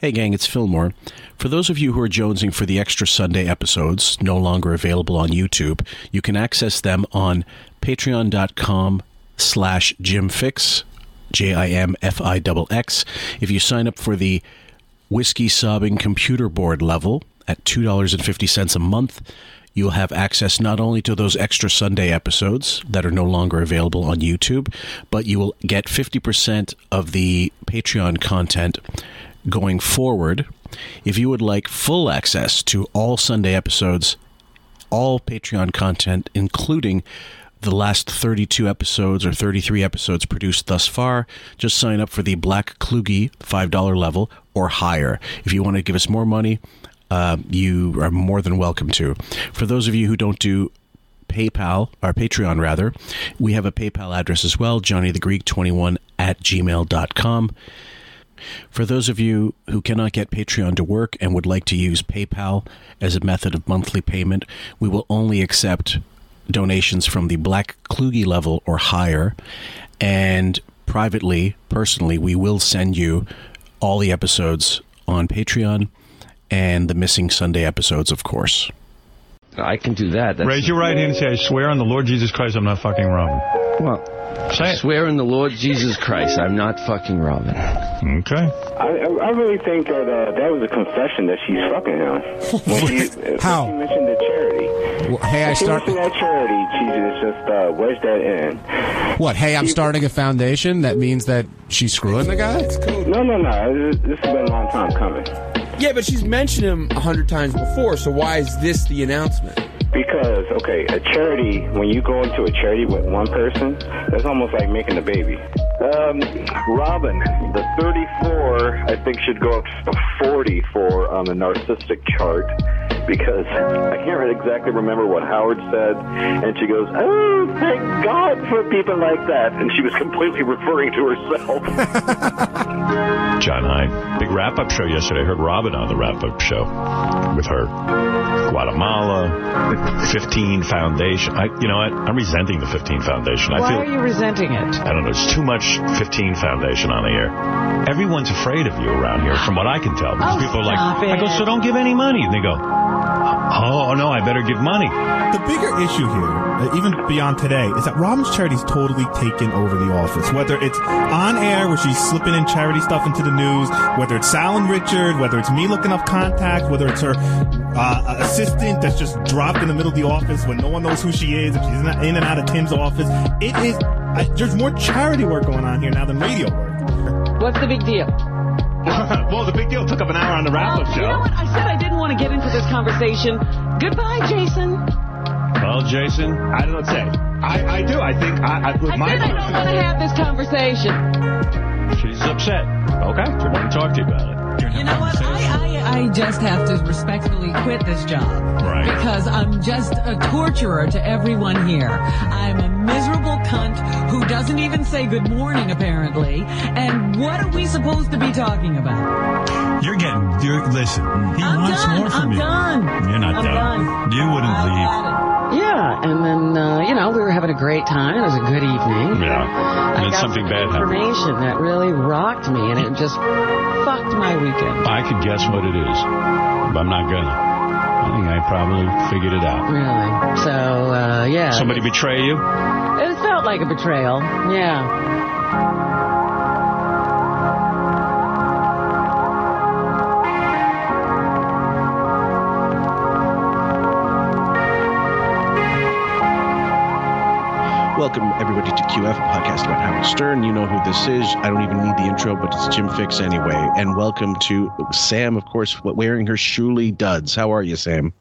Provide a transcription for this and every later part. Hey gang, it's Fillmore. For those of you who are jonesing for the extra Sunday episodes, no longer available on YouTube, you can access them on patreon.com/Jim Fixx, JIMFIXX. If you sign up for the Whiskey Sobbing Computer Board level at $2.50 a month, you'll have access not only to those extra Sunday episodes that are no longer available on YouTube, but you will get 50% of the Patreon content going forward. If you would like full access to all Sunday episodes, all Patreon content, including the last 32 episodes or 33 episodes produced thus far, just sign up for the Black Kluge $5 level or higher. If you want to give us more money, you are more than welcome to. For those of you who don't do PayPal, or Patreon rather, we have a PayPal address as well, johnnythegreek21@gmail.com. For those of you who cannot get Patreon to work and would like to use PayPal as a method of monthly payment, we will only accept donations from the Black Kluge level or higher, and privately, personally, we will send you all the episodes on Patreon and the missing Sunday episodes, of course. I can do that. That's raise your right hand and say, I swear on the Lord Jesus Christ, I'm not fucking Robin. Well, I swear on the Lord Jesus Christ, I'm not fucking Robin. Okay. I really think that that was a confession that she's fucking him. How? She mentioned the charity. Well, hey, that charity, she just wedged that in. What, hey, I'm starting a foundation? That means that she's screwing the guy? No. This has been a long time coming. Yeah, but she's mentioned him 100 times before, so why is this the announcement? Because, okay, a charity, when you go into a charity with one person, that's almost like making a baby. Robin, the 34, I think, should go up to 44 on the narcissistic chart, because I can't really exactly remember what Howard said, and she goes, oh, thank God for people like that, and she was completely referring to herself. John Hine, big wrap-up show yesterday. I heard Robin on the wrap-up show with her. Guatemala, 15 Foundation. You know what? I'm resenting the 15 Foundation. Why are you resenting it? I don't know. It's too much 15 Foundation on the air. Everyone's afraid of you around here, from what I can tell. Because people are like, I go, so don't give any money. And they go, oh, no, I better give money. The bigger issue here, even beyond today, is that Robin's charity's totally taken over the office. Whether it's on air, where she's slipping in charity stuff into the news, whether it's Sal and Richard, whether it's me looking up contacts, whether it's her assistant that's just dropped in the middle of the office when no one knows who she is, if she's not in and out of Tim's office. It is, there's more charity work going on here now than radio work. What's the big deal? Well, the big deal took up an hour on the wrap-up show. You know what? I said I didn't want to get into this conversation. Goodbye, Jason. Well, Jason, I don't know what to say. I do. I think I don't want to have this conversation. She's upset. Okay. I want to talk to you about it. You know what? I just have to respectfully quit this job. Right. Because I'm just a torturer to everyone here. I'm a miserable cunt who doesn't even say good morning, apparently. And what are we supposed to be talking about? Listen, he wants more from you. I'm done. You're not done. You wouldn't leave. Yeah, and then, we were having a great time. It was a good evening. Yeah. And then something bad happened. Information that really rocked me, and it just fucked my weekend. I could guess what it is, but I'm not gonna. I think I probably figured it out. Really? So, yeah. Somebody betray you? It felt like a betrayal, yeah. Welcome, everybody, to QF, a podcast about Howard Stern. You know who this is. I don't even need the intro, but it's Jim Fixx anyway. And welcome to Sam, of course, wearing her Shuli duds. How are you, Sam?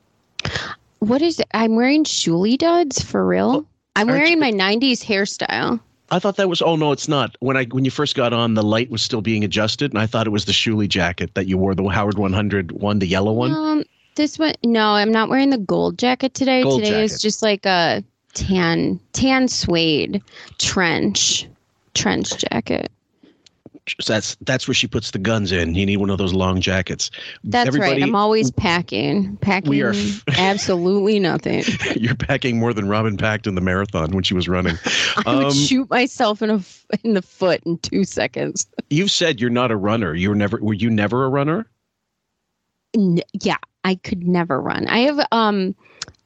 What is it? I'm wearing Shuli duds? For real? Oh, I'm wearing my 90s hairstyle. I thought that was... Oh, no, it's not. When you first got on, the light was still being adjusted, and I thought it was the Shuli jacket that you wore, the Howard 100 one, the yellow one. This one... No, I'm not wearing the gold jacket today. Is just like a... tan suede trench jacket. That's where she puts the guns in. You need one of those long jackets. That's everybody, right. I'm always packing. We are absolutely nothing. You're packing more than Robin packed in the marathon when she was running. I would shoot myself in the foot in 2 seconds. You've said you're not a runner. Were you never a runner? Yeah, I could never run. I have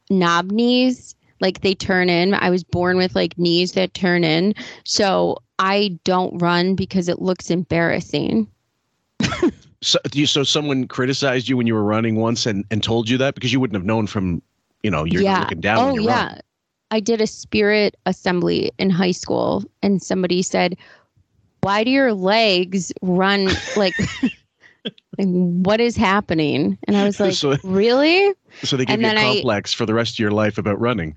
knob knees. Like they turn in. I was born with like knees that turn in. So I don't run because it looks embarrassing. So someone criticized you when you were running once and told you that because you wouldn't have known from, you're looking down. Oh, when you're running. I did a spirit assembly in high school and somebody said, why do your legs run like... Like, what is happening? And I was like, really? So they give you a complex for the rest of your life about running.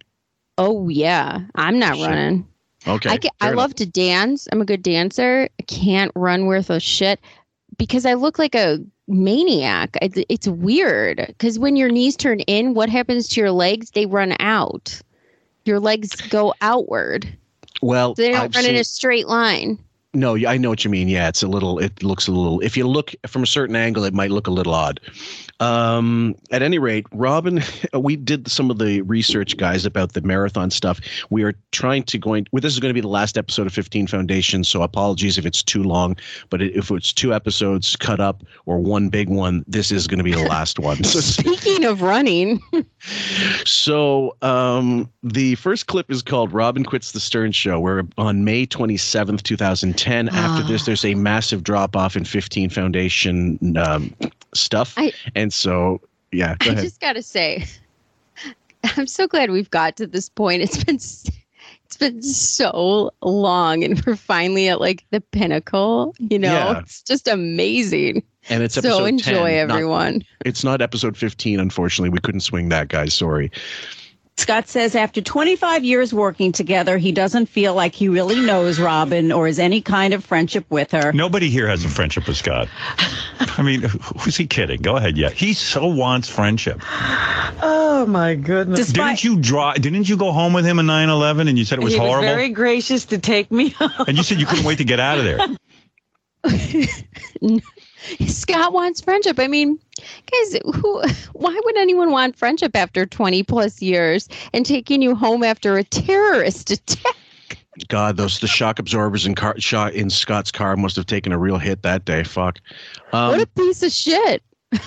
Oh, yeah. I'm not running. Okay. I love to dance. I'm a good dancer. I can't run worth a shit because I look like a maniac. It's weird because when your knees turn in, what happens to your legs? They run out. Your legs go outward. Well, so they don't run in a straight line. No, I know what you mean. Yeah, it looks a little, if you look from a certain angle, it might look a little odd. At any rate, Robin, we did some of the research, guys, about the marathon stuff. We are this is going to be the last episode of 15 Foundation. So apologies if it's too long, but if it's two episodes cut up or one big one, this is going to be the last one. Speaking of running. So the first clip is called Robin Quits the Stern Show. We're on May 27th, 2010. After this, there's a massive drop off in 15 Foundation stuff. Go ahead. I just got to say, I'm so glad we've got to this point. It's been so long and we're finally at like the pinnacle, Yeah. It's just amazing. And it's episode 10. So enjoy, everyone. It's not episode 15, unfortunately. We couldn't swing that, guys. Sorry. Scott says after 25 years working together, he doesn't feel like he really knows Robin or has any kind of friendship with her. Nobody here has a friendship with Scott. I mean, who's he kidding? Go ahead. Yeah. He so wants friendship. Oh, my goodness. Didn't you go home with him in 9/11 and you said it was horrible? He was very gracious to take me home. And you said you couldn't wait to get out of there. Scott wants friendship. I mean, guys, why would anyone want friendship after 20 plus years and taking you home after a terrorist attack? God, the shock absorbers in Scott's car must have taken a real hit that day. Fuck. What a piece of shit.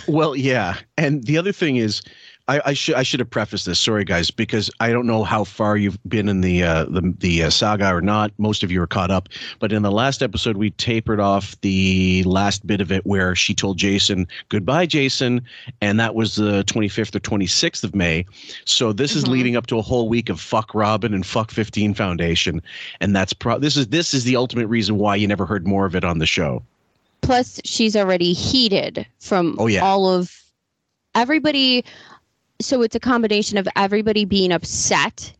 Well, yeah. And the other thing is, I should have prefaced this. Sorry, guys, because I don't know how far you've been in the saga or not. Most of you are caught up. But in the last episode, we tapered off the last bit of it where she told Jason, goodbye, Jason. And that was the 25th or 26th of May. So this is leading up to a whole week of fuck Robin and fuck 15 Foundation. And that's this is the ultimate reason why you never heard more of it on the show. Plus, she's already heated from all of everybody. So it's a combination of everybody being upset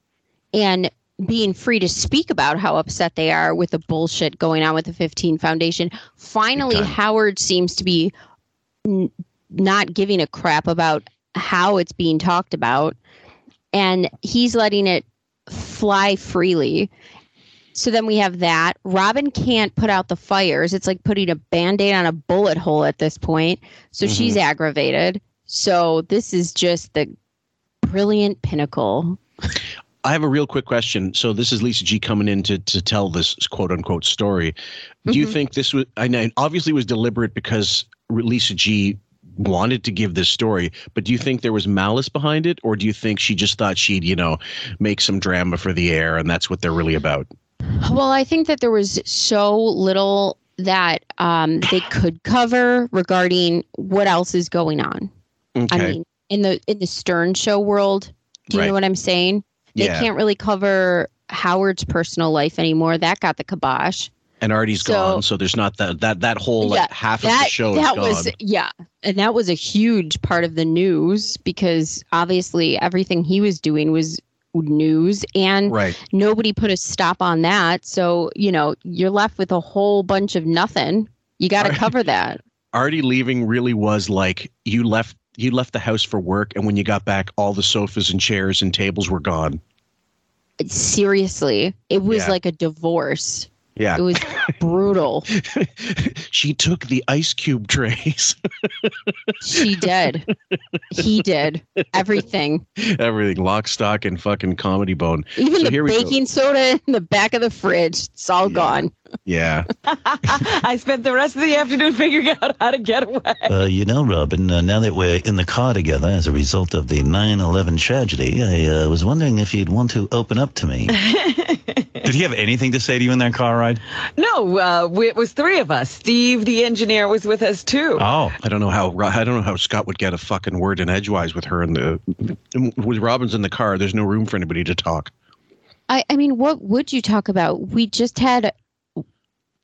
and being free to speak about how upset they are with the bullshit going on with the 15 Foundation. Finally, Howard seems to be not giving a crap about how it's being talked about, and he's letting it fly freely. So then we have that. Robin can't put out the fires. It's like putting a Band-Aid on a bullet hole at this point. So she's aggravated. So this is just the brilliant pinnacle. I have a real quick question. So this is Lisa G coming in to tell this quote unquote story. Do you think this was, I know obviously it was deliberate because Lisa G wanted to give this story, but do you think there was malice behind it? Or do you think she just thought she'd, make some drama for the air and that's what they're really about? Well, I think that there was so little that they could cover regarding what else is going on. Okay. I mean, in the Stern Show world, do you know what I'm saying? They can't really cover Howard's personal life anymore. That got the kibosh. And Artie's gone, so there's not that whole half of the show is gone. And that was a huge part of the news because obviously everything he was doing was news and nobody put a stop on that. So, you're left with a whole bunch of nothing. You got to cover that. Artie leaving really was like you left the house for work, and when you got back, all the sofas and chairs and tables were gone. Seriously. It was like a divorce. Yeah. It was Brutal. She took the ice cube trays. She did. He did. Everything. Everything. Lock, stock, and fucking comedy bone. Even so the baking soda in the back of the fridge. It's all gone. Yeah. I spent the rest of the afternoon figuring out how to get away. You know, Robin, now that we're in the car together as a result of the 9/11 tragedy, I was wondering if you'd want to open up to me. Did he have anything to say to you in that car ride? No, it was three of us. Steve, the engineer, was with us too. Oh, I don't know how Scott would get a fucking word in edgewise with her with Robin's in the car. There's no room for anybody to talk. I mean, what would you talk about? We just had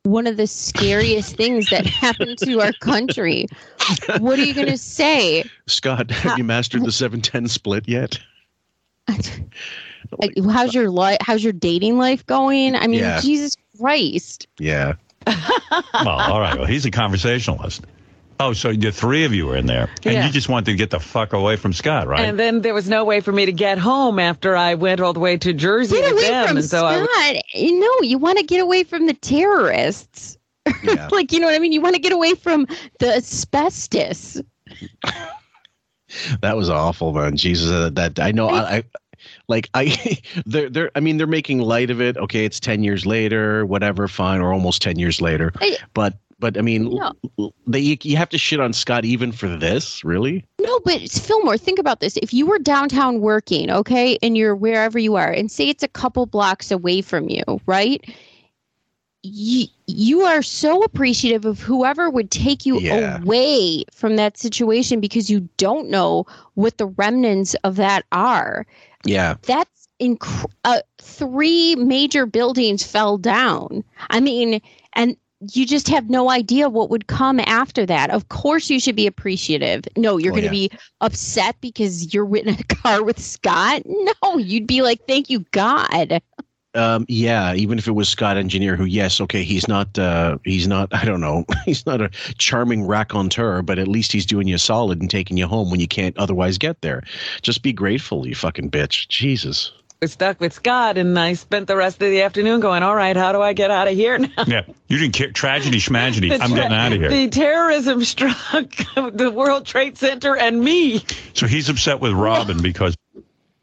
one of the scariest things that happened to our country. What are you going to say? Scott, have you mastered the 7-10 split yet? How's your dating life going? I mean, Jesus Christ. Yeah. All right. Well, he's a conversationalist. Oh, so the three of you were in there. And you just wanted to get the fuck away from Scott, right? And then there was no way for me to get home after I went all the way to Jersey with them. From and so Scott. You want to get away from the terrorists. Yeah. Like, you know what I mean? You want to get away from the asbestos. That was awful, man. Jesus, that I know. They're making light of it. Okay, it's 10 years later, whatever, fine, or almost 10 years later. But I mean, no. You have to shit on Scott even for this, really? No, but it's Fillmore. Think about this. If you were downtown working, okay, and you're wherever you are, and say it's a couple blocks away from you, right? You are so appreciative of whoever would take you away from that situation because you don't know what the remnants of that are. Yeah. That's three major buildings fell down. I mean, and you just have no idea what would come after that. Of course you should be appreciative. No, you're going to be upset because you're in a car with Scott. No, you'd be like, thank you, God. Even if it was Scott Engineer, who, yes, okay, he's not a charming raconteur, but at least he's doing you a solid and taking you home when you can't otherwise get there. Just be grateful, you fucking bitch. Jesus. I was stuck with Scott, and I spent the rest of the afternoon going, all right, how do I get out of here now? Yeah, you didn't care. Tragedy, schmagedy. I'm getting out of here. The terrorism struck the World Trade Center and me. So he's upset with Robin because...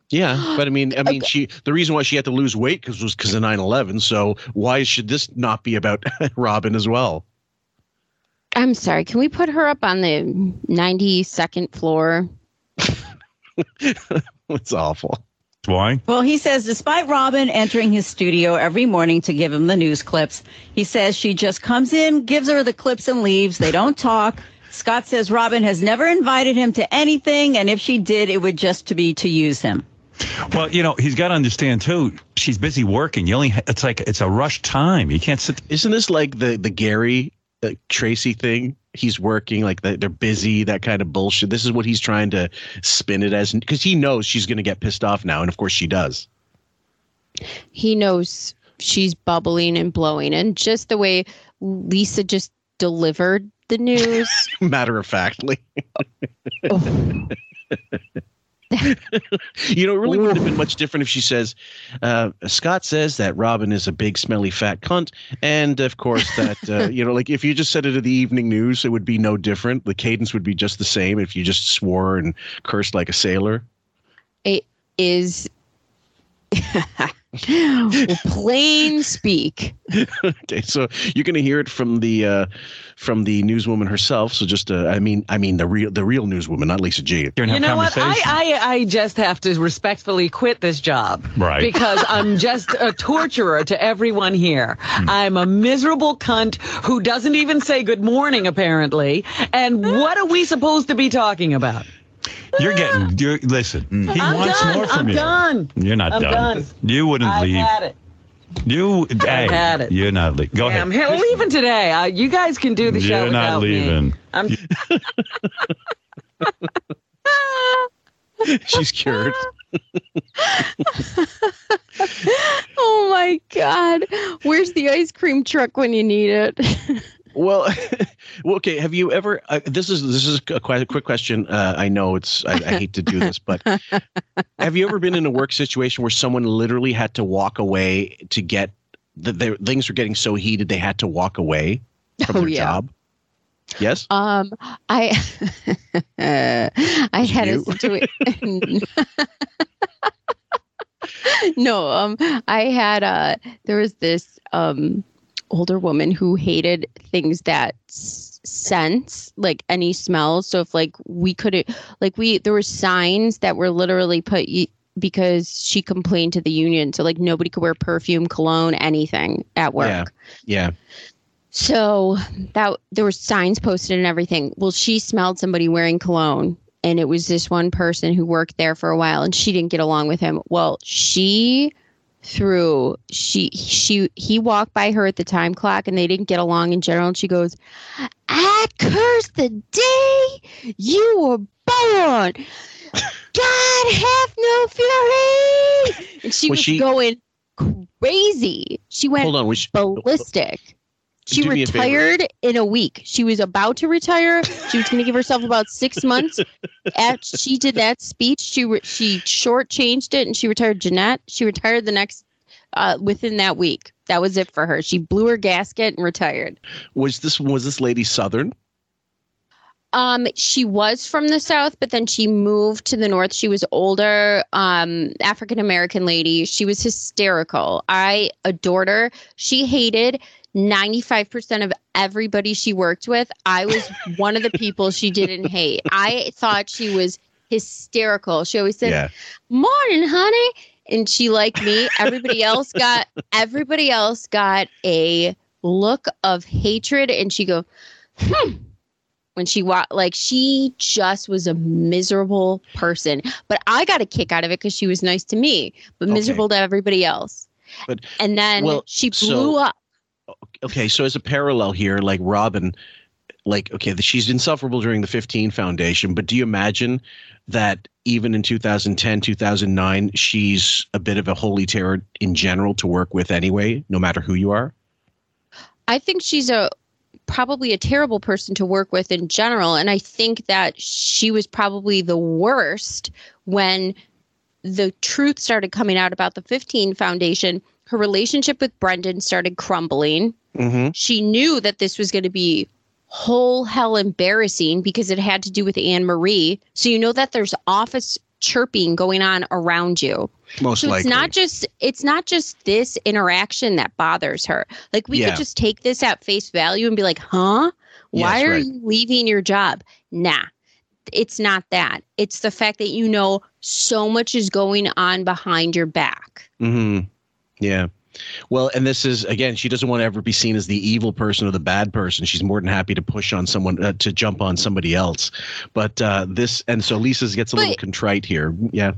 Yeah, but I mean, okay. The reason why she had to lose weight was because of 9/11. So why should this not be about Robin as well? I'm sorry. Can we put her up on the 92nd floor? That's awful. Why? Well, he says, despite Robin entering his studio every morning to give him the news clips, he says she just comes in, gives her the clips and leaves. They don't talk. Scott says Robin has never invited him to anything, and if she did, it would just be to use him. Well, you know, he's got to understand, too, she's busy working. It's a rush time. You can't sit. Isn't this like the Gary Tracy thing? He's working, like they're busy, that kind of bullshit. This is what he's trying to spin it as, because he knows she's going to get pissed off now. And of course she does. He knows she's bubbling and blowing. And just the way Lisa just delivered the news. Matter of factly. Oh. You know, it really wouldn't have been much different if she says, Scott says that Robin is a big, smelly, fat cunt. And of course that, like if you just said it in the evening news, it would be no different. The cadence would be just the same if you just swore and cursed like a sailor. It is plain speak. Okay, so you're going to hear it from the newswoman herself. So just the real newswoman, not Lisa G. You know what? I just have to respectfully quit this job, right? Because I'm just a torturer to everyone here. I'm a miserable cunt who doesn't even say good morning, apparently. And what are we supposed to be talking about? Listen, he wants more from you. I'm done. You're not done. You wouldn't leave. I had it. You're not leaving. Go ahead. I'm leaving today. You guys can do the show without me. You're not leaving. She's cured. Oh, my God. Where's the ice cream truck when you need it? Well, okay. Have you ever? This is quite a quick question. I know it's. I hate to do this, but have you ever been in a work situation where someone literally had to walk away to get things were getting so heated they had to walk away from their job? Yes. I had a situation. No, I had there was this older woman who hated things that sense, like any smell. So if like we couldn't, like there were signs that were literally put because she complained to the union. So like nobody could wear perfume, cologne, anything at work. Yeah. So that there were signs posted and everything. Well, she smelled somebody wearing cologne. And it was this one person who worked there for a while, and she didn't get along with him. Well, he walked by her at the time clock, and they didn't get along in general. And she goes, "I curse the day you were born. God have no fury." And she was going crazy. She went ballistic. She retired in a week. She was about to retire. She was going to give herself about 6 months. After she did that speech, she shortchanged it, and she retired. Jeanette, she retired the next within that week. That was it for her. She blew her gasket and retired. Was this lady Southern? She was from the South, but then she moved to the North. She was older, African-American lady. She was hysterical. I adored her. She hated 95% of everybody she worked with. I was one of the people she didn't hate. I thought she was hysterical. She always said, "Morning, honey," and she liked me. Everybody else got a look of hatred, and she go, "Hmm." When she walked, like she just was a miserable person. But I got a kick out of it because she was nice to me, but miserable to everybody else. And then she blew up. Okay, so as a parallel here, like Robin, like, okay, she's insufferable during the 15 Foundation, but do you imagine that even in 2010, 2009, she's a bit of a holy terror in general to work with anyway, no matter who you are? I think she's probably a terrible person to work with in general, and I think that she was probably the worst when the truth started coming out about the 15 Foundation. Her relationship with Brendan started crumbling. Mm-hmm. She knew that this was going to be whole hell embarrassing because it had to do with Anne-Marie. So you know that there's office chirping going on around you. Most likely. It's not just this interaction that bothers her. Like we could just take this at face value and be like, huh? Why are you leaving your job? Nah. It's not that. It's the fact that you know so much is going on behind your back. Mm-hmm. Yeah. Well, and this is, again, she doesn't want to ever be seen as the evil person or the bad person. She's more than happy to push on someone, to jump on somebody else. But so Lisa's gets a little contrite here. Yeah.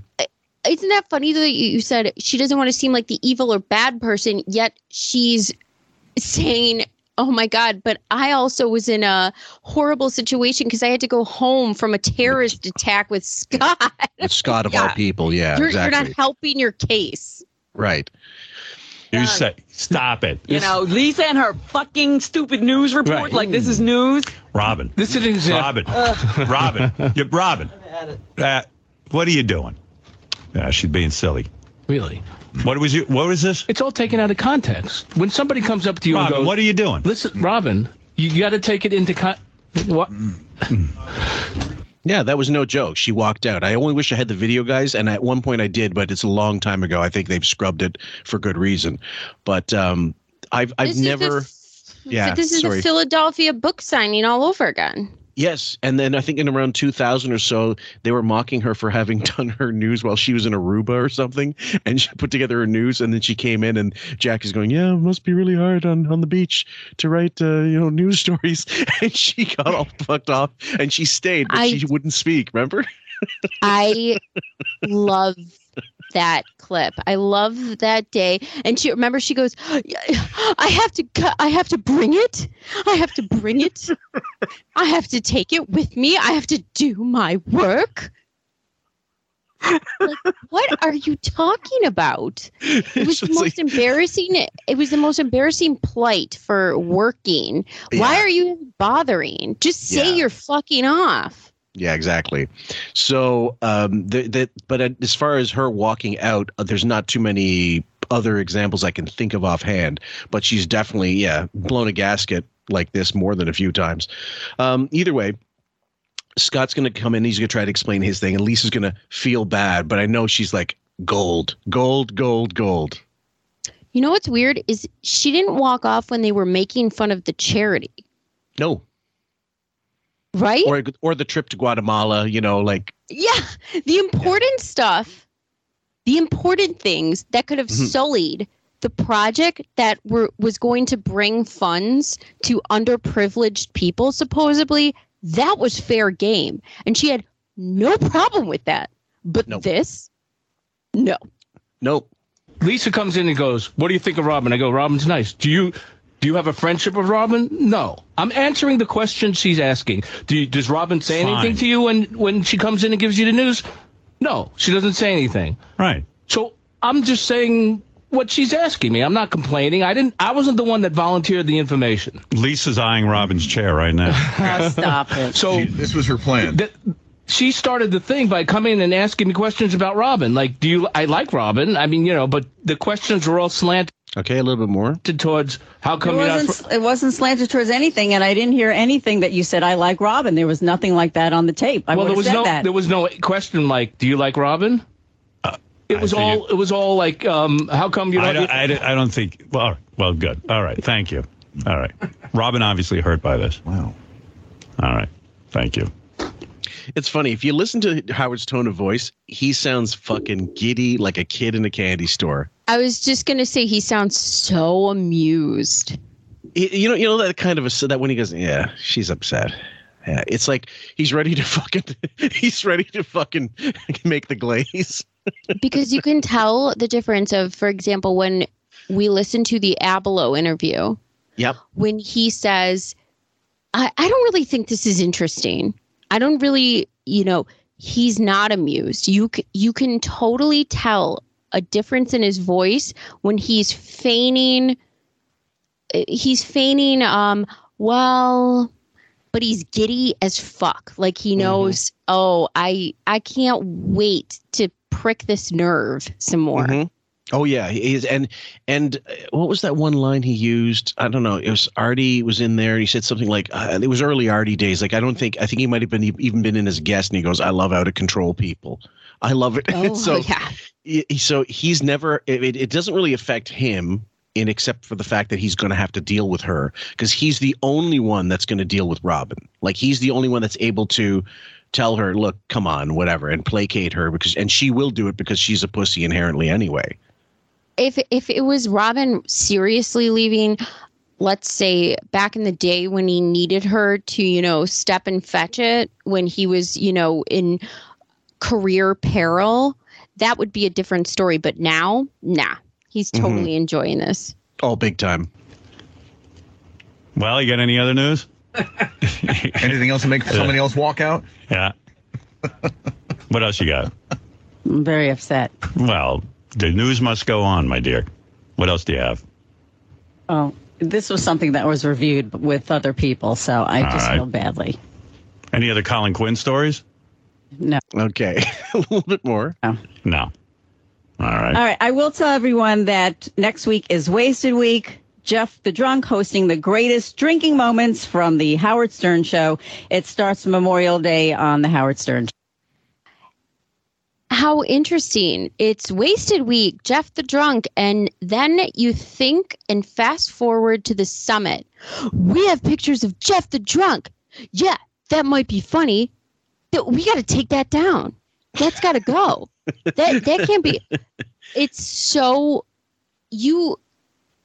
Isn't that funny that you said she doesn't want to seem like the evil or bad person, yet she's saying, "Oh my God," but I also was in a horrible situation because I had to go home from a terrorist attack with Scott. With Scott of all people. Yeah, exactly. You're not helping your case. Right. You say, stop it. You know, Lisa and her fucking stupid news report. Right. Like, this is news. Robin. This is Robin. Robin. What are you doing? She's being silly. Really? What was this? It's all taken out of context. When somebody comes up to you, Robin, and goes, what are you doing? Listen, Robin, you got to take it into what? Yeah, that was no joke. She walked out. I only wish I had the video, guys. And at one point I did, but it's a long time ago. I think they've scrubbed it for good reason. But This is the Philadelphia book signing all over again. Yes. And then I think in around 2000 or so, they were mocking her for having done her news while she was in Aruba or something. And she put together her news, and then she came in, and Jack is going, "Yeah, it must be really hard on the beach to write, news stories." And she got all fucked off, and she stayed, but she wouldn't speak. Remember? I love that clip. I love that day. And she goes, I have to bring it. I have to take it with me. I have to do my work. Like, what are you talking about? It was the most embarrassing plight for working. Yeah. Why are you bothering? Just say you're fucking off. Yeah, exactly. So, but as far as her walking out, there's not too many other examples I can think of offhand, but she's definitely, blown a gasket like this more than a few times. Either way, Scott's going to come in. He's going to try to explain his thing, and Lisa's going to feel bad, but I know she's like, gold. You know what's weird is she didn't walk off when they were making fun of the charity. No. Right? Or the trip to Guatemala, Yeah, the important stuff, the important things that could have sullied the project that was going to bring funds to underprivileged people, supposedly, that was fair game. And she had no problem with that. But this? No. Nope. Lisa comes in and goes, "What do you think of Robin?" I go, "Robin's nice. Do you have a friendship with Robin?" No. I'm answering the question she's asking. Does Robin say anything to you when she comes in and gives you the news? No, she doesn't say anything. Right. So I'm just saying what she's asking me. I'm not complaining. I wasn't the one that volunteered the information. Lisa's eyeing Robin's chair right now. Oh, stop it. So this was her plan. She started the thing by coming in and asking me questions about Robin. Like, I like Robin. I mean, but the questions were all slanted. Okay, a little bit more. Towards how come it wasn't slanted towards anything, and I didn't hear anything that you said, "I like Robin." There was nothing like that on the tape. There was no question like, "Do you like Robin?" It was all like, "How come you don't?" I don't think. Well, good. All right, thank you. All right, Robin obviously hurt by this. Wow. All right, thank you. It's funny. If you listen to Howard's tone of voice, he sounds fucking giddy like a kid in a candy store. I was just going to say he sounds so amused. You know that kind of that when he goes, "Yeah, she's upset." Yeah, it's like he's ready to fucking make the glaze. Because you can tell the difference of, for example, when we listen to the Abelo interview. Yep. When he says, I don't really think this is interesting. I don't really, he's not amused. You can totally tell a difference in his voice when he's feigning. He's feigning, but he's giddy as fuck. Like he knows, I can't wait to prick this nerve some more. Mm-hmm. Oh, yeah. He is. And what was that one line he used? I don't know. It was Artie was in there and he said something like, it was early Artie days. Like, I think he might have even been in as guest. And he goes, "I love out of control people. I love it." Oh, so, yeah. So he's never, it doesn't really affect him except for the fact that he's going to have to deal with her because he's the only one that's going to deal with Robin. Like, he's the only one that's able to tell her, "Look, come on," whatever, and placate her and she will do it because she's a pussy inherently anyway. If it was Robin seriously leaving, let's say back in the day when he needed her to, step and fetch it when he was, in career peril, that would be a different story. But now, nah, he's totally enjoying this. Oh, big time. Well, you got any other news? Anything else to make somebody else walk out? Yeah. What else you got? I'm very upset. Well, the news must go on, my dear. What else do you have? Oh, this was something that was reviewed with other people, so I feel badly. Any other Colin Quinn stories? No. Okay. A little bit more. No. All right. I will tell everyone that next week is Wasted Week. Jeff the Drunk hosting the greatest drinking moments from the Howard Stern Show. It starts Memorial Day on the Howard Stern Show. How interesting. It's Wasted Week, Jeff the Drunk, and then you think and fast forward to the summit. "We have pictures of Jeff the Drunk. Yeah, that might be funny. We got to take that down. That's got to go." That can't be. It's so you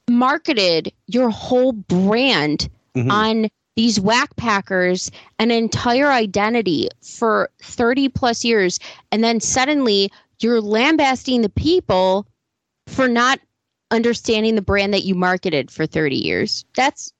marketed your whole brand on these whack packers, an entire identity for 30 plus years. And then suddenly you're lambasting the people for not understanding the brand that you marketed for 30 years. That's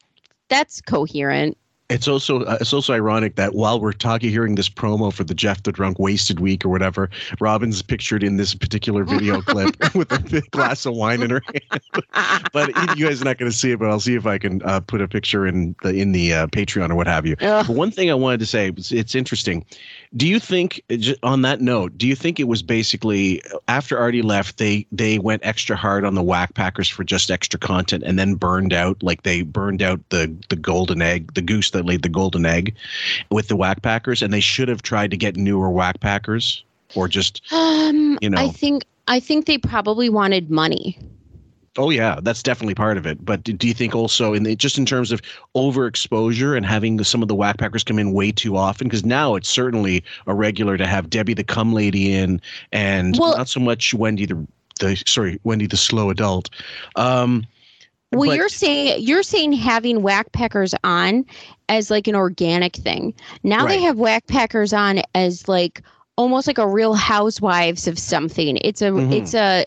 coherent. It's also ironic that while we're talking, hearing this promo for the Jeff the Drunk Wasted Week or whatever, Robin's pictured in this particular video clip with a big glass of wine in her hand. But you guys are not going to see it, but I'll see if I can put a picture in the Patreon or what have you. But one thing I wanted to say, it's interesting. Do you think, on that note, it was basically after Artie left, they went extra hard on the Whack Packers for just extra content and then burned out the golden egg, the goose that laid the golden egg with the Whack Packers, and they should have tried to get newer Whack Packers or just, I think they probably wanted money. Oh, yeah, that's definitely part of it. But do you think also in terms of overexposure and having some of the Whack Packers come in way too often? Because now it's certainly a regular to have Debbie the Cum Lady in and not so much Wendy the Slow Adult. Well, you're saying having Whack Packers on as like an organic thing. Now They have Whack Packers on as like almost like a Real Housewives of something. It's a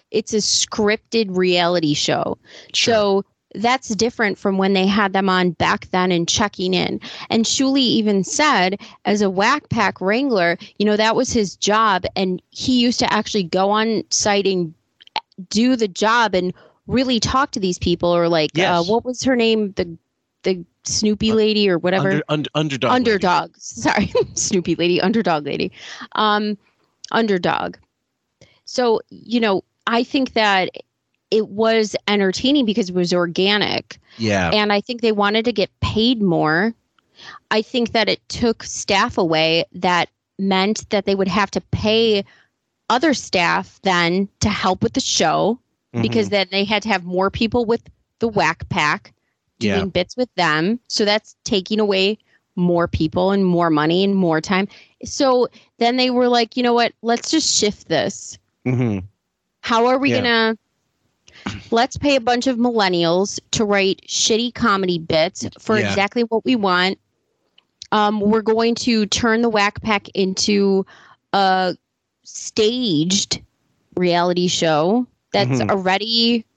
it's a scripted reality show. Sure. So that's different from when they had them on back then and checking in. And Shuli even said, as a Whack Pack wrangler, that was his job, and he used to actually go on site and do the job and really talk to these people, or like, what was her name? The Snoopy lady or whatever. Underdog. Lady. Sorry. Snoopy lady, underdog lady. Underdog. So, I think that it was entertaining because it was organic. Yeah. And I think they wanted to get paid more. I think that it took staff away that meant that they would have to pay other staff then to help with the show, because then they had to have more people with the Whack Pack doing bits with them. So that's taking away more people and more money and more time. So then they were like, you know what? Let's just shift this. Mm-hmm. How are we going to... Let's pay a bunch of millennials to write shitty comedy bits for exactly what we want. We're going to turn the Whack Pack into a staged reality show that's already...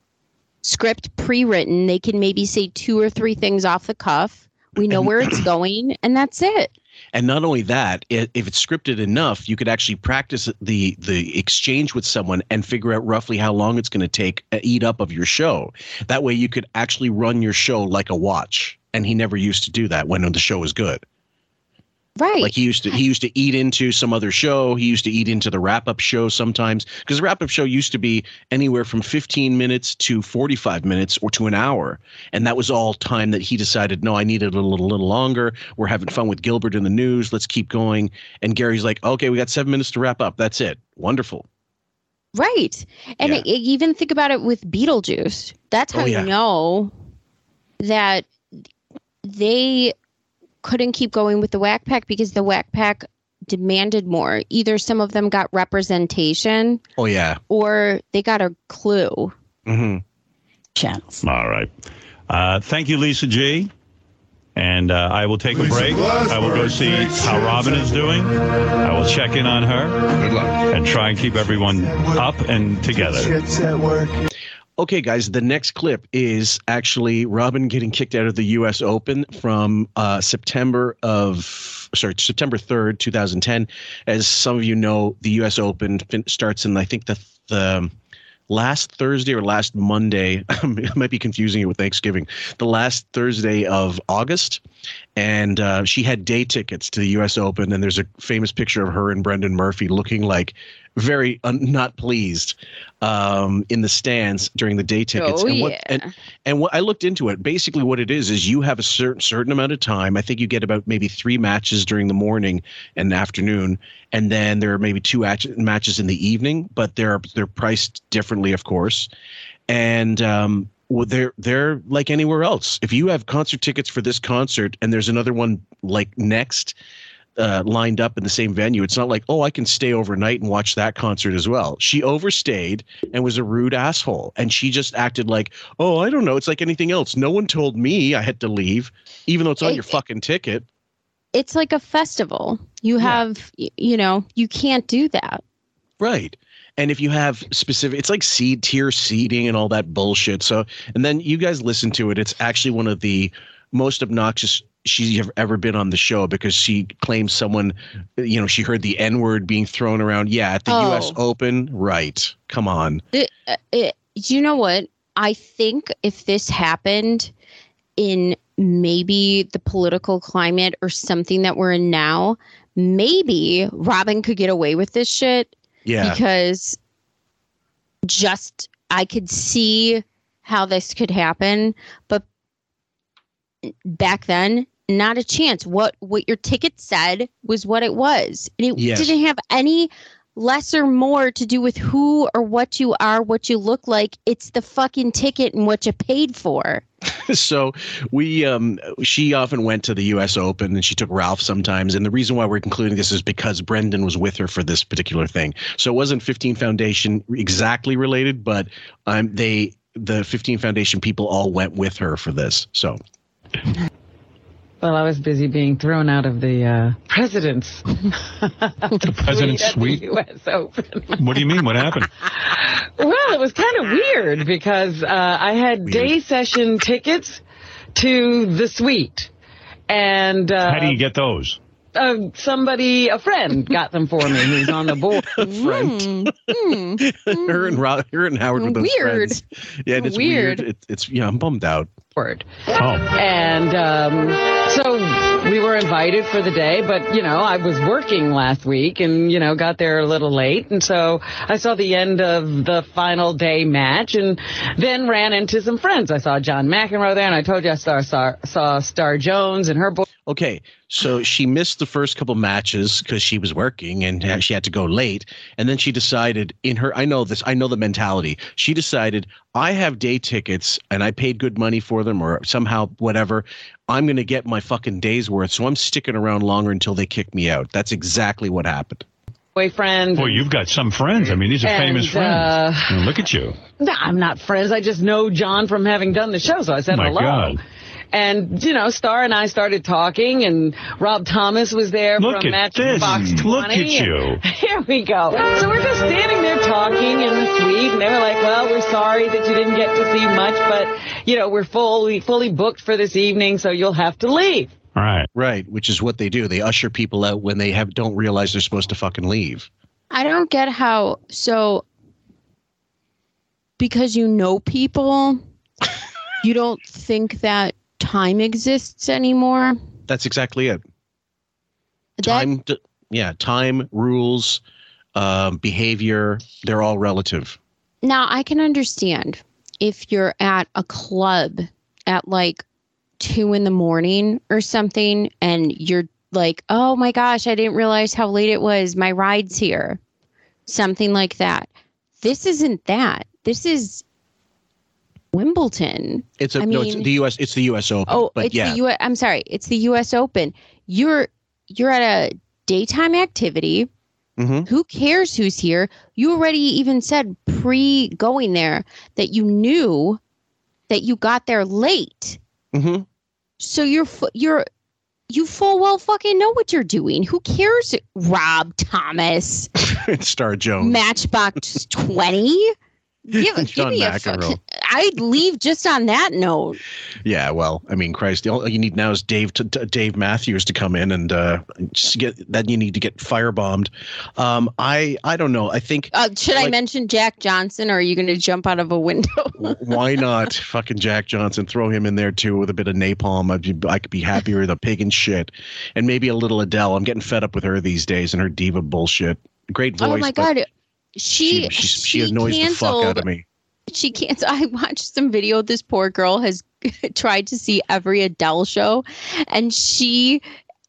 script pre-written. They can maybe say 2 or 3 things off the cuff. We know where it's going, and that's it. And not only that, if it's scripted enough, you could actually practice the exchange with someone and figure out roughly how long it's going to take, eat up of your show. That way you could actually run your show like a watch. And he never used to do that when the show was good. Right. Like he used to eat into some other show. He used to eat into the wrap-up show sometimes, because the wrap-up show used to be anywhere from 15 minutes to 45 minutes or to an hour. And that was all time that he decided, no, I need it a little longer. We're having fun with Gilbert in the news. Let's keep going. And Gary's like, OK, we got 7 minutes to wrap up. That's it. Wonderful. Right. And I even think about it with Beetlejuice. That's how you know that they couldn't keep going with the Whack Pack, because the Whack Pack demanded more. Either some of them got representation. Oh, yeah. Or they got a clue. Mm-hmm. Chance. All right. Thank you, Lisa G. And I will take a break. I will go see how Robin is doing. I will check in on her. Good luck. And try and keep everyone up and together. Okay, guys, the next clip is actually Robin getting kicked out of the U.S. Open from September 3rd, 2010. As some of you know, the U.S. Open starts in, I think, the last Thursday or last Monday. It might be confusing it with Thanksgiving. The last Thursday of August. And she had day tickets to the U.S. Open. And there's a famous picture of her and Brendan Murphy looking like very not pleased in the stands during the day tickets. And what I looked into it, basically what it is you have a certain amount of time. I think you get about maybe 3 matches during the morning and afternoon, and then there are maybe 2 matches in the evening, but they're priced differently, of course. And they're like anywhere else. If you have concert tickets for this concert and there's another one like next lined up in the same venue, it's not like, oh, I can stay overnight and watch that concert as well. She overstayed and was a rude asshole, and she just acted like, oh, I don't know, it's like anything else. No one told me I had to leave, even though it's on your fucking ticket. It's like a festival. You have, you can't do that. Right. And if you have specific, it's like tier seating and all that bullshit. So, and then you guys listen to it. It's actually one of the most obnoxious she ever been on the show because she claims someone, you know, she heard the N-word being thrown around. Yeah, at the U.S. Open. Right. Come on. You know what? I think if this happened in maybe the political climate or something that we're in now, maybe Robin could get away with this shit. Yeah. Because just I could see how this could happen. But back then, not a chance. What your ticket said was what it was. And it didn't have any less or more to do with who or what you are, what you look like. It's the fucking ticket and what you paid for. So we, she often went to the U.S. Open and she took Ralph sometimes. And the reason why we're concluding this is because Brendan was with her for this particular thing. So it wasn't 15 Foundation exactly related, but the 15 Foundation people all went with her for this. So. Well, I was busy being thrown out of the president's the president's suite at the U.S. Open. What do you mean? What happened? Well, it was kind of weird because I had day session tickets to the suite, and how do you get those? Somebody, a friend, got them for me. Who's on the board? Her and Howard were those friends. Yeah, it's weird. It's I'm bummed out. And so we were invited for the day, but you know, I was working last week and you know, got there a little late, and so I saw the end of the final day match and then ran into some friends. I saw John McEnroe there, and I told you I saw Star Jones and her boy. Okay, so she missed the first couple matches because she was working and she had to go late. And then she decided in her, I know the mentality. She decided, I have day tickets and I paid good money for them or somehow whatever. I'm going to get my fucking day's worth. So I'm sticking around longer until they kick me out. That's exactly what happened. Boyfriend. Boy, you've got some friends. I mean, these are famous friends. I mean, look at you. No, I'm not friends. I just know John from having done the show. So I said hello. God. And, you know, Star and I started talking, and Rob Thomas was there from Matchbox 20. Look at you. Here we go. So we're just standing there talking in the suite, and they were like, well, we're sorry that you didn't get to see much, but, you know, we're fully booked for this evening, so you'll have to leave. Right, which is what they do. They usher people out when they don't realize they're supposed to fucking leave. I don't get how, so, because you know people, you don't think that time exists anymore. That's exactly it. Time, rules, behavior, they're all relative. Now, I can understand if you're at a club at like 2 a.m. or something and you're like, oh my gosh, I didn't realize how late it was. My ride's here. Something like that. This isn't that. This is Wimbledon. It's the U.S. Open. Oh, but the U.S. I'm sorry. It's the U.S. Open. You're at a daytime activity. Mm-hmm. Who cares who's here? You already even said going there that you knew that you got there late. Mm-hmm. So you full well fucking know what you're doing. Who cares? Rob Thomas. Star Jones. Matchbox 20. Give me a fuck. I'd leave just on that note. Yeah, well, I mean, Christ, all you need now is Dave Matthews to come in and you need to get firebombed. I don't know. I think. Should I mention Jack Johnson, or are you going to jump out of a window? Why not fucking Jack Johnson? Throw him in there, too, with a bit of napalm. I could be happier with a pig and shit. And maybe a little Adele. I'm getting fed up with her these days and her diva bullshit. Great voice. Oh, my God. She annoys the fuck out of me. She can't. I watched some video. This poor girl has tried to see every Adele show, and she,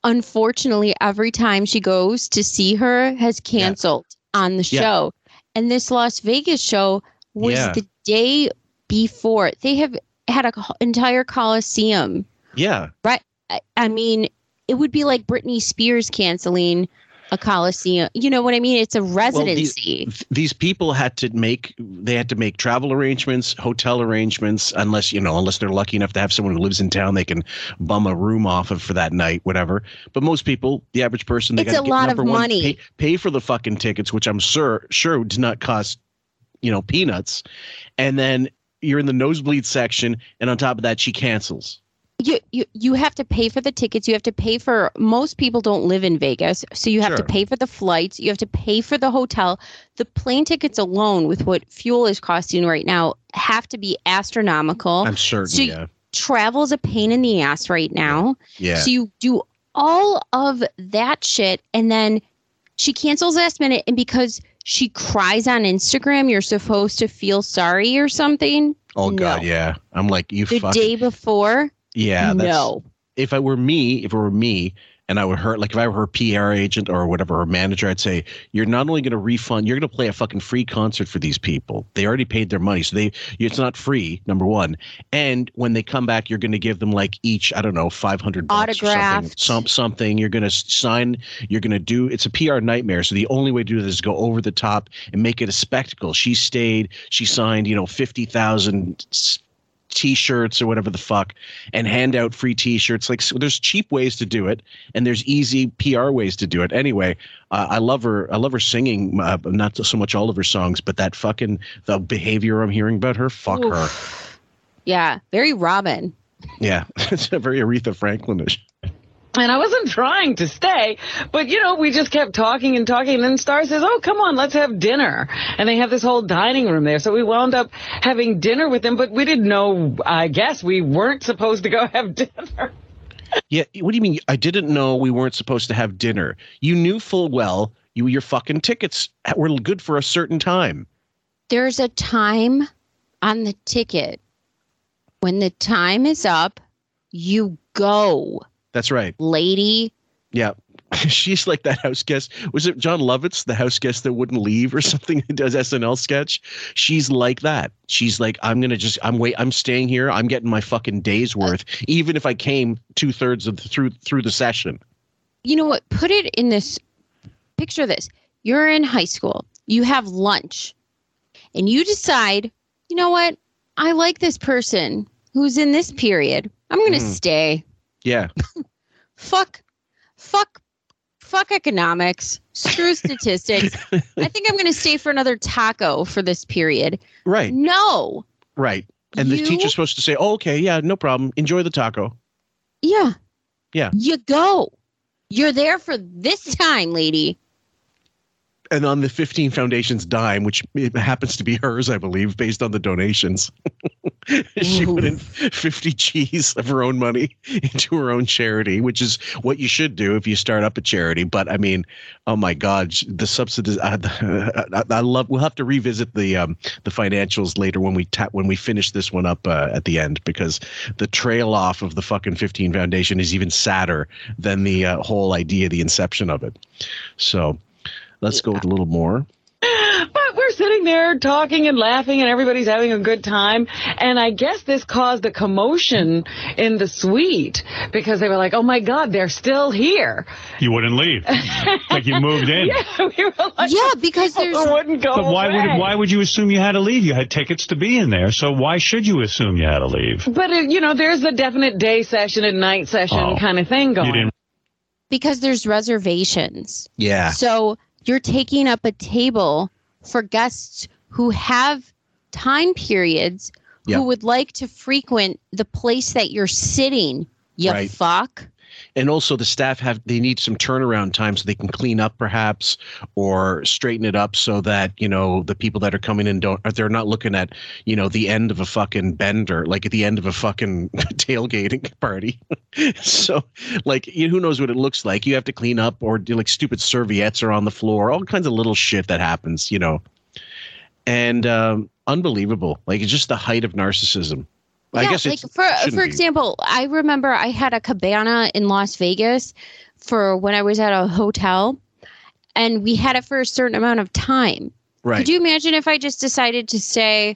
unfortunately, every time she goes to see her, has canceled on the show. And this Las Vegas show was the day before. They have had an entire Coliseum. Yeah. Right. I mean, it would be like Britney Spears canceling a Coliseum. You know what I mean? It's a residency. Well, these people had to make travel arrangements, hotel arrangements, unless they're lucky enough to have someone who lives in town, they can bum a room off of for that night, whatever. But most people, the average person, it's a lot of money. Pay for the fucking tickets, which I'm sure did not cost, you know, peanuts. And then you're in the nosebleed section. And on top of that, she cancels. You have to pay for the tickets. You have to pay for, most people don't live in Vegas, so you have to pay for the flights. You have to pay for the hotel. The plane tickets alone, with what fuel is costing right now, have to be astronomical. I'm certain. So travel's a pain in the ass right now. Yeah. So you do all of that shit, and then she cancels last minute, and because she cries on Instagram, you're supposed to feel sorry or something. Oh God, yeah. I'm like, you the fucking day before. Yeah. That's, no. If it were me and I were her, like if I were her PR agent or whatever, her manager, I'd say, you're not only going to refund, you're going to play a fucking free concert for these people. They already paid their money. So it's not free. Number one. And when they come back, you're going to give them like each, I don't know, $500 or something. You're going to sign. You're going to do. It's a PR nightmare. So the only way to do this is go over the top and make it a spectacle. She stayed. She signed, 50,000 T-shirts or whatever the fuck, and hand out free T-shirts. Like, so there's cheap ways to do it, and there's easy PR ways to do it. Anyway, I love her. I love her singing. Not so much all of her songs, but that fucking the behavior I'm hearing about her. Fuck Oof. Her. Yeah, very Robin. Yeah, it's very Aretha Franklin-ish. And I wasn't trying to stay, but, we just kept talking and talking. And then Star says, oh, come on, let's have dinner. And they have this whole dining room there. So we wound up having dinner with them, but we didn't know, I guess we weren't supposed to go have dinner. Yeah. What do you mean? I didn't know we weren't supposed to have dinner. You knew full well your fucking tickets were good for a certain time. There's a time on the ticket. When the time is up, you go. That's right. Lady. Yeah. She's like that house guest. Was it John Lovitz, the house guest that wouldn't leave or something, who does SNL sketch? She's like that. She's like, I'm staying here. I'm getting my fucking day's worth, even if I came 2/3 of through the session. You know what? Put it in this. Picture this. You're in high school. You have lunch and you decide, you know what? I like this person who's in this period. I'm going to stay. Yeah. Fuck economics. Screw statistics. I think I'm going to stay for another taco for this period. Right. No. Right. And the teacher's supposed to say, oh, okay, yeah, no problem. Enjoy the taco. Yeah. Yeah. You go. You're there for this time, lady. And on the 15 Foundation's dime, which happens to be hers, I believe, based on the donations, she put in 50 G's of her own money into her own charity, which is what you should do if you start up a charity. But I mean, oh my God, the subsidies! I love. We'll have to revisit the financials later when we finish this one up at the end, because the trail off of the fucking 15 Foundation is even sadder than the whole idea, the inception of it. So. Let's go with a little more. But we're sitting there talking and laughing and everybody's having a good time. And I guess this caused a commotion in the suite because they were like, oh, my God, they're still here. You wouldn't leave. Like you moved in. Yeah, we were like, yeah, because there's wouldn't go but why away. Why would you assume you had to leave? You had tickets to be in there. So why should you assume you had to leave? But, there's a definite day session and night session kind of thing going on. Because there's reservations. Yeah. So you're taking up a table for guests who have time periods who would like to frequent the place that you're sitting, fuck. And also the staff they need some turnaround time so they can clean up perhaps or straighten it up so that, the people that are coming in they're not looking at, the end of a fucking bender, like at the end of a fucking tailgating party. So like, who knows what it looks like? You have to clean up or do like stupid serviettes are on the floor, all kinds of little shit that happens, and unbelievable. Like it's just the height of narcissism. Yeah, I guess like for example, I remember I had a cabana in Las Vegas for when I was at a hotel, and we had it for a certain amount of time. Right. Could you imagine if I just decided to say,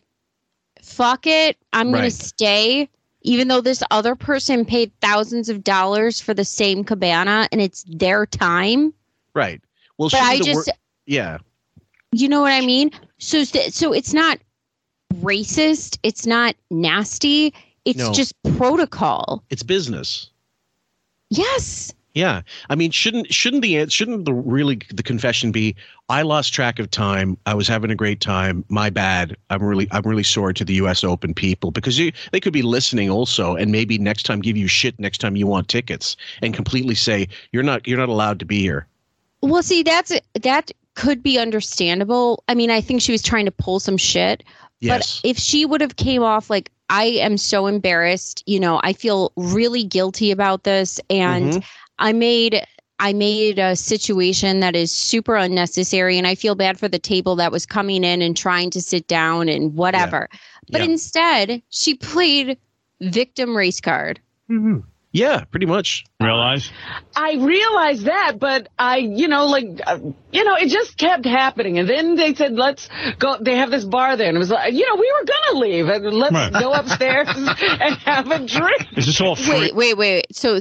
fuck it, I'm going to stay, even though this other person paid thousands of dollars for the same cabana and it's their time? Right. Well, but I just yeah. You know what I mean? So it's not racist, it's not nasty, it's just protocol. It's business. Yes. Yeah, I mean, shouldn't the confession be, I lost track of time. I was having a great time. My bad. I'm really sorry to the U.S. Open people, because they could be listening also, and maybe next time give you shit next time you want tickets, and completely say you're not allowed to be here. Well, see, that could be understandable. I mean, I think she was trying to pull some shit. Yes. But if she would have came off like, I am so embarrassed, you know, I feel really guilty about this, and mm-hmm. I made a situation that is super unnecessary, and I feel bad for the table that was coming in and trying to sit down and whatever. Yeah. But instead, she played victim race card. Mm-hmm. Yeah, pretty much. I realized that, but it just kept happening. And then they said, let's go. They have this bar there. And it was like, we were going to leave. And let's go upstairs and have a drink. Is this all free? Wait. So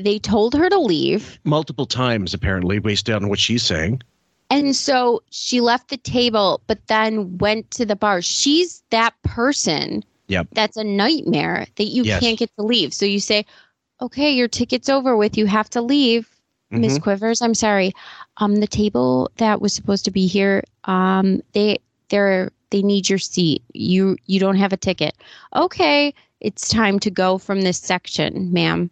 they told her to leave. Multiple times, apparently, based on what she's saying. And so she left the table, but then went to the bar. She's that person. Yep. That's a nightmare that you can't get to leave. So you say, okay, your ticket's over with. You have to leave, Miss mm-hmm. Quivers. I'm sorry. The table that was supposed to be here, they need your seat. You don't have a ticket. Okay, it's time to go from this section, ma'am.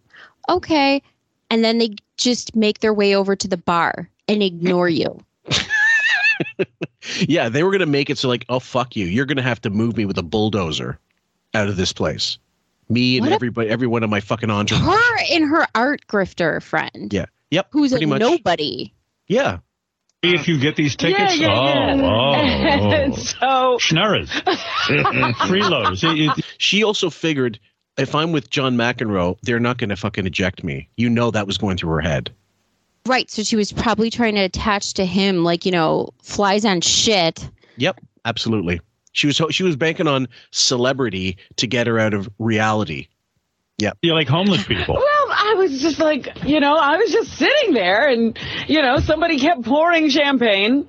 Okay. And then they just make their way over to the bar and ignore you. Yeah, they were going to make it so like, oh, fuck you. You're going to have to move me with a bulldozer out of this place. Me and everyone of my fucking entourage. Her and her art grifter friend. Yeah. Yep. Who's a nobody. Yeah. If you get these tickets, And so Schnurras. Freeloads. She also figured, if I'm with John McEnroe, they're not going to fucking eject me. You know, that was going through her head. Right. So she was probably trying to attach to him, like, flies on shit. Yep. Absolutely. She was banking on celebrity to get her out of reality. Yeah. You're like homeless people. Well, I was just like, I was just sitting there and, somebody kept pouring champagne.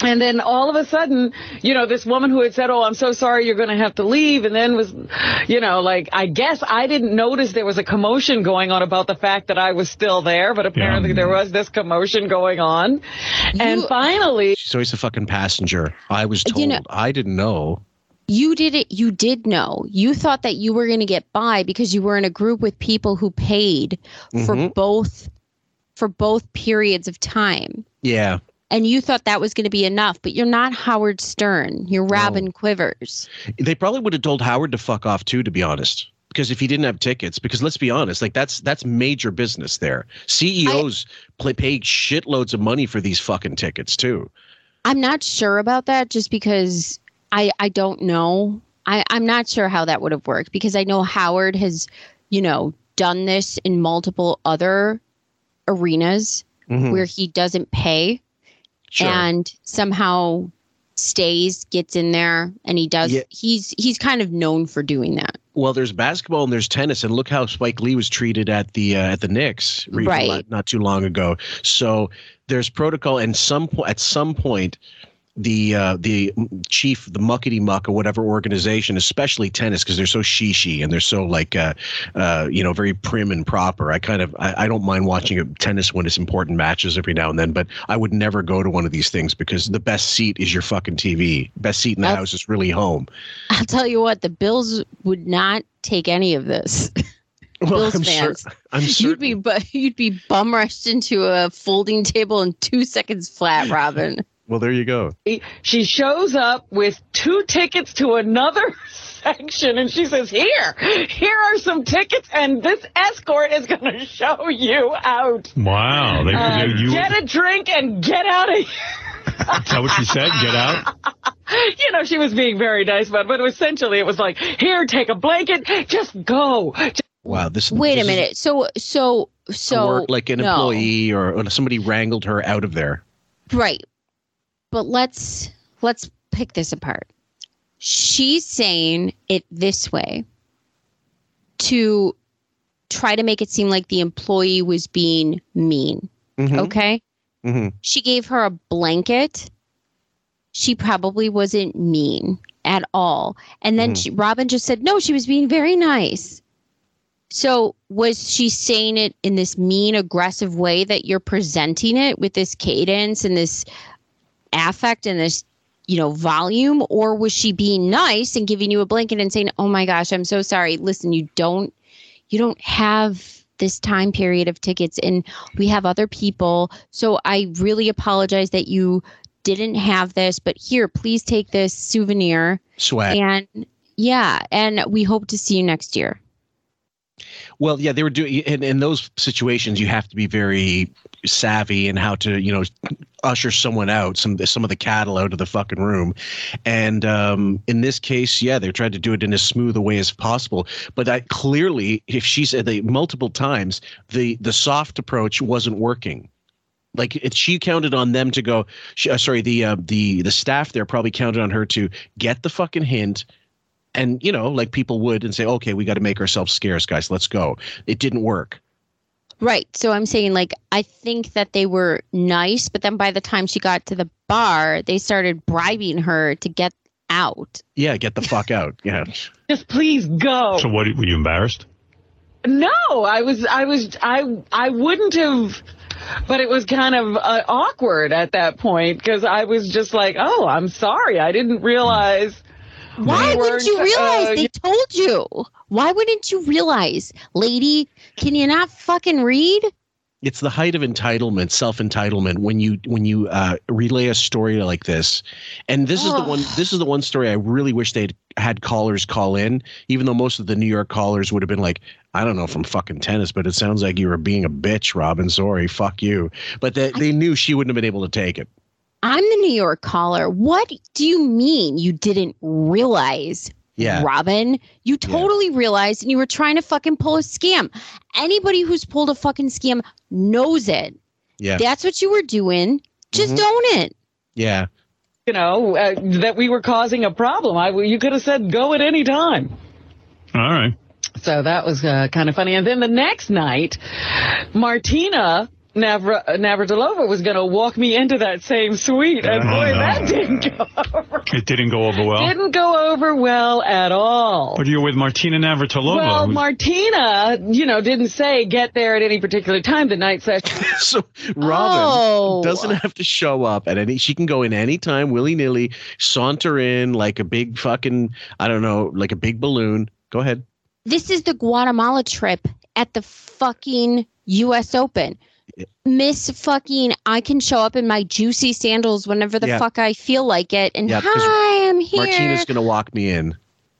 And then all of a sudden, this woman who had said, oh, I'm so sorry, you're going to have to leave. And then was, I guess I didn't notice there was a commotion going on about the fact that I was still there. But apparently there was this commotion going on. And finally. She's always a fucking passenger. I was told. I didn't know. You did it. You did know. You thought that you were going to get by because you were in a group with people who paid mm-hmm. for both periods of time. Yeah. And you thought that was going to be enough, but you're not Howard Stern. You're Robin Quivers. They probably would have told Howard to fuck off too, to be honest. Because if he didn't have tickets, because let's be honest, like that's major business there. CEOs pay shitloads of money for these fucking tickets too. I'm not sure about that, just because I don't know. I'm not sure how that would have worked, because I know Howard has, done this in multiple other arenas mm-hmm. where he doesn't pay. Sure. And somehow gets in there, and he does. Yeah. He's kind of known for doing that. Well, there's basketball and there's tennis, and look how Spike Lee was treated at the Knicks not too long ago. So there's protocol, and at some point, the chief, the muckety muck or whatever organization, especially tennis, because they're so shishy and they're so like very prim and proper. I don't mind watching tennis when it's important matches every now and then, but I would never go to one of these things, because the best seat is your fucking TV. Best seat in the house is really home. I'll tell you what, the Bills would not take any of this. Well, Bills fans, I'm sure you'd be bum rushed into a folding table in 2 seconds flat, Robin. Well, there you go. She shows up with 2 tickets to another section, and she says, here are some tickets, and this escort is going to show you out. Wow. Get a drink and get out of here. That's what she said, get out? She was being very nice, but essentially it was like, here, take a blanket, just go. Wow. Wait a minute. An employee or somebody wrangled her out of there. Right. But let's pick this apart. She's saying it this way to try to make it seem like the employee was being mean. Mm-hmm. Okay? Mm-hmm. She gave her a blanket. She probably wasn't mean at all. And then Robin just said, no, she was being very nice. So was she saying it in this mean, aggressive way that you're presenting it with this cadence and this affect and this, you know, volume? Or was she being nice and giving you a blanket and saying, oh, my gosh, I'm so sorry. Listen, you don't have this time period of tickets and we have other people. So I really apologize that you didn't have this. But here, please take this souvenir. Swag. And yeah. And we hope to see you next year. Well, yeah, they were doing in those situations. You have to be very savvy in how to, you know, usher someone out, some of the cattle out of the fucking room. And in this case, yeah, they tried to do it in as smooth a way as possible. But I, clearly, if she said that multiple times, the soft approach wasn't working. Like if she counted on them to go. The staff there probably counted on her to get the fucking hint. And, you know, like people would and say, OK, we got to make ourselves scarce, guys. Let's go. It didn't work. Right. So I'm saying, like, I think that they were nice. But then by the time she got to the bar, they started bribing her to get out. Yeah. Get the fuck out. Yeah. Just please go. So what, were you embarrassed? No, I wouldn't have. But it was kind of awkward at that point because I was just like, oh, I'm sorry. I didn't realize. Why wouldn't you realize? They told you. Why wouldn't you realize? Lady, can you not fucking read? It's the height of entitlement, self-entitlement, when you relay a story like this. And this is the one story I really wish they'd had callers call in, even though most of the New York callers would have been like, I don't know from fucking tennis, but it sounds like you were being a bitch, Robin. Sorry, fuck you. But they knew she wouldn't have been able to take it. I'm the New York caller. What do you mean you didn't realize, Robin? You totally realized and you were trying to fucking pull a scam. Anybody who's pulled a fucking scam knows it. Yeah. That's what you were doing. Just own it. Yeah. You know, that we were causing a problem. You could have said go at any time. All right. So that was kind of funny. And then the next night, Martina Navratilova was going to walk me into that same suite, and boy, that didn't go over. It didn't go over well? Didn't go over well at all. But you're with Martina Navratilova. Well, Martina, you know, didn't say get there at any particular time the night session. So Robin doesn't have to show up at any. She can go in any time, willy-nilly, saunter in like a big fucking, I don't know, like a big balloon. Go ahead. This is the Guatemala trip at the fucking U.S. Open. Miss fucking, I can show up in my juicy sandals whenever the fuck I feel like it. And hi, I'm here. Martina's going to walk me in.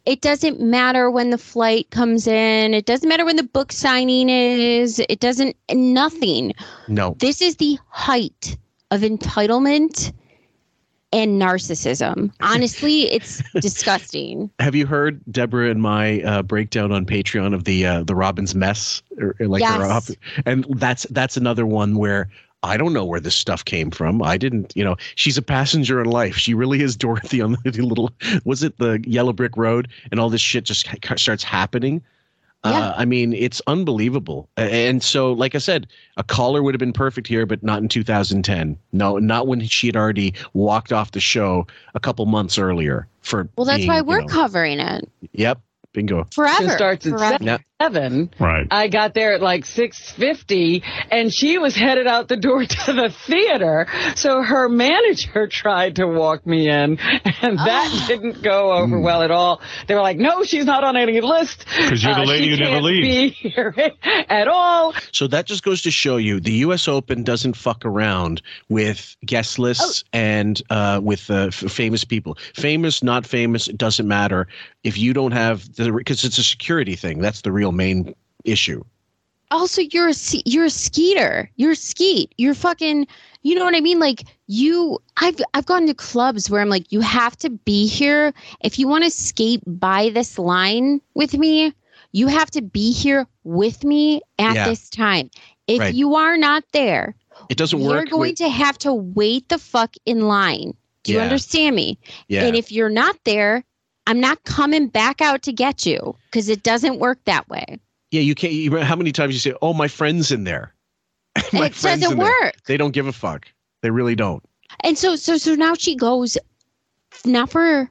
It doesn't matter when the flight comes in. It doesn't matter when the book signing is. It doesn't, nothing. No. This is the height of entitlement and narcissism. Honestly, it's disgusting. Have you heard Deborah and my breakdown on Patreon of the Robin's mess? Yes. And that's another one where I don't know where this stuff came from. I didn't, you know, she's a passenger in life. She really is Dorothy on the little, was it the Yellow Brick Road? And all this shit just starts happening. Yeah. I mean, it's unbelievable. And so, like I said, a caller would have been perfect here, but not in 2010. No, not when she had already walked off the show a couple months earlier. Well, that's why we're covering it. Yep. Bingo. Forever. It starts at 7. Right. I got there at like 6:50 and she was headed out the door to the theater. So her manager tried to walk me in and that didn't go over well at all. They were like, no, she's not on any list. Because you're the lady who never leaves. She can't be here at all. So that just goes to show you the U.S. Open doesn't fuck around with guest lists and with famous people. Famous, not famous, it doesn't matter. If you don't have because it's a security thing. That's the real main issue. Also, you're a skeeter. You're a skeet. You're fucking. You know what I mean? Like you, I've gone to clubs where I'm like, you have to be here if you want to skate by this line with me. You have to be here with me at this time. If you are not there, it doesn't work. You're going to have to wait the fuck in line. Do you understand me? Yeah. And if you're not there, I'm not coming back out to get you because it doesn't work that way. Yeah, you can't. How many times you say, oh, my friend's in there? It doesn't work. There. They don't give a fuck. They really don't. And so now she goes not for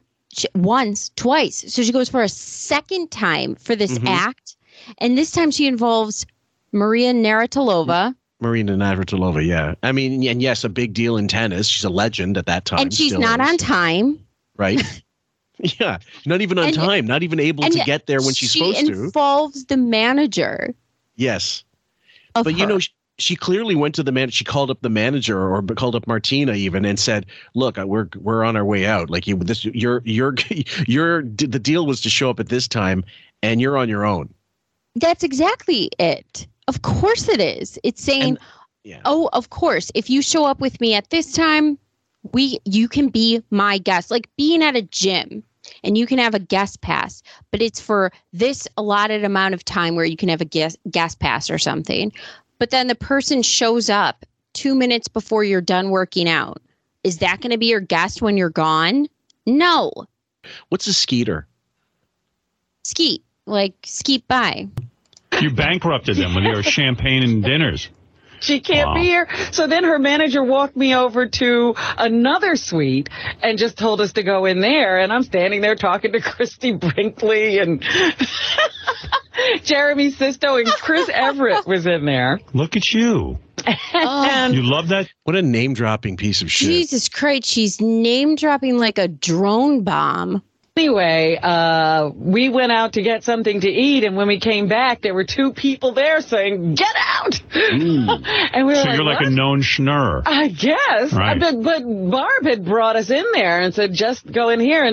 once, twice. So she goes for a second time for this act. And this time she involves Martina Navratilova, yeah. I mean, and yes, a big deal in tennis. She's a legend at that time. And she's not on time. Right. Yeah. Not even on time. Not even able to get there when she's supposed to. She involves the manager. Yes. But, you know, she clearly went to the manager. She called up the manager or called up Martina even and said, look, we're on our way out. Like, the deal was to show up at this time and you're on your own. That's exactly it. Of course it is. It's saying, oh, of course, if you show up with me at this time, you can be my guest. Like being at a gym and you can have a guest pass, but it's for this allotted amount of time where you can have a guest pass or something. But then the person shows up 2 minutes before you're done working out. Is that going to be your guest when you're gone? No. What's a skeeter? Skeet, like skeet by. You bankrupted them with your champagne and dinners. She can't be here. So then her manager walked me over to another suite and just told us to go in there. And I'm standing there talking to Christy Brinkley and Jeremy Sisto, and Chris Everett was in there. Look at you. You love that? What a name-dropping piece of shit. Jesus Christ, she's name-dropping like a drone bomb. Anyway, we went out to get something to eat, and when we came back, there were two people there saying, "Get out!" And we were so like, you're like what? A known schnurrer. I guess. Right. But Barb had brought us in there and said, just go in here.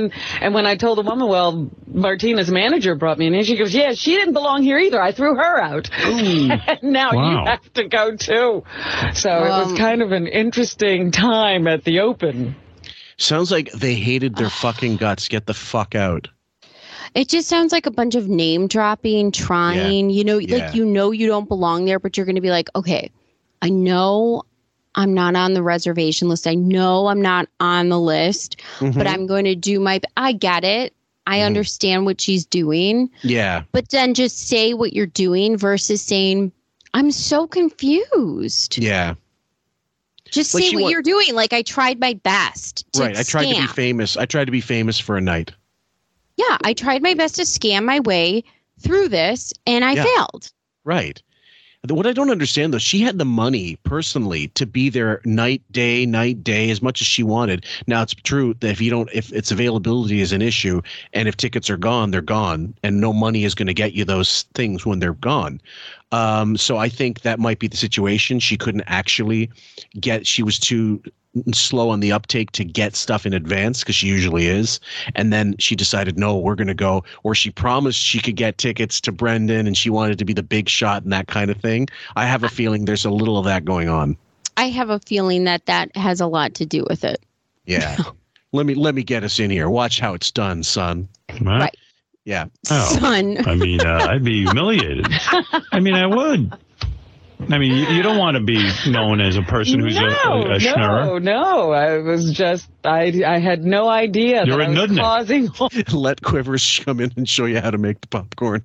And when I told the woman, well, Martina's manager brought me in, and she goes, yeah, she didn't belong here either. I threw her out. And now you have to go, too. So it was kind of an interesting time at the Open. Sounds like they hated their fucking guts. Get the fuck out. It just sounds like a bunch of name dropping, trying, like, you don't belong there, but you're going to be like, okay, I know I'm not on the reservation list. I know I'm not on the list, but I'm going to do I get it. I understand what she's doing. Yeah. But then just say what you're doing versus saying, I'm so confused. Yeah. Just like say what you're doing. Like, I tried my best to scam. I tried to be famous. I tried to be famous for a night. Yeah, I tried my best to scam my way through this, and I failed. Right. What I don't understand, though, she had the money personally to be there night, day, as much as she wanted. Now, it's true that if its availability is an issue, and if tickets are gone, they're gone, and no money is going to get you those things when they're gone. So I think that might be the situation. She couldn't actually she was too slow on the uptake to get stuff in advance, because she usually is. And then she decided, no, we're going to go. Or she promised she could get tickets to Brendan and she wanted to be the big shot and that kind of thing. I have a feeling there's a little of that going on. I have a feeling that has a lot to do with it. Yeah. Let me get us in here. Watch how it's done, son. Right. Yeah. Oh, son. I mean, I'd be humiliated. I mean, I would. I mean, you don't want to be known as a person who's a schnurrer. No. I was just, I had no idea that I was causing. Let Quivers come in and show you how to make the popcorn.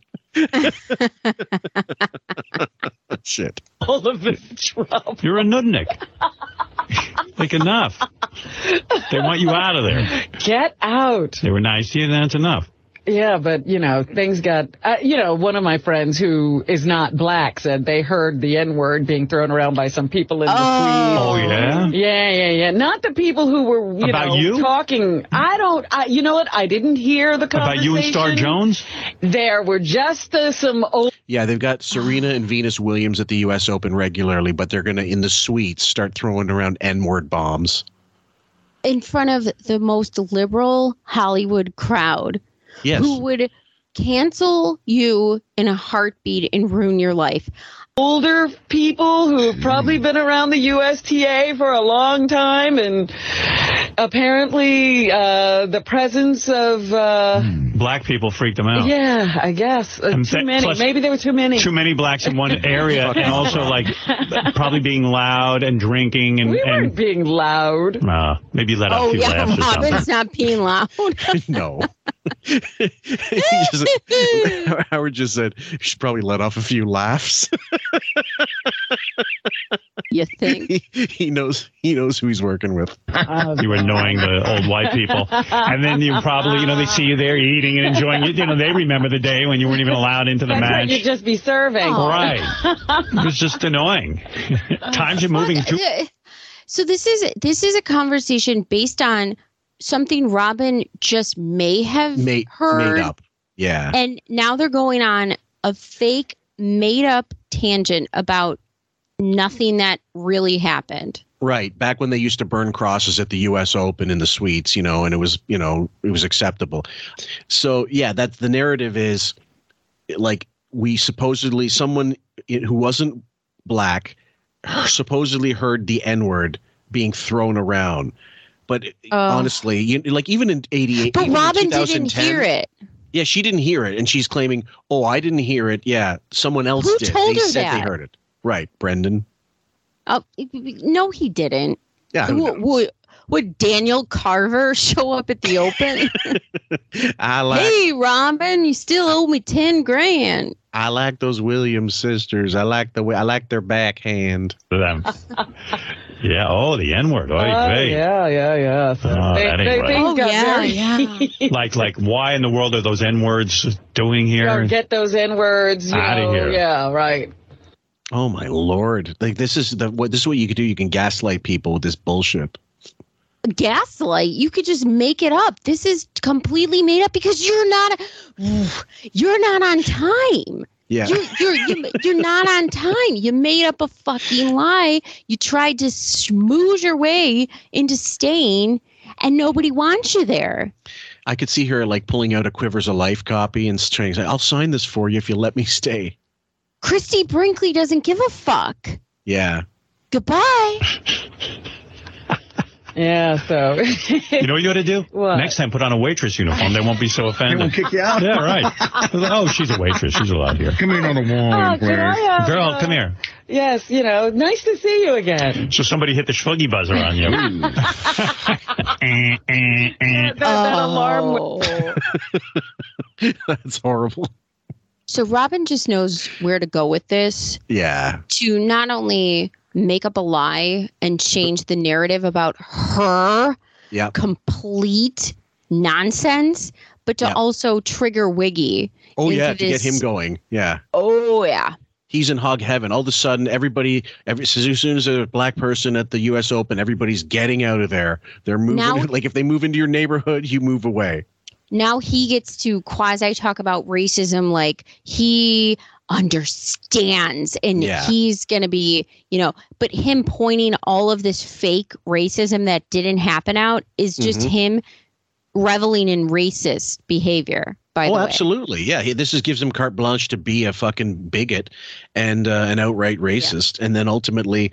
Shit. All of this trouble. You're a nudnik. Like, enough. They want you out of there. Get out. They were nice to you, that's enough. Yeah, but, things got, one of my friends who is not black said they heard the N-word being thrown around by some people in the suite. Oh, yeah? Yeah. Not the people who were, talking. I didn't hear the conversation. About you and Star Jones? There were just some old... Yeah, they've got Serena and Venus Williams at the U.S. Open regularly, but they're going to, in the suites, start throwing around N-word bombs. In front of the most liberal Hollywood crowd. Yes. Who would cancel you in a heartbeat and ruin your life. Older people who have probably been around the USTA for a long time, and apparently the presence of... Black people freaked them out. Yeah, I guess. Too many. Maybe there were too many. Too many blacks in one area, and also probably being loud and drinking. And, we weren't being loud. Maybe let out a few laughs or something. Robin's not being loud. No. Howard just said, you should probably let off a few laughs. You think he knows who he's working with. You were annoying the old white people, and then you probably, they see you there eating and enjoying it. They remember the day when you weren't even allowed into the match. That's what you'd just be serving. Aww. Right? It was just annoying. Times are moving too. So this is a conversation based on something Robin just may have heard. Made up. Yeah. And now they're going on a fake, made up tangent about nothing that really happened. Right. Back when they used to burn crosses at the U.S. Open in the suites, and it was acceptable. So, yeah, that's the narrative is like we supposedly someone who wasn't black supposedly heard the N-word being thrown around. But honestly, even in 88, but Robin didn't hear it. Yeah, she didn't hear it. And she's claiming, oh, I didn't hear it. Yeah, someone else did. Who told her that? They heard it. Right, Brendan. No, he didn't. Yeah, would Daniel Carver show up at the Open? Hey, Robin, you still owe me $10,000. I like those Williams sisters. I like the way. I like their backhand. Yeah. Oh, the N-word. Yeah. So yeah. Like, why in the world are those N-words doing here? Or get those N-words out of here. Yeah. Right. Oh my lord! Like this is what you could do. You can gaslight people with this bullshit. Gaslight? You could just make it up. This is completely made up because you're not on time. Yeah, you're not on time. You made up a fucking lie. You tried to smooth your way into staying, and nobody wants you there. I could see her like pulling out a Quivers of Life copy and saying, "I'll sign this for you if you let me stay." Christy Brinkley doesn't give a fuck. Yeah. Goodbye. Yeah, so. You know what you ought to do? What? Next time, put on a waitress uniform. They won't be so offended. They won't kick you out? Yeah, right. Oh, she's a waitress. She's allowed here. Come in on a wall. Girl, come here. Yes, nice to see you again. So somebody hit the Shvuggy buzzer on you. That alarm. That's horrible. So Robin just knows where to go with this. Yeah. To not only make up a lie and change the narrative about her complete nonsense, but to also trigger Wiggy. Oh, yeah. To get him going. Yeah. Oh, yeah. He's in hog heaven. All of a sudden, as soon as there's a black person at the U.S. Open, everybody's getting out of there. They're moving. Like if they move into your neighborhood, you move away. Now he gets to quasi talk about racism like he understands and he's going to be, but him pointing all of this fake racism that didn't happen out is just him reveling in racist behavior. By the way. Absolutely. Yeah. This gives him carte blanche to be a fucking bigot and an outright racist. Yeah. And then ultimately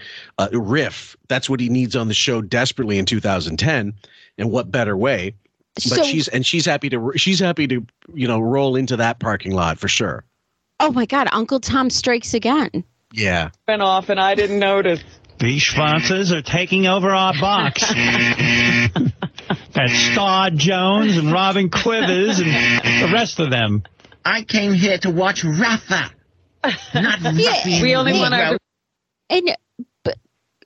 riff. That's what he needs on the show desperately in 2010. And what better way? But she's happy to roll into that parking lot for sure. Oh my God, Uncle Tom strikes again. Yeah, been off and I didn't notice. These sponsors are taking over our box. That's Star Jones and Robin Quivers and the rest of them. I came here to watch Rafa, not Ruffy. We only want our. And but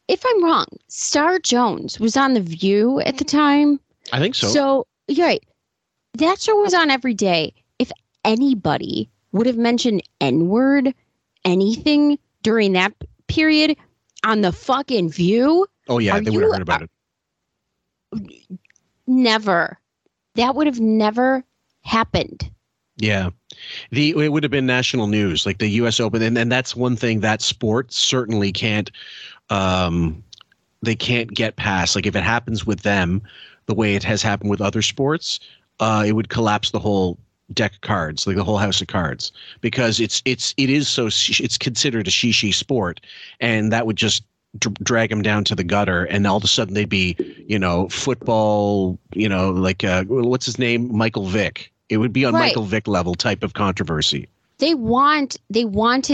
if I'm wrong, Star Jones was on The View at the time. I think so. So. You're right. That show was on every day. If anybody would have mentioned N-word, anything during that period on the fucking View. Oh, yeah. They would have heard about it. Never. That would have never happened. Yeah. It would have been national news, like the U.S. Open. And that's one thing that sport certainly can't. They can't get past. Like if it happens with them, the way it has happened with other sports, it would collapse the whole deck of cards, like the whole house of cards, because it's considered a she sport, and that would just drag them down to the gutter, and all of a sudden they'd be, football, like what's his name, Michael Vick. It would be on right. Michael Vick level type of controversy. They wanted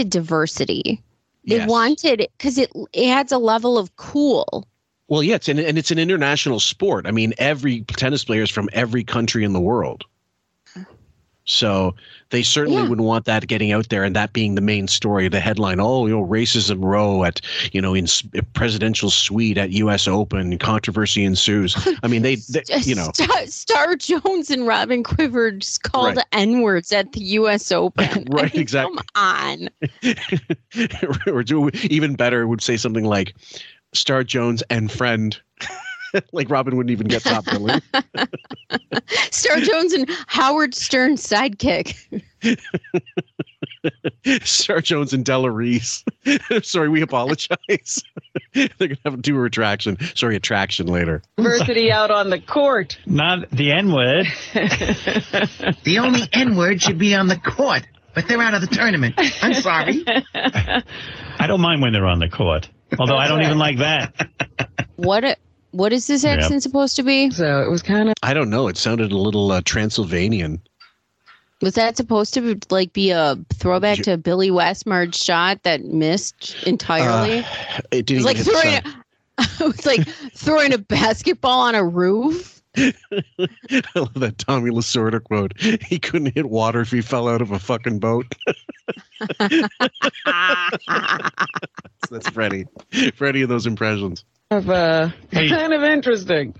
diversity. They wanted because it adds a level of cool. Well, yeah, it's an international sport. I mean, every tennis player is from every country in the world. So they certainly wouldn't want that getting out there and that being the main story, the headline, racism row at, in presidential suite at U.S. Open, controversy ensues. I mean, they Star Jones and Robin Quivers called N-words at the U.S. Open. Right, I mean, exactly. Come on. Or do even better, would say something like Star Jones and friend. Like Robin wouldn't even get top billing. Star Jones and Howard Stern sidekick. Star Jones and Della Reese. Sorry, we apologize. They're gonna have to do a retraction. Sorry, attraction later. Diversity out on the court. Not the N-word. The only N-word should be on the court, but they're out of the tournament. I'm sorry. I don't mind when they're on the court. Although I don't even like that. What is this accent supposed to be? So it was kind of... I don't know. It sounded a little Transylvanian. Was that supposed to be a throwback to Billy Westmard's shot that missed entirely? It was like throwing a basketball on a roof. I love that Tommy Lasorda quote. He couldn't hit water if he fell out of a fucking boat. That's Freddie. Freddie and those impressions. Kind of interesting.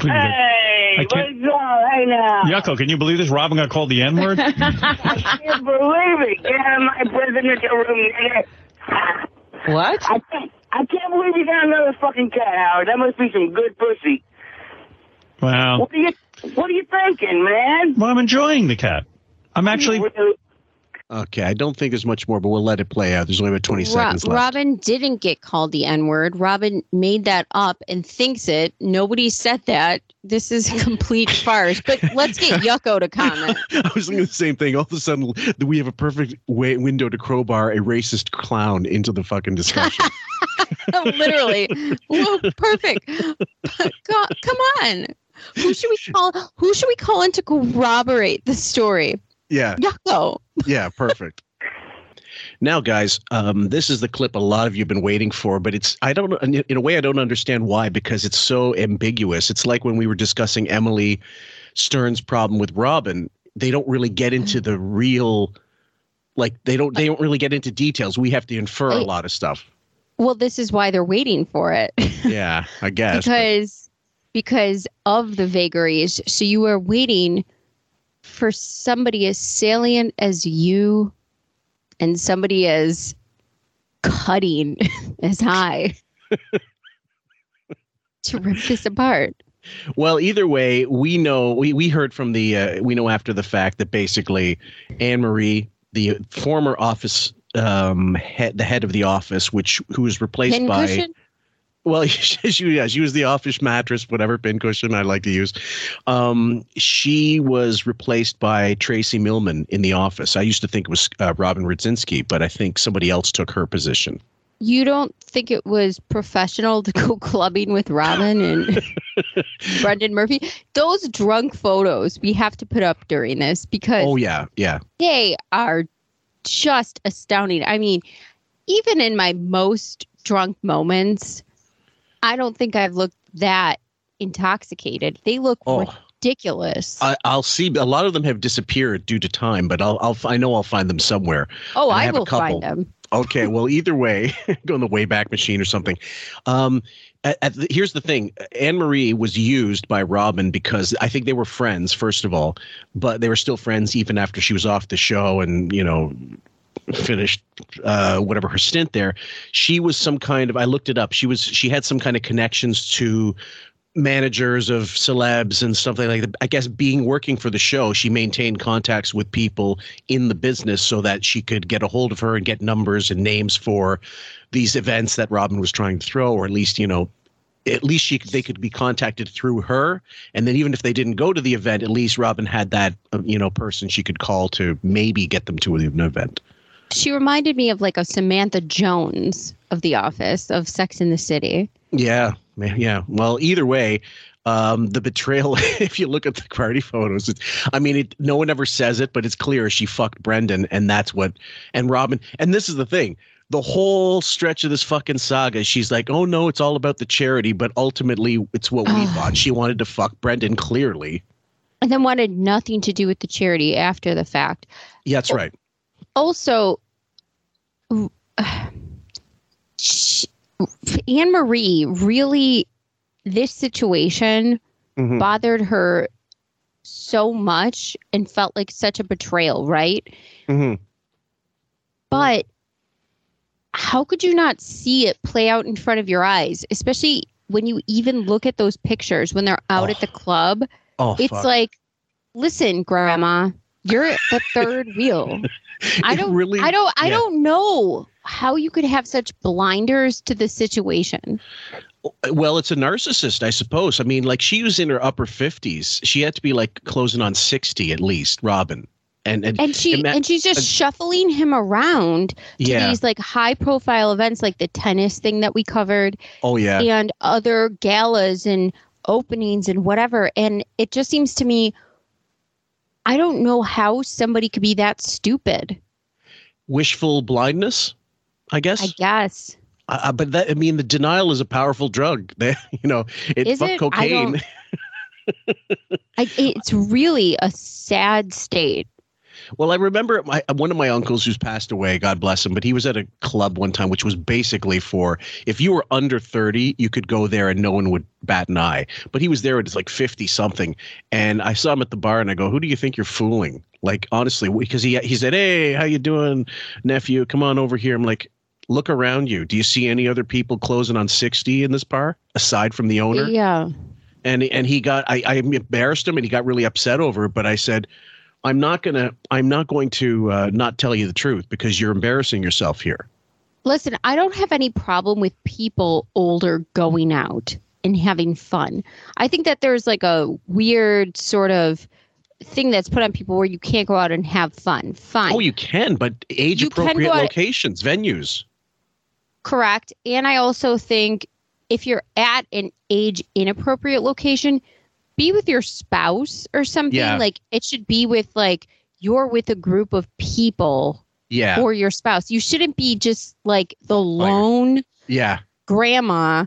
Hey, what's up right now? Yucko, can you believe this? Robin got called the N-word? I can't believe it. Get in my presidential room, nigga. What? I can't believe you got another fucking cat, Howard. That must be some good pussy. Wow. What are you thinking, man? Well, I'm enjoying the cat. I'm actually... Okay, I don't think there's much more, but we'll let it play out. There's only about 20 seconds left. Robin didn't get called the N-word. Robin made that up and thinks it. Nobody said that. This is a complete farce. But let's get Yucko to comment. I was thinking the same thing. All of a sudden, we have a perfect window to crowbar a racist clown into the fucking discussion. Literally. Whoa, perfect. Come on. Who should we call in to corroborate the story? Yeah. Yucko. Yeah, perfect. Now, guys, this is the clip a lot of you have been waiting for, but I don't understand why, because it's so ambiguous. It's like when we were discussing Emily Stern's problem with Robin. They don't really get into the real, they don't really get into details. We have to infer a lot of stuff. Well, this is why they're waiting for it. Yeah, I guess. Because of the vagaries. So you are waiting for somebody as salient as you and somebody as cutting as high to rip this apart. Well, either way, we know, we heard from we know after the fact that basically Anne-Marie, the former office, the head of the office, who was replaced by... Well, she was the office mattress, whatever pincushion I like to use. She was replaced by Tracy Millman in the office. I used to think it was Robin Rudzinski, but I think somebody else took her position. You don't think it was professional to go clubbing with Robin and Brendan Murphy? Those drunk photos we have to put up during this because they are just astounding. I mean, even in my most drunk moments, I don't think I've looked that intoxicated. They look ridiculous. I'll see. A lot of them have disappeared due to time, but I know I'll find them somewhere. Oh, I will find them. Okay. Well, either way, go in the Wayback Machine or something. Here's the thing. Anne-Marie was used by Robin because I think they were friends, first of all, but they were still friends even after she was off the show and, finished whatever her stint there. She was some kind of, I looked it up, she had some kind of connections to managers of celebs and something like that. I guess working for the show, she maintained contacts with people in the business so that she could get a hold of her and get numbers and names for these events that Robin was trying to throw, or at least they could be contacted through her. And then even if they didn't go to the event, at least Robin had that person she could call to maybe get them to an event. She reminded me of a Samantha Jones of The Office, of Sex and the City. Yeah. Well, either way, the betrayal, if you look at the party photos, no one ever says it, but it's clear she fucked Brendan, and that's what, and Robin. And this is the thing. The whole stretch of this fucking saga, she's like, oh, no, it's all about the charity, but ultimately it's what we bought. She wanted to fuck Brendan, clearly. and then wanted nothing to do with the charity after the fact. Yeah, that's right. Also, Anne-Marie really, this situation bothered her so much and felt like such a betrayal, right? But how could you not see it play out in front of your eyes, especially when you even look at those pictures when they're out at the club? It's like, listen, Grandma, you're the third wheel. I don't know how you could have such blinders to the situation. Well, it's a narcissist, I suppose. I mean, like, she was in her upper 50s. She had to be like closing on 60 at least, Robin. And she's just shuffling him around to these like high profile events, like the tennis thing that we covered. Oh yeah. And other galas and openings and whatever. And it just seems to me, I don't know how somebody could be that stupid. Wishful blindness, I guess. But that, I mean, the denial is a powerful drug. Cocaine. It's really a sad state. Well, I remember one of my uncles who's passed away, God bless him, but he was at a club one time, which was basically for, if you were under 30, you could go there and no one would bat an eye. But he was there at like 50 something. And I saw him at the bar and I go, who do you think you're fooling? Like, honestly, because he said, hey, how you doing, nephew? Come on over here. I'm like, look around you. Do you see any other people closing on 60 in this bar aside from the owner? Yeah. And he got, I embarrassed him and he got really upset over it. But I said, I'm not going to not tell you the truth because you're embarrassing yourself here. Listen, I don't have any problem with people older going out and having fun. I think that there's like a weird sort of thing that's put on people where you can't go out and have fun. Fine. Oh, you can, but age-appropriate locations, venues. Correct. And I also think if you're at an age-inappropriate location, be with your spouse or something. Yeah. Like, it should be with, like, you're with a group of people or your spouse. You shouldn't be just like the lone grandma,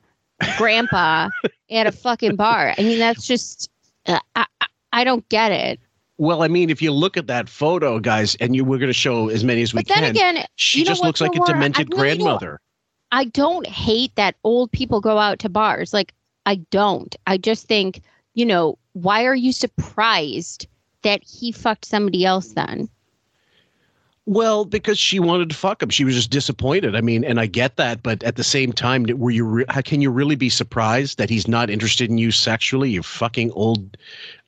grandpa at a fucking bar. I mean, that's just, I don't get it. Well, I mean, if you look at that photo, guys, and we're going to show as many as we can. But then again, she just looks like a demented grandmother. I don't hate that old people go out to bars. Like, I don't. I just think, you know, why are you surprised that he fucked somebody else then? Well, because she wanted to fuck him. She was just disappointed. I mean, and I get that. But at the same time, can you really be surprised that he's not interested in you sexually? You fucking old.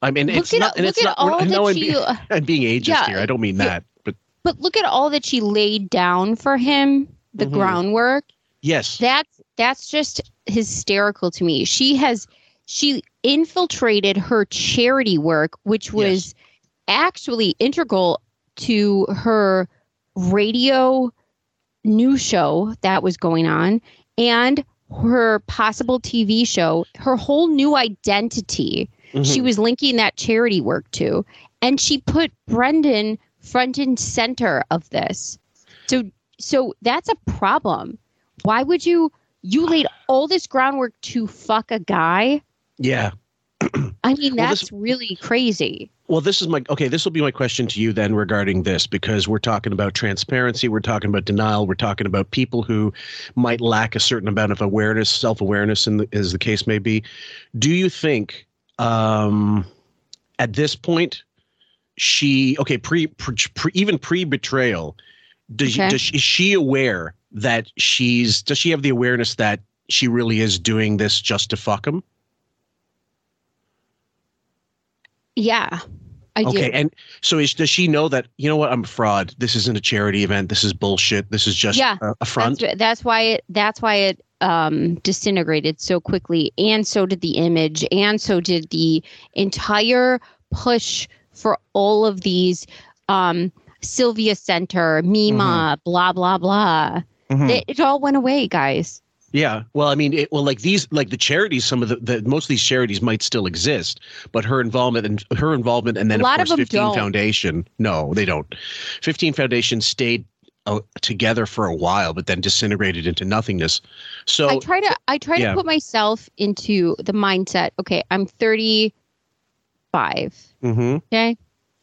I mean, I'm being ageist here. I don't mean that. But look at all that she laid down for him, the groundwork. Yes. That's just hysterical to me. She infiltrated her charity work, which was actually integral to her radio news show that was going on and her possible TV show, her whole new identity. She was linking that charity work to. And she put Brendan front and center of this. So that's a problem. Why would you laid all this groundwork to fuck a guy? Yeah. I mean, that's really crazy. Well, this will be my question to you then regarding this, because we're talking about transparency. We're talking about denial. We're talking about people who might lack a certain amount of awareness, self-awareness, as the case may be. Do you think at this point pre-betrayal, is she aware that does she have the awareness that she really is doing this just to fuck him? Yeah, I do. Okay, and so does she know that, you know what, I'm a fraud. This isn't a charity event. This is bullshit. This is just a front. That's why it disintegrated so quickly. And so did the image. And so did the entire push for all of these Sylvia Center, Mima, blah, blah, blah. It all went away, guys. Yeah. Well, I mean, the charities, some of most of these charities might still exist, but her involvement and then, of course, 15 Foundation. No, they don't. 15 Foundation stayed together for a while, but then disintegrated into nothingness. So I try to put myself into the mindset. Okay, I'm 30, 35. Mm-hmm. Okay.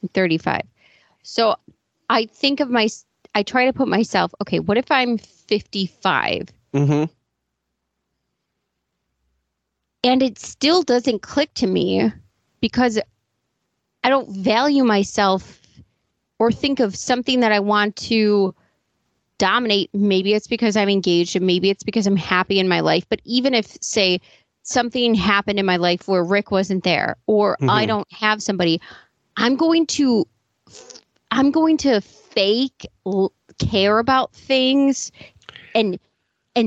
I'm 35. So I think of my, I try to put myself, okay, what if I'm 55? Mm-hmm. And it still doesn't click to me because I don't value myself or think of something that I want to dominate. Maybe it's because I'm engaged and maybe it's because I'm happy in my life. But even if, say, something happened in my life where Rick wasn't there or mm-hmm. I don't have somebody, I'm going to fake care about things and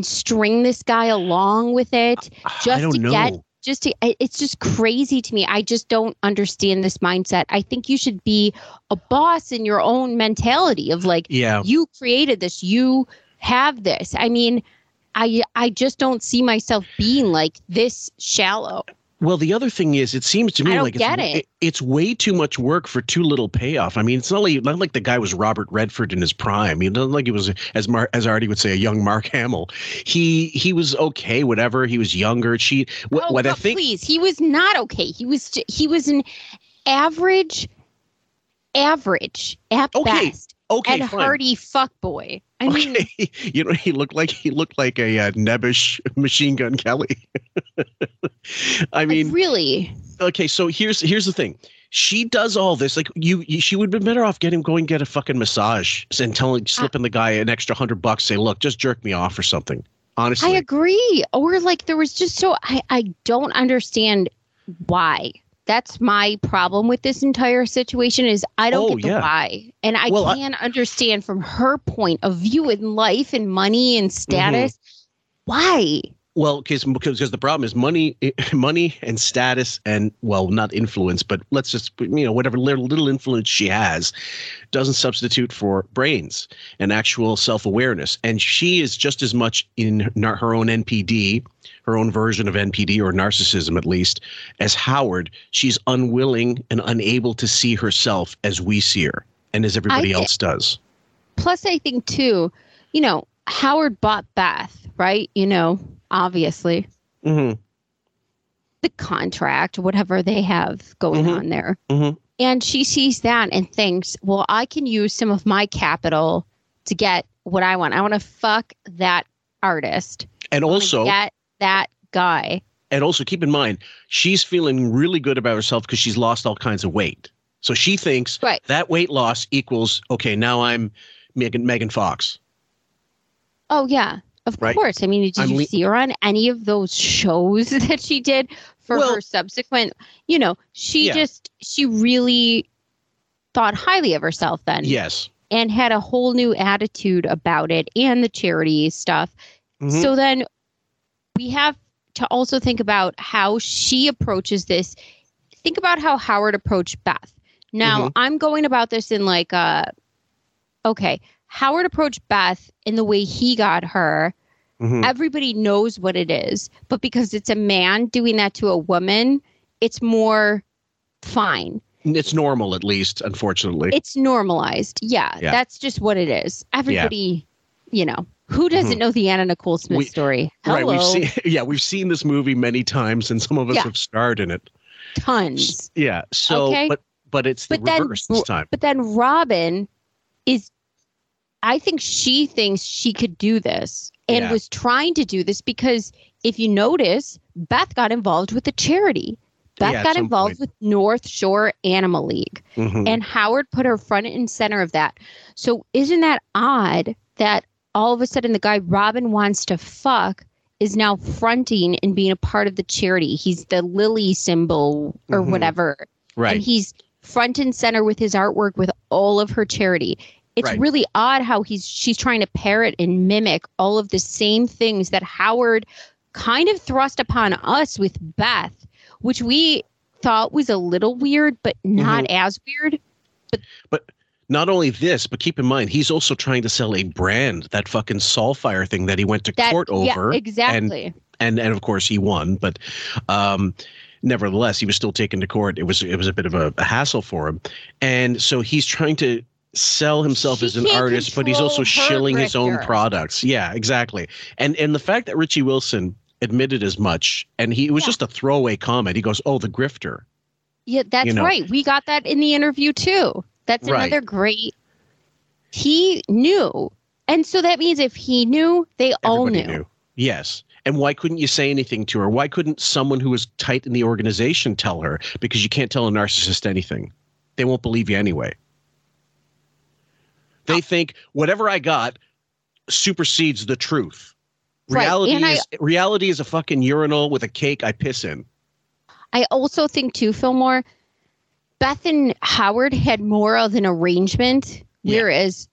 string this guy along with it it's just crazy to me. I just don't understand this mindset. I think you should be a boss in your own mentality of like, yeah, you created this, you have this. I mean, I just don't see myself being like this shallow. Well, the other thing is, it seems to me like it's way too much work for too little payoff. I mean, it's not like the guy was Robert Redford in his prime. You know, like he was, as Artie would say, a young Mark Hamill. He was okay, whatever. He was younger. Please, he was not okay. He was an average at best. Okay, and hearty fuckboy. I mean, okay. You know, he looked like a nebbish Machine Gun Kelly. I mean, really? Okay, so here's the thing. She does all this. Like she would have been better off going get a fucking massage and slipping the guy an extra $100. Say, look, just jerk me off or something. Honestly, I agree. Or like there was just I don't understand why. That's my problem with this entire situation is I don't get the why. And I can't understand from her point of view in life and money and status, mm-hmm. why? Well, because the problem is money and status and, well, not influence, but let's just, you know, whatever little influence she has doesn't substitute for brains and actual self-awareness. And she is just as much in her own NPD, her own version of NPD or narcissism, at least, as Howard. She's unwilling and unable to see herself as we see her and as everybody else does. Plus, I think, too, you know, Howard bought Beth, right? You know, obviously. Mm-hmm. The contract, whatever they have going mm-hmm. on there. Mm-hmm. And she sees that and thinks, well, I can use some of my capital to get what I want. I want to fuck that artist. And also get that guy. And also keep in mind, she's feeling really good about herself because she's lost all kinds of weight. So she thinks that weight loss equals, okay, now I'm Megan Fox. Oh, yeah, of course. I mean, did you see her on any of those shows that she did for her subsequent? You know, she really thought highly of herself then. Yes. And had a whole new attitude about it and the charity stuff. Mm-hmm. So then we have to also think about how she approaches this. Think about how Howard approached Beth. Now, mm-hmm. I'm going about this in like, Howard approached Beth in the way he got her. Mm-hmm. Everybody knows what it is. But because it's a man doing that to a woman, it's more fine. It's normal, at least, unfortunately. It's normalized. Yeah. That's just what it is. Everybody, you know. Who doesn't know the Anna Nicole Smith story? Hello. Right, we've seen this movie many times, and some of us have starred in it. Tons. Yeah. So, okay? but it's the reverse this time. But then Robin is... I think she thinks she could do this and was trying to do this because if you notice, Beth got involved with the charity. Beth got involved with North Shore Animal League. Mm-hmm. And Howard put her front and center of that. So isn't that odd that all of a sudden the guy Robin wants to fuck is now fronting and being a part of the charity? He's the lily symbol or mm-hmm. whatever. Right. And he's front and center with his artwork with all of her charity. It's really odd how she's trying to parrot and mimic all of the same things that Howard kind of thrust upon us with Beth, which we thought was a little weird, but not mm-hmm. as weird. But not only this, but keep in mind, he's also trying to sell a brand, that fucking Soulfire thing that he went to court over. Yeah, exactly. And of course he won, but nevertheless, he was still taken to court. It was a bit of a hassle for him. And so he's trying to sell himself as an artist, but he's also shilling his own products. Yeah, exactly. And the fact that Richie Wilson admitted as much, and it was just a throwaway comment. He goes, oh, the grifter. Yeah, that's right. We got that in the interview, too. That's another great. He knew. And so that means if he knew, they Everybody all knew. Yes. And why couldn't you say anything to her? Why couldn't someone who was tight in the organization tell her? Because you can't tell a narcissist anything. They won't believe you anyway. They think whatever I got supersedes the truth. Reality, reality is a fucking urinal with a cake I piss in. I also think, too, Fillmore, Beth and Howard had more of an arrangement, whereas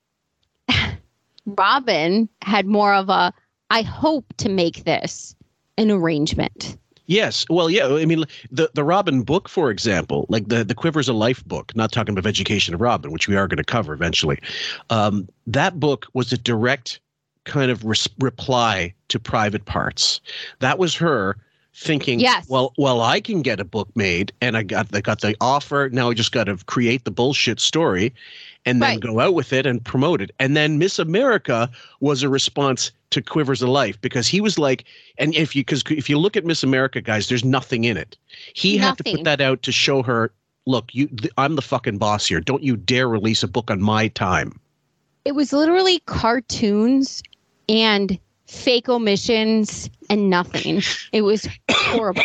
Robin had more of a, I hope to make this an arrangement. Yes. Well, yeah. I mean, the Robin book, for example, like the Quivers of Life book, not talking about Education of Robin, which we are going to cover eventually. That book was a direct kind of reply to Private Parts. That was her thinking, well, I can get a book made, and I got the offer. Now I just got to create the bullshit story and then go out with it and promote it. And then Miss America was a response to Quivers of Life, because he was like, and if you look at Miss America, guys, there's nothing in it. He had to put that out to show her, look, I'm the fucking boss here. Don't you dare release a book on my time. It was literally cartoons and fake omissions and nothing. It was horrible.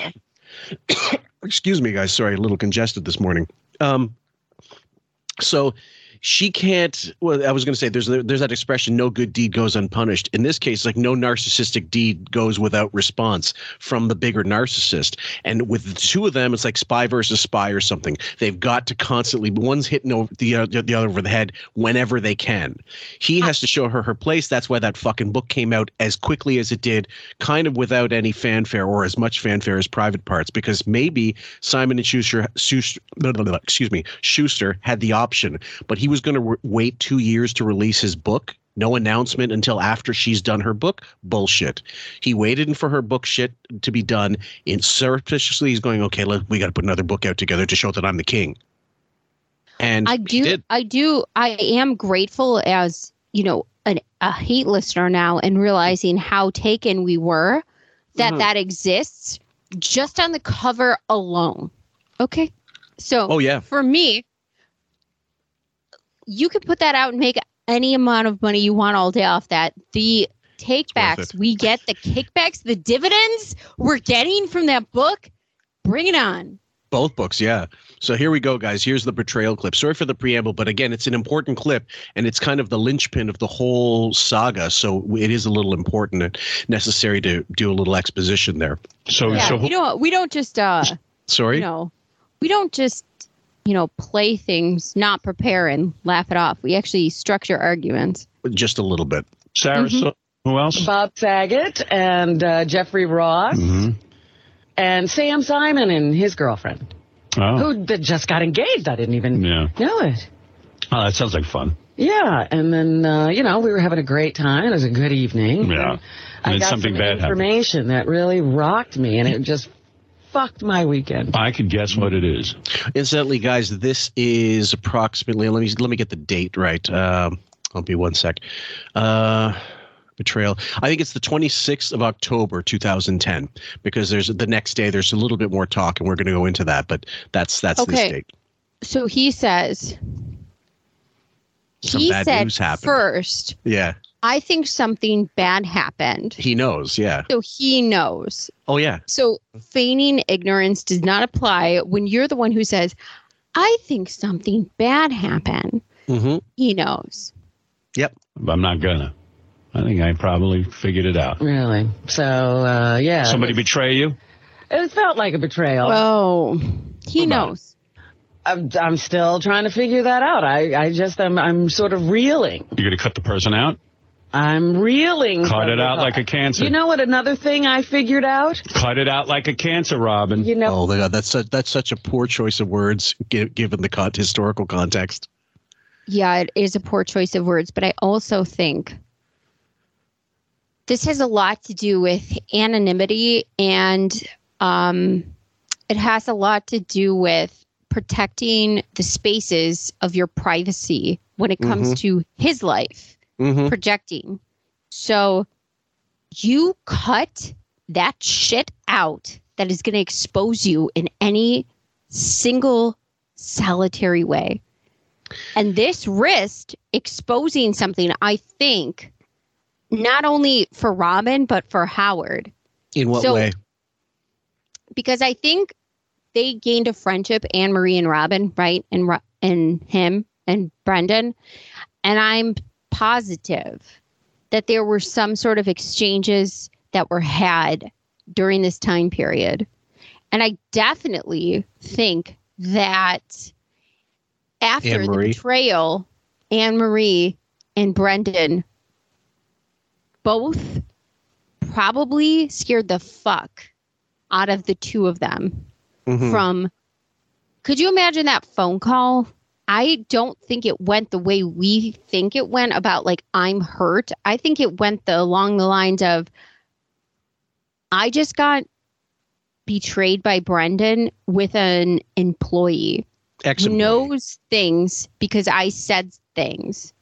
Excuse me, guys. Sorry, a little congested this morning. So she can't. Well, I was going to say there's that expression, no good deed goes unpunished. In this case, like no narcissistic deed goes without response from the bigger narcissist. And with the two of them, it's like spy versus spy or something. They've got to constantly, one's hitting over the other over the head whenever they can. He has to show her place. That's why that fucking book came out as quickly as it did, kind of without any fanfare or as much fanfare as Private Parts, because maybe Simon and Schuster had the option, but he was going to wait 2 years to release his book. No announcement until after she's done her book. Bullshit. He waited for her book shit to be done. And surreptitiously, he's going, okay, we got to put another book out together to show that I'm the king. And I do. I am grateful as, a hate listener now and realizing how taken we were that exists just on the cover alone. Okay. So for me, you can put that out and make any amount of money you want all day off that. The takebacks, we get the kickbacks, the dividends we're getting from that book. Bring it on. Both books, yeah. So here we go, guys. Here's the betrayal clip. Sorry for the preamble, but again, it's an important clip, and it's kind of the linchpin of the whole saga. So it is a little important and necessary to do a little exposition there. We don't just play things, not prepare, and laugh it off. We actually structure arguments. Just a little bit. Sarah, who else? Bob Saget and Jeffrey Ross and Sam Simon and his girlfriend who just got engaged. I didn't even know it. Oh, that sounds like fun. Yeah. And then, we were having a great time. It was a good evening. Yeah. And I got something bad information happened that really rocked me, and it just fucked my weekend. I could guess what it is. Incidentally, guys, this is approximately, let me get the date right. I'll be one sec. Betrayal. I think it's the 26th of October, 2010, because there's the next day, there's a little bit more talk, and we're going to go into that, but that's okay. This date. So he says, news happened first. Yeah. I think something bad happened. He knows, yeah. So he knows. Oh, yeah. So feigning ignorance does not apply when you're the one who says, I think something bad happened. Mm-hmm. He knows. Yep. I'm not going to. I think I probably figured it out. Really? So, yeah. Somebody betray you? It felt like a betrayal. Oh, he knows. I'm still trying to figure that out. I'm sort of reeling. You're going to cut the person out? I'm reeling. Cut it out like a cancer. You know what? Another thing I figured out. Cut it out like a cancer, Robin. Oh my God, that's such a poor choice of words given the historical context. Yeah, it is a poor choice of words, but I also think this has a lot to do with anonymity, and it has a lot to do with protecting the spaces of your privacy when it comes to his life. Projecting. So you cut that shit out that is going to expose you in any single solitary way. And this risked exposing something, I think, not only for Robin, but for Howard. In what way? Because I think they gained a friendship, Anne-Marie and Robin, right? And him and Brendan. And I'm positive that there were some sort of exchanges that were had during this time period. And I definitely think that after the betrayal, Anne-Marie and Brendan both probably scared the fuck out of the two of them. Mm-hmm. Could you imagine that phone call? I don't think it went the way we think it went about, like, I'm hurt. I think it went along the lines of, I just got betrayed by Brendan with an employee who knows things because I said things.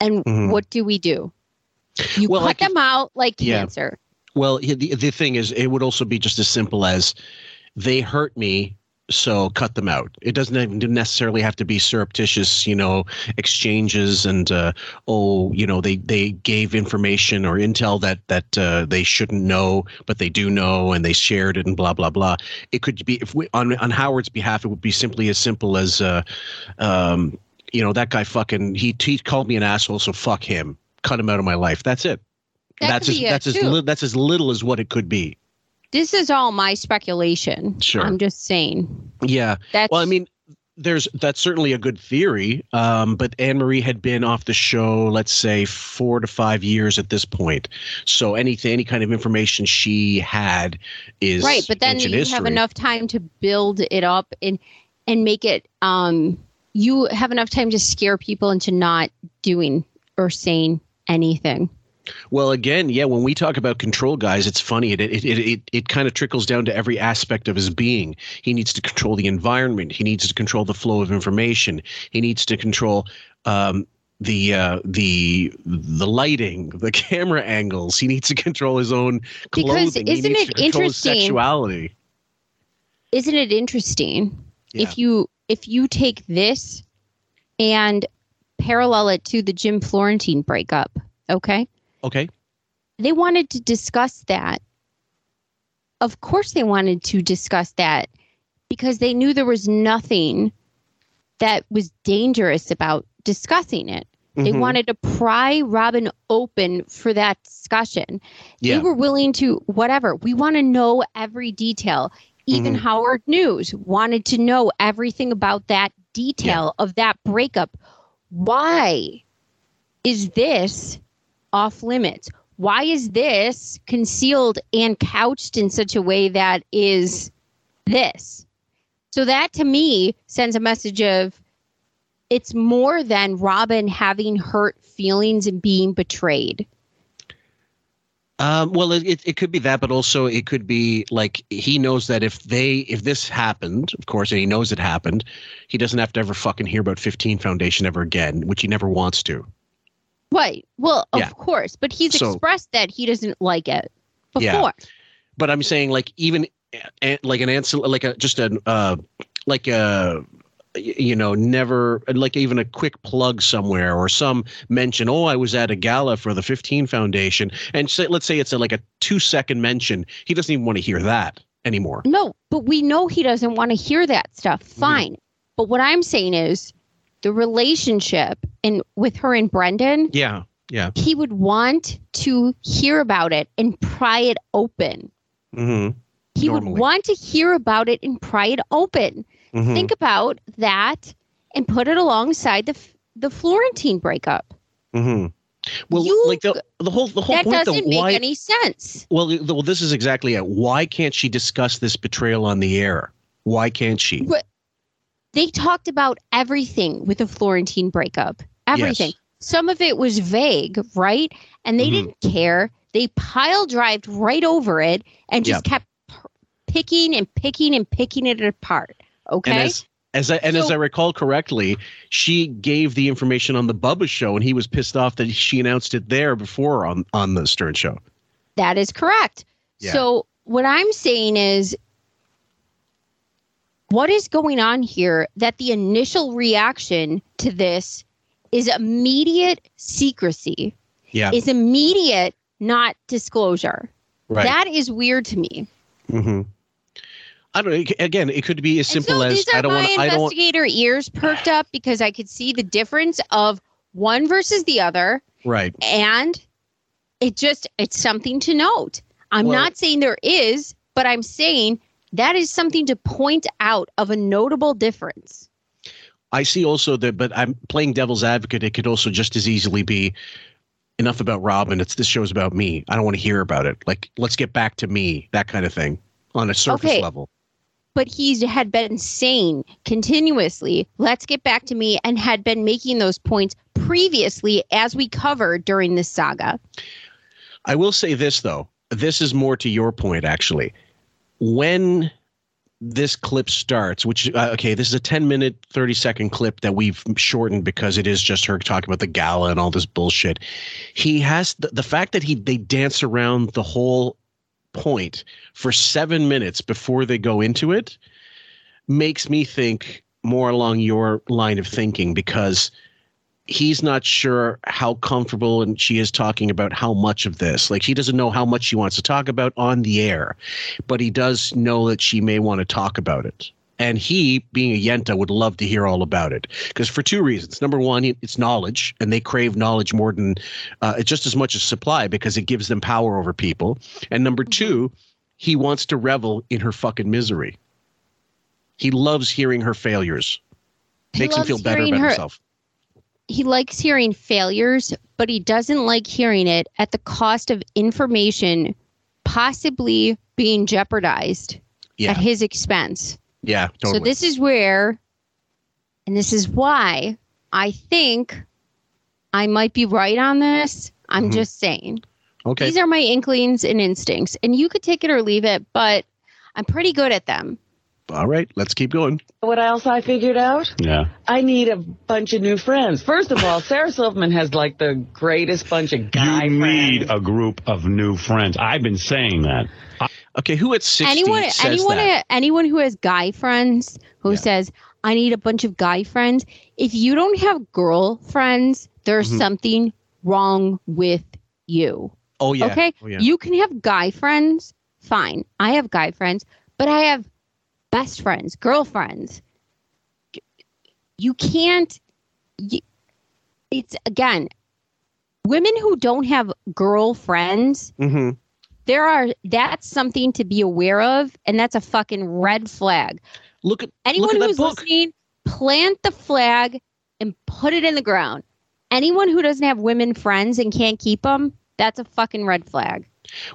And what do we do? You cut them out like cancer. Well, the thing is, it would also be just as simple as they hurt me, so cut them out. It doesn't necessarily have to be surreptitious, exchanges and, they gave information or intel that they shouldn't know, but they do know and they shared it and blah, blah, blah. It could be on Howard's behalf, it would be simply as simple as, that guy he called me an asshole, so fuck him. Cut him out of my life. That's it. That's as little as what it could be. This is all my speculation. Sure. I'm just saying. Yeah. That's certainly a good theory. But Anne-Marie had been off the show, let's say 4 to 5 years at this point. So any kind of information she had is right. But then you have enough time to build it up and make it. You have enough time to scare people into not doing or saying anything. Well, again, yeah, when we talk about control, guys, it's funny. It kind of trickles down to every aspect of his being. He needs to control the environment. He needs to control the flow of information. He needs to control the lighting, the camera angles. He needs to control his own clothing. Because isn't it interesting? Sexuality. Isn't it interesting if you take this and parallel it to the Jim Florentine breakup? Okay. Okay. They wanted to discuss that. Of course they wanted to discuss that because they knew there was nothing that was dangerous about discussing it. Mm-hmm. They wanted to pry Robin open for that discussion. Yeah. They were willing to whatever. We want to know every detail. Even Howard News wanted to know everything about that detail of that breakup. Why is this off limits? Why is this concealed and couched in such a way that is this? So that to me sends a message of it's more than Robin having hurt feelings and being betrayed. It could be that, but also it could be like he knows that if this happened, of course, and he knows it happened, he doesn't have to ever fucking hear about 15 Foundation ever again, which he never wants to. Right. Well, of course, but he's expressed that he doesn't like it before. Yeah. But I'm saying, like, even like an answer, like a just an like a never like even a quick plug somewhere or some mention. Oh, I was at a gala for the 15 Foundation, and let's say it's like a 2-second mention. He doesn't even want to hear that anymore. No, but we know he doesn't want to hear that stuff. Fine, but what I'm saying is, the relationship and with her and Brendan, he would want to hear about it and pry it open. Mm-hmm. He would want to hear about it and pry it open. Mm-hmm. Think about that and put it alongside the Florentine breakup. Mm-hmm. Well, the whole point that doesn't make any sense. Well, this is exactly it. Why can't she discuss this betrayal on the air? Why can't she? They talked about everything with the Florentine breakup. Everything. Yes. Some of it was vague, right? And they didn't care. They pile-drived right over it and just kept picking it apart. Okay? And as I recall correctly, she gave the information on the Bubba show, and he was pissed off that she announced it there before on the Stern show. That is correct. Yeah. So what I'm saying is What is going on here that the initial reaction to this is immediate secrecy? Yeah. Is immediate not disclosure. Right. That is weird to me. Mm-hmm. I don't know. Again, it could be as simple as I don't want ears perked up because I could see the difference of one versus the other. Right. And it's something to note. I'm not saying there is, but I'm saying that is something to point out of a notable difference. I see also that, but I'm playing devil's advocate. It could also just as easily be enough about Robin. This show's about me. I don't want to hear about it. Like, let's get back to me, that kind of thing on a surface level. But he had been saying continuously, let's get back to me, and had been making those points previously as we covered during this saga. I will say this, though. This is more to your point, actually. When this clip starts, which, this is a 10-minute, 30-second clip that we've shortened because it is just her talking about the gala and all this bullshit. He has the fact that they dance around the whole point for 7 minutes before they go into it makes me think more along your line of thinking, because he's not sure how comfortable and she is talking about how much of this. Like, she doesn't know how much she wants to talk about on the air, but he does know that she may want to talk about it. And he, being a Yenta, would love to hear all about it, because for two reasons. Number one, it's knowledge, and they crave knowledge more than just as much as supply, because it gives them power over people. And number two, he wants to revel in her fucking misery. He loves hearing her failures. Makes him feel better about himself. He likes hearing failures, but he doesn't like hearing it at the cost of information possibly being jeopardized at his expense. Yeah, totally. So this is where, and this is why I think I might be right on this. I'm just saying. Okay. These are my inklings and instincts, and you could take it or leave it, but I'm pretty good at them. All right, let's keep going. What else I figured out? Yeah. I need a bunch of new friends. First of all, Sarah Silverman has like the greatest bunch of guy friends. You need a group of new friends. I've been saying that. Okay, who at 60 says that? Anyone who has guy friends who says, I need a bunch of guy friends. If you don't have girl friends, there's something wrong with you. Oh, yeah. Okay? Oh, yeah. You can have guy friends. Fine. I have guy friends. But I have best friends, girlfriends. You can't. It's, again, women who don't have girlfriends. Mm-hmm. That's something to be aware of, and that's a fucking red flag. Look at anyone who's listening, plant the flag and put it in the ground. Anyone who doesn't have women friends and can't keep them, that's a fucking red flag.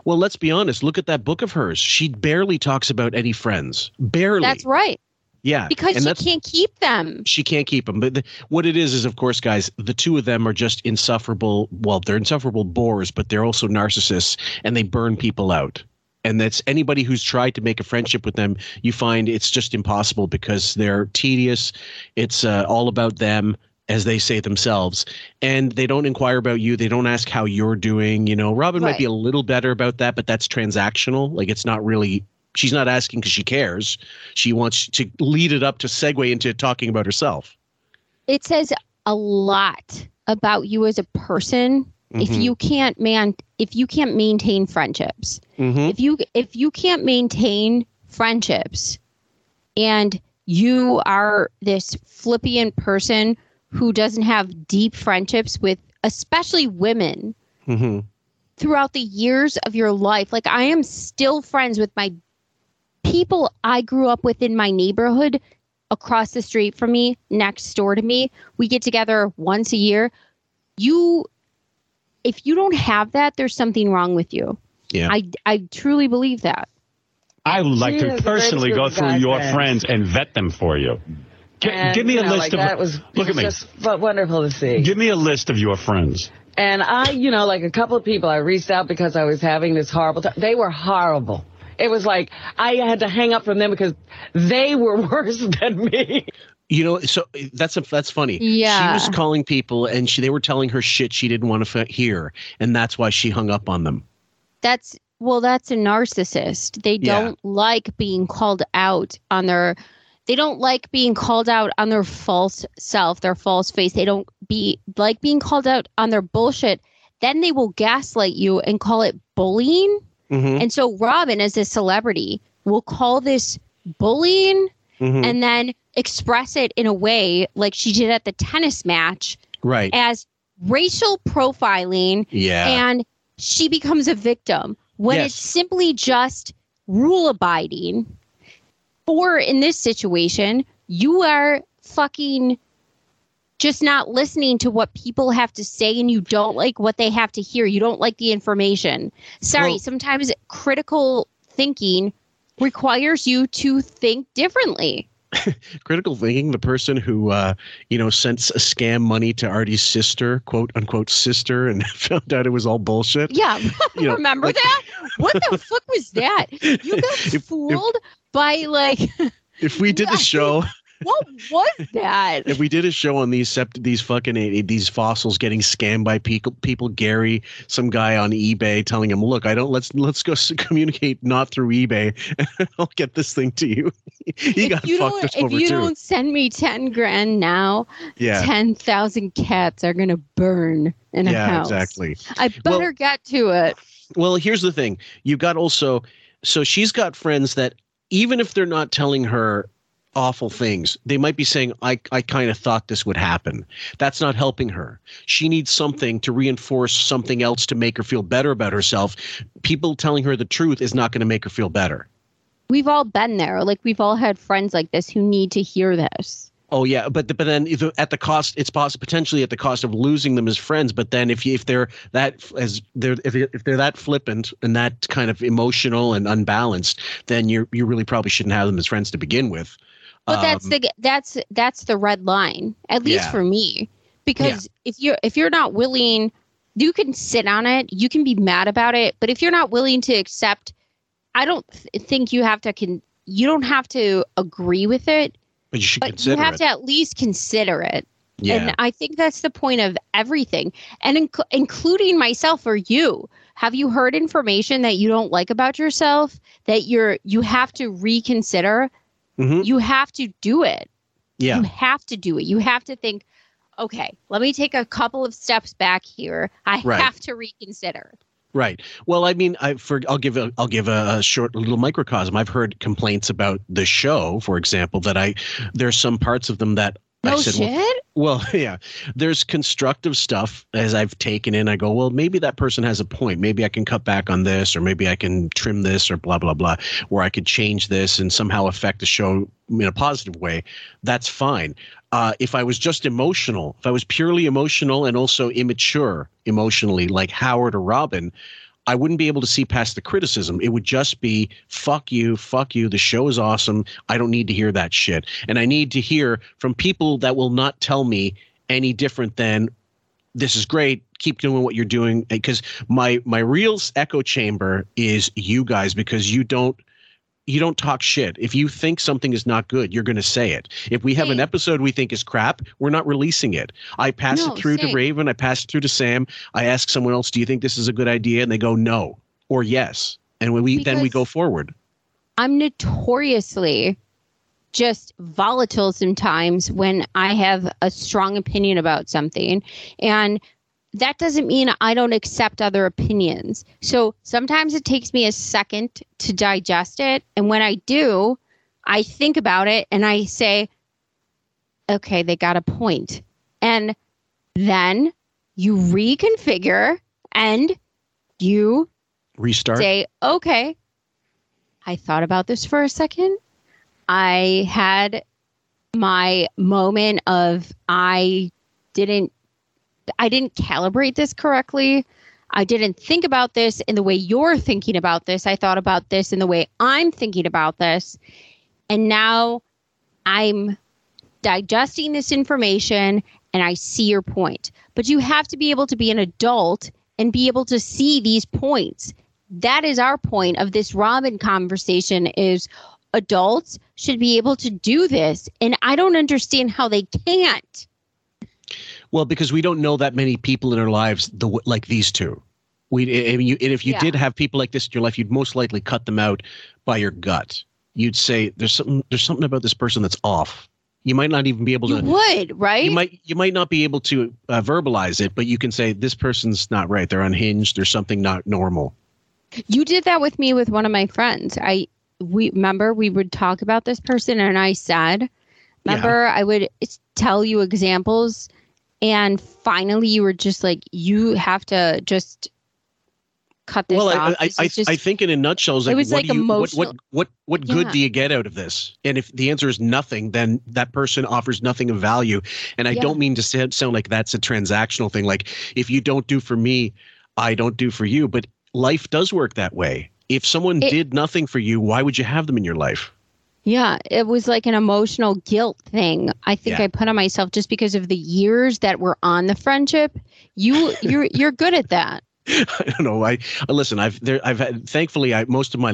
Well, let's be honest. Look at that book of hers. She barely talks about any friends. Barely. That's right. Yeah. Because she can't keep them. She can't keep them. But what it is, of course, guys, the two of them are just insufferable. Well, they're insufferable bores, but they're also narcissists, and they burn people out. And that's anybody who's tried to make a friendship with them, you find it's just impossible because they're tedious. It's all about them, as they say themselves. And they don't inquire about you. They don't ask how you're doing. You know, Robin might be a little better about that, but that's transactional. Like, it's not really. She's not asking because she cares. She wants to lead it up to segue into talking about herself. It says a lot about you as a person if you can't maintain friendships. Mm-hmm. If you can't maintain friendships and you are this flippant person who doesn't have deep friendships with especially women throughout the years of your life. Like, I am still friends with my people I grew up with in my neighborhood, across the street from me, next door to me. We get together once a year. If you don't have that, there's something wrong with you. Yeah, I truly believe that. I would like to personally go through your friends and vet them for you. Give me a list of that. Look at me. Just wonderful to see. Give me a list of your friends. And I, like a couple of people, I reached out because I was having this horrible time. They were horrible. It was like I had to hang up from them because they were worse than me. You know, so that's funny. Yeah. She was calling people and they were telling her shit she didn't want to hear. And that's why she hung up on them. That's a narcissist. They don't like being called out on their They don't like being called out on their false self, their false face. They don't like being called out on their bullshit. Then they will gaslight you and call it bullying. Mm-hmm. And so Robin, as a celebrity, will call this bullying and then express it in a way like she did at the tennis match, right, as racial profiling. Yeah. And she becomes a victim when it's simply just rule abiding. Or in this situation, you are fucking just not listening to what people have to say, and you don't like what they have to hear. You don't like the information. Sorry, well, sometimes critical thinking requires you to think differently. Critical thinking, the person who, sent scam money to Artie's sister, quote unquote sister, and found out it was all bullshit. Yeah. Remember that? What the fuck was that? You got fooled by if we did the show. What was that? If we did a show on these fossils getting scammed by people, Gary, some guy on eBay telling him, "Look, let's go communicate not through eBay, and I'll get this thing to you." If you don't send me 10 grand now, 10,000 cats are gonna burn in a house. Yeah, exactly. I better get to it. Well, here's the thing: you've got also, so she's got friends that even if they're not telling her awful things, they might be saying, I kind of thought this would happen. That's not helping her. She needs something to reinforce something else to make her feel better about herself. People telling her the truth is not going to make her feel better. We've all been there. We've all had friends like this who need to hear this. Oh, yeah. But then at the cost, it's potentially at the cost of losing them as friends. But then if they're that flippant and that kind of emotional and unbalanced, then you really probably shouldn't have them as friends to begin with. But that's the red line, at least for me, because if you're not willing, you can sit on it. You can be mad about it. But if you're not willing to accept, I don't think you have to. You don't have to agree with it. But you should consider it. You have to at least consider it. Yeah. And I think that's the point of everything, and including myself or you. Have you heard information that you don't like about yourself that you have to reconsider? Mm-hmm. You have to do it. Yeah. You have to do it. You have to think, okay, let me take a couple of steps back here. I have to reconsider. Right. Well, I mean, I'll give a short little microcosm. I've heard complaints about the show, for example, that there's some parts of them that I said, well, there's constructive stuff as I've taken in. I go, well, maybe that person has a point. Maybe I can cut back on this, or maybe I can trim this, or blah, blah, blah, where I could change this and somehow affect the show in a positive way. That's fine. If I was just emotional, if I was purely emotional and also immature emotionally, like Howard or Robin, I wouldn't be able to see past the criticism. It would just be, fuck you, the show is awesome, I don't need to hear that shit. And I need to hear from people that will not tell me any different than, this is great, keep doing what you're doing. Because my real echo chamber is you guys, because you don't talk shit. If you think something is not good, you're going to say it. If we have an episode we think is crap, we're not releasing it. I pass it through to Raven. I pass it through to Sam. I ask someone else, do you think this is a good idea? And they go no or yes. And then we go forward. I'm notoriously just volatile sometimes when I have a strong opinion about something. And that doesn't mean I don't accept other opinions. So sometimes it takes me a second to digest it. And when I do, I think about it and I say, okay, they got a point. And then you reconfigure and you restart. Say, okay, I thought about this for a second. I had my moment of I didn't calibrate this correctly. I didn't think about this in the way you're thinking about this. I thought about this in the way I'm thinking about this. And now I'm digesting this information and I see your point. But you have to be able to be an adult and be able to see these points. That is our point of this Robin conversation, is adults should be able to do this. And I don't understand how they can't. Well, because we don't know that many people in our lives like these two. And if you did have people like this in your life, you'd most likely cut them out by your gut. you'd say there's something about this person that's off. You might not even be able to. You would, right? You might not be able to verbalize it, but you can say this person's not right. They're unhinged. There's something not normal. You did that with me with one of my friends. We remember we would talk about this person, and I said, remember, yeah. I would tell you examples, and finally you were just like, you have to just cut this off. I think in a nutshell, what good do you get out of this? And if the answer is nothing, then that person offers nothing of value. And I don't mean to sound like that's a transactional thing. Like, if you don't do for me, I don't do for you. But life does work that way. If someone did nothing for you, why would you have them in your life? Yeah, it was like an emotional guilt thing. I think I put on myself just because of the years that were on the friendship. You're good at that. I don't know. Listen. I've had. Thankfully, all of my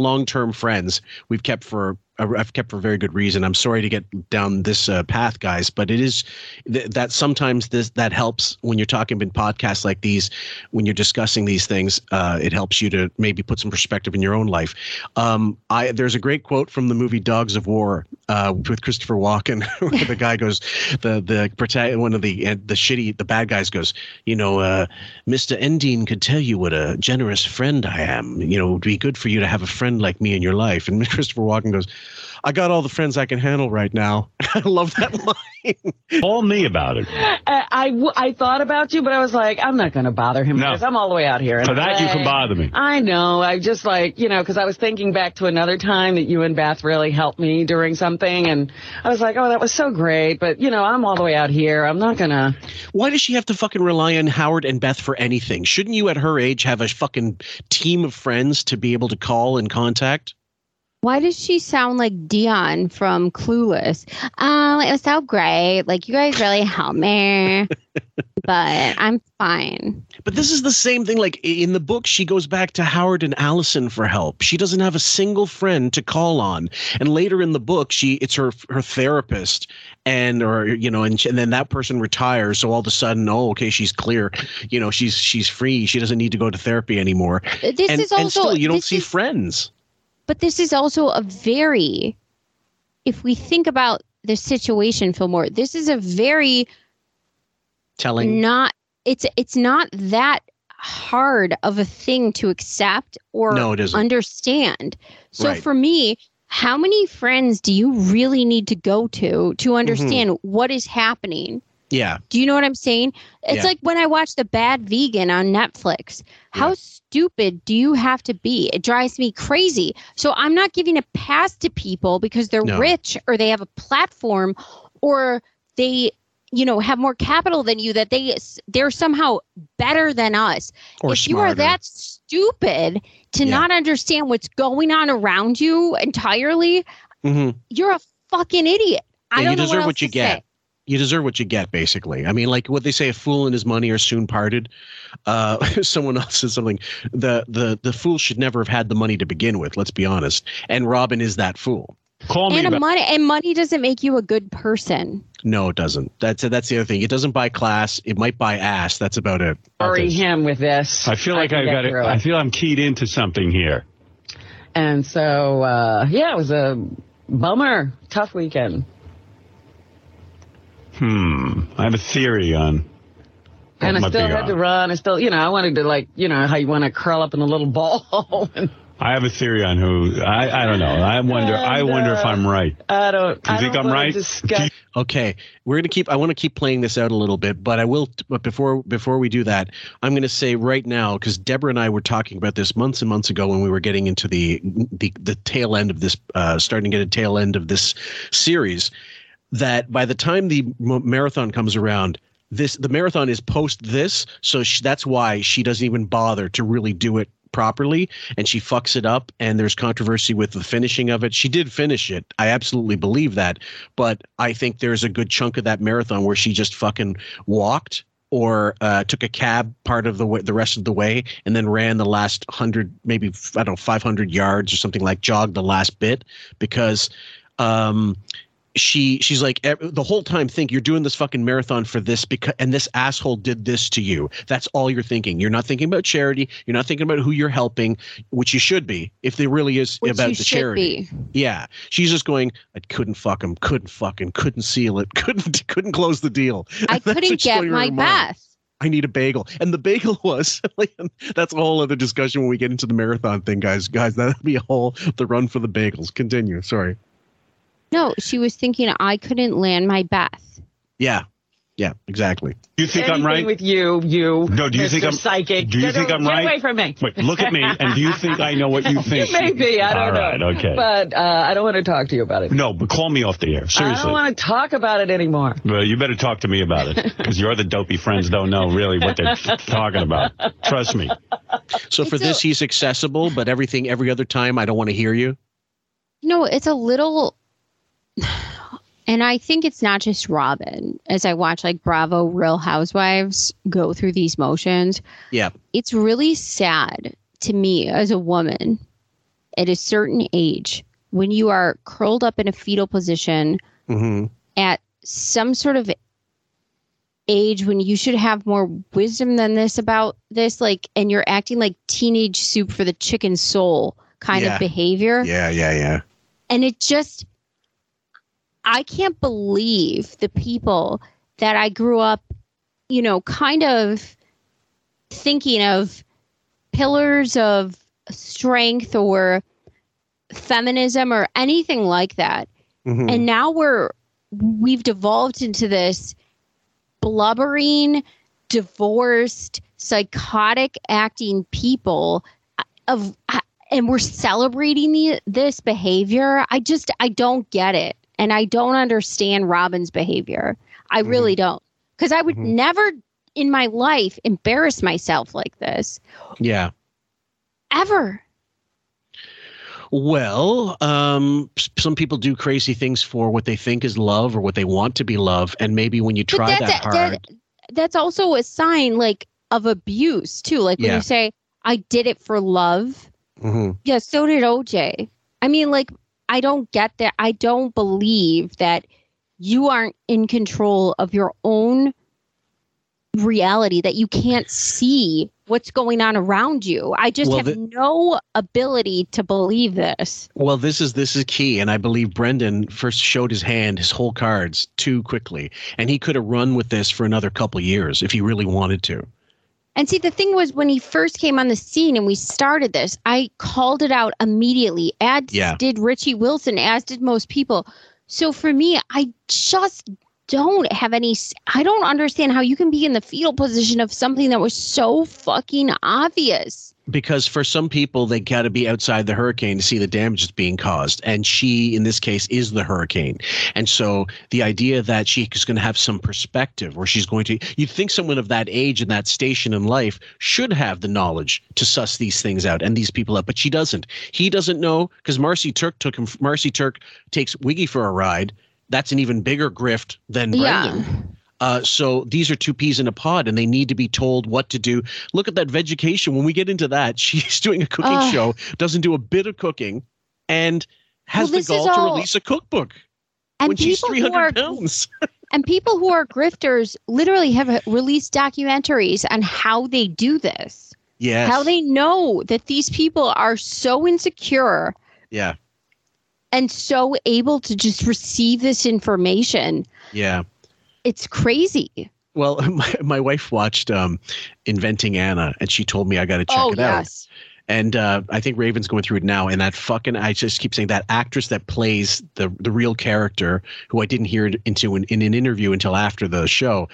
long-term friends we've kept for. I've kept for very good reason. I'm sorry to get down this path, guys, but it is that sometimes that helps when you're talking in podcasts like these, when you're discussing these things, it helps you to maybe put some perspective in your own life. There's a great quote from the movie Dogs of War with Christopher Walken, where the guy goes, the bad guys goes, Mr. Endine could tell you what a generous friend I am. It would be good for you to have a friend like me in your life. And Christopher Walken goes, I got all the friends I can handle right now. I love that line. Call me about it. I thought about you, but I was like, I'm not going to bother him because I'm all the way out here. For that, you can bother me. I know. I just because I was thinking back to another time that you and Beth really helped me during something. And I was like, oh, that was so great. But, I'm all the way out here. I'm not going to. Why does she have to fucking rely on Howard and Beth for anything? Shouldn't you at her age have a fucking team of friends to be able to call and contact? Why does she sound like Dion from Clueless? It was so great. Like, you guys really helped me, but I'm fine. But this is the same thing. Like, in the book, she goes back to Howard and Allison for help. She doesn't have a single friend to call on. And later in the book, it's her therapist, and then that person retires. So all of a sudden, she's clear. She's free. She doesn't need to go to therapy anymore. You don't see friends. But this is also if we think about the situation, Fillmore, this is a very telling. It's not that hard of a thing to accept or understand. So for me, how many friends do you really need to go to understand what is happening? Yeah. Do you know what I'm saying? It's like when I watch The Bad Vegan on Netflix. How stupid do you have to be? It drives me crazy. So I'm not giving a pass to people because they're rich or they have a platform or they, have more capital than you, that they're somehow better than us. Or if smarter. You are that stupid to not understand what's going on around you entirely, you're a fucking idiot. I don't know what else to say. You deserve what you get, basically. I mean, like what they say, a fool and his money are soon parted. Someone else said something. The fool should never have had the money to begin with, let's be honest. And Robin is that fool. Money doesn't make you a good person. No, it doesn't. That's the other thing. It doesn't buy class. It might buy ass. That's about it. Hurry him with this. I feel like I've got it. I feel I'm keyed into something here. And so, it was a bummer. Tough weekend. I have a theory on. And I still had to run. I still, I wanted to, how you want to curl up in a little ball. I have a theory on who. I don't know. I wonder if I'm right. I don't. Do you think I'm right? Okay, we're gonna keep. I want to keep playing this out a little bit, but I will. But before we do that, I'm gonna say right now, because Deborah and I were talking about this months and months ago when we were getting into the tail end of this, starting to get a tail end of this series. That by the time the marathon comes around, the marathon is post this. So that's why she doesn't even bother to really do it properly. And she fucks it up. And there's controversy with the finishing of it. She did finish it. I absolutely believe that. But I think there's a good chunk of that marathon where she just fucking walked or took a cab part of the way, the rest of the way, and then ran the last 100, maybe, 500 yards or something, jogged the last bit because she's like, the whole time think you're doing this fucking marathon for this because, and this asshole did this to you. That's all you're thinking. You're not thinking about charity. You're not thinking about who you're helping, which you should be if there really is which about the charity. Be. Yeah. She's just going, I couldn't fuck him. Couldn't fuck him. Couldn't seal it. Couldn't close the deal. I couldn't get my bath. I need a bagel. And the bagel was like, that's a whole other discussion when we get into the marathon thing, guys. Guys, that'll be a whole the run for the bagels. Continue. Sorry. No, she was thinking I couldn't land my bath. Yeah. Yeah, exactly. Do you think anything I'm right with you? No, do you Mr. think I'm psychic? Do you think I'm right? Get away from me. Wait, look at me, and do you think I know what you think? Maybe I don't know. All right, okay. But I don't want to talk to you about it. No, but call me off the air. Seriously, I don't want to talk about it anymore. Well, you better talk to me about it because your other dopey friends don't know really what they're talking about. Trust me. So for this, he's accessible, but every other time, I don't want to hear you. No, it's a little. And I think it's not just Robin. As I watch like Bravo, Real Housewives go through these motions. Yeah. It's really sad to me as a woman at a certain age when you are curled up in a fetal position mm-hmm. at some sort of age when you should have more wisdom than this about this. Like, and you're acting like teenage soup for the chicken soul kind of behavior. Yeah. And it just... I can't believe the people that I grew up, you know, kind of thinking of pillars of strength or feminism or anything like that. Mm-hmm. And now we've devolved into this blubbering, divorced, psychotic acting people and we're celebrating this behavior. I don't get it. And I don't understand Robin's behavior. I really don't. Because I would never in my life embarrass myself like this. Yeah. Ever. Well, some people do crazy things for what they think is love or what they want to be love. And maybe when you try that's also a sign like of abuse, too. Like when you say, I did it for love. Mm-hmm. Yeah, so did OJ. I mean, like... I don't get that. I don't believe that you aren't in control of your own reality, that you can't see what's going on around you. I just have no ability to believe this. Well, this is key. And I believe Brendan first showed his whole cards too quickly. And he could have run with this for another couple years if he really wanted to. And see, the thing was when he first came on the scene and we started this, I called it out immediately. As did Richie Wilson, as did most people. So for me, I just don't have any. I don't understand how you can be in the fetal position of something that was so fucking obvious. Because for some people, they got to be outside the hurricane to see the damage that's being caused. And she, in this case, is the hurricane. And so the idea that she is going to have some perspective or she's going to – you'd think someone of that age and that station in life should have the knowledge to suss these things out and these people out. But she doesn't. He doesn't know because Marcy Turk takes Wiggy for a ride. That's an even bigger grift than Brendan. Yeah. So these are two peas in a pod and they need to be told what to do. Look at that vegetation. When we get into that, she's doing a cooking show, doesn't do a bit of cooking and has the gall to release a cookbook when she's 300 pounds. And people who are grifters literally have released documentaries on how they do this. Yes. How they know that these people are so insecure. Yeah. And so able to just receive this information. Yeah. It's crazy. Well, my wife watched Inventing Anna, and she told me I got to check it out. And I think Raven's going through it now. And that I just keep saying that actress that plays the real character, who I didn't hear in an interview until after the show.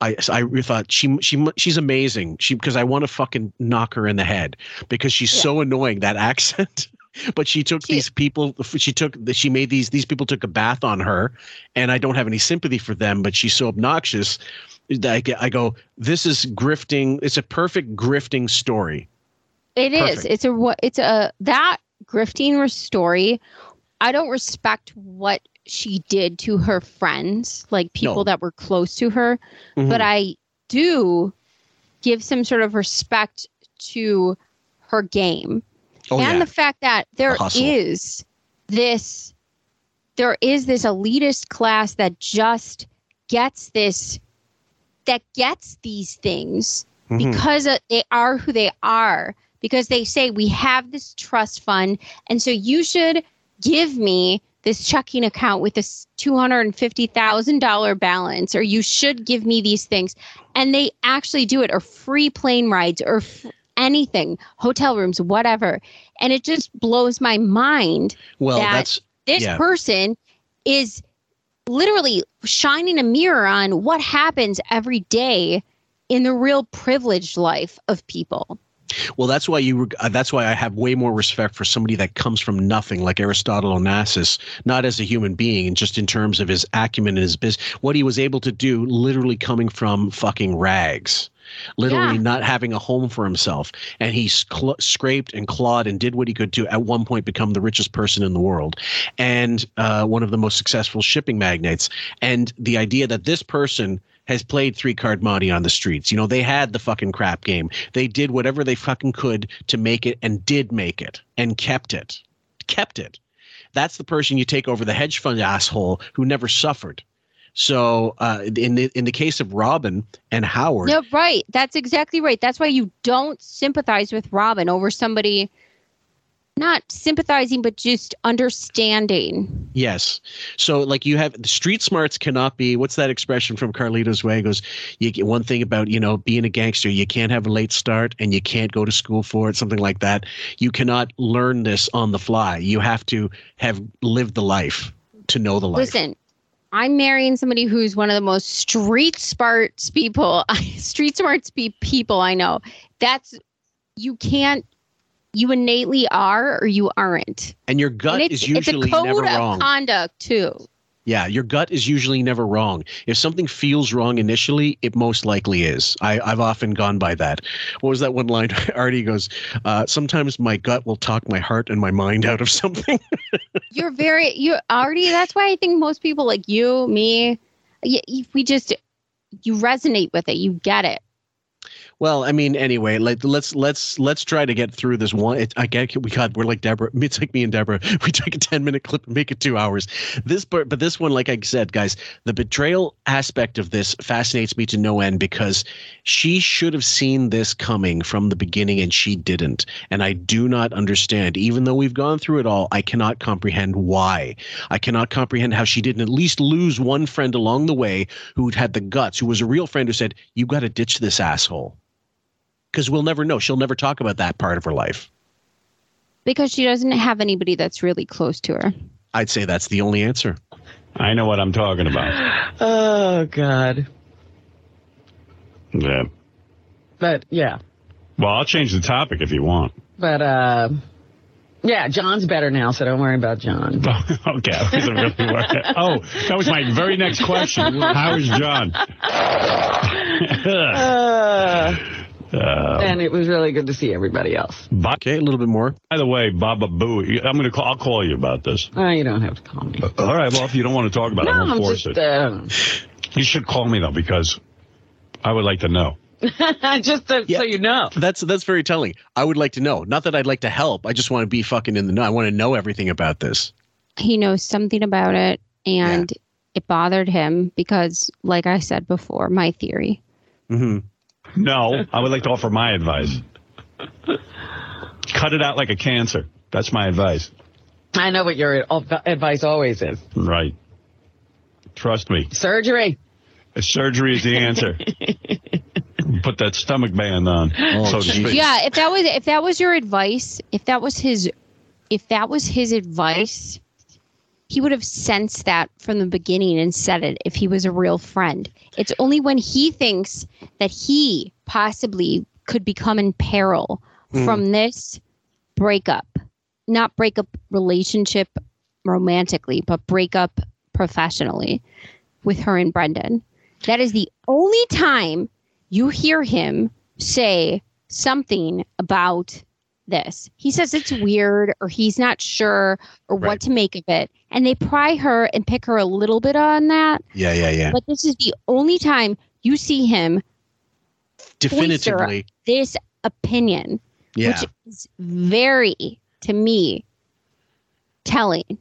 I thought she's amazing. Because I want to fucking knock her in the head because she's so annoying, that accent. But these people took a bath on her, and I don't have any sympathy for them, but she's so obnoxious that I go, this is grifting. It's a perfect grifting story. It is. That grifting story. I don't respect what she did to her friends, like people that were close to her, but I do give some sort of respect to her game. The fact that there is this there is this elitist class that just gets this, that gets these things because they are who they are, because they say we have this trust fund. And so you should give me this checking account with this $250,000 balance, or you should give me these things. And they actually do it, or free plane rides, or anything, hotel rooms, whatever. And it just blows my mind that this person is literally shining a mirror on what happens every day in the real privileged life of people. Well, that's why I have way more respect for somebody that comes from nothing, like Aristotle Onassis, not as a human being, and just in terms of his acumen and his business, what he was able to do, literally coming from fucking rags, not having a home for himself. And he scraped and clawed and did what he could to, at one point, become the richest person in the world and one of the most successful shipping magnates. And the idea that this person has played three-card monte on the streets. You know, they had the fucking crap game. They did whatever they fucking could to make it, and did make it, and kept it. That's the person you take over the hedge fund asshole who never suffered. So in the case of Robin and Howard. No, right. That's exactly right. That's why you don't sympathize with Robin over somebody not sympathizing, but just understanding. Yes. So like you have the street smarts cannot be, what's that expression from Carlitos Way? It goes, you get one thing about, you know, being a gangster, you can't have a late start and you can't go to school for it, something like that. You cannot learn this on the fly. You have to have lived the life to know the life. Listen, I'm marrying somebody who's one of the most street smart people I know. You innately are, or you aren't. And your gut is usually never wrong. It's a code of conduct, too. Yeah, your gut is usually never wrong. If something feels wrong initially, it most likely is. I've often gone by that. What was that one line? Artie goes, sometimes my gut will talk my heart and my mind out of something. You're Artie, that's why I think most people like you, me, you resonate with it. You get it. Well, I mean, anyway, let's try to get through this one. We're like Deborah. It's like me and Deborah. We take a 10-minute clip and make it 2 hours. But this one, like I said, guys, the betrayal aspect of this fascinates me to no end, because she should have seen this coming from the beginning and she didn't. And I do not understand. Even though we've gone through it all, I cannot comprehend why. I cannot comprehend how she didn't at least lose one friend along the way who'd had the guts, who was a real friend, who said, "You got to ditch this asshole." Because we'll never know. She'll never talk about that part of her life. Because she doesn't have anybody that's really close to her. I'd say that's the only answer. I know what I'm talking about. Oh, God. Yeah. But, yeah. Well, I'll change the topic if you want. But, yeah, John's better now, so don't worry about John. Okay. That was my very next question. How is John? And it was really good to see everybody else. Okay, a little bit more. By the way, Baba Booey, I'll call you about this. You don't have to call me. All right, well, if you don't want to talk about it, I'll force it. You should call me, though, because I would like to know. So you know. That's very telling. I would like to know. Not that I'd like to help. I just want to be fucking in the know. I want to know everything about this. He knows something about it, and it bothered him because, like I said before, my theory. Mm-hmm. No, I would like to offer my advice. Cut it out like a cancer. That's my advice. I know what your advice always is. Right. Trust me. Surgery. Surgery is the answer. Put that stomach band on. Oh, so yeah, if that was your advice, if that was his advice, he would have sensed that from the beginning and said it if he was a real friend. It's only when he thinks that he possibly could become in peril from this breakup, not breakup relationship romantically, but breakup professionally with her and Brendan. That is the only time you hear him say something about this. He says it's weird, or he's not sure, or what to make of it. And they pry her and pick her a little bit on that. Yeah. But this is the only time you see him definitively this opinion, which is very, to me, telling.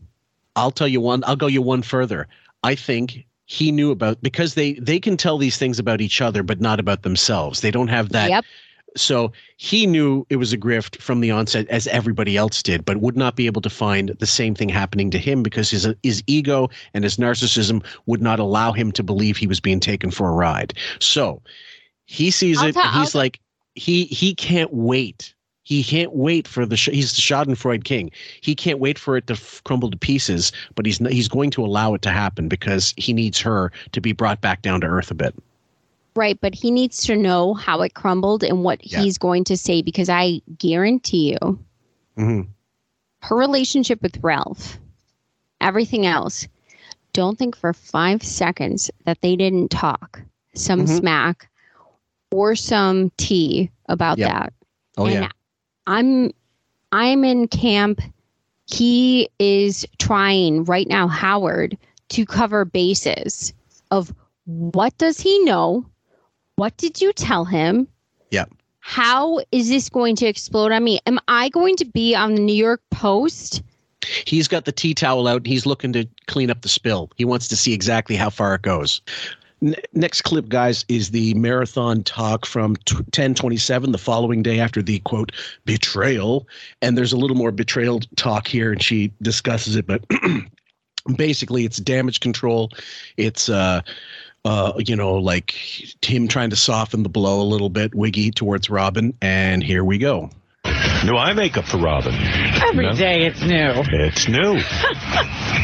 I'll tell you one. I'll go you one further. I think he knew about, because they can tell these things about each other, but not about themselves. They don't have that. Yep. So he knew it was a grift from the onset, as everybody else did, but would not be able to find the same thing happening to him because his ego and his narcissism would not allow him to believe he was being taken for a ride. So he sees it. He's like, he can't wait. He can't wait for he's the Schadenfreude king. He can't wait for it to crumble to pieces, but he's going to allow it to happen because he needs her to be brought back down to earth a bit. Right, but he needs to know how it crumbled and what he's going to say, because I guarantee you, her relationship with Ralph, everything else, don't think for 5 seconds that they didn't talk some smack or some tea about that. Oh, and I'm in camp. He is trying right now, Howard, to cover bases of what does he know? What did you tell him? Yeah. How is this going to explode on me? Am I going to be on the New York Post? He's got the tea towel out. He's looking to clean up the spill. He wants to see exactly how far it goes. Next clip, guys, is the marathon talk from 10/27, the following day after the, quote, betrayal. And there's a little more betrayal talk here, and she discusses it. But basically, it's damage control. It's like him trying to soften the blow a little bit, Wiggy, towards Robin. And here we go. No eye makeup for Robin. Every day it's new. It's new.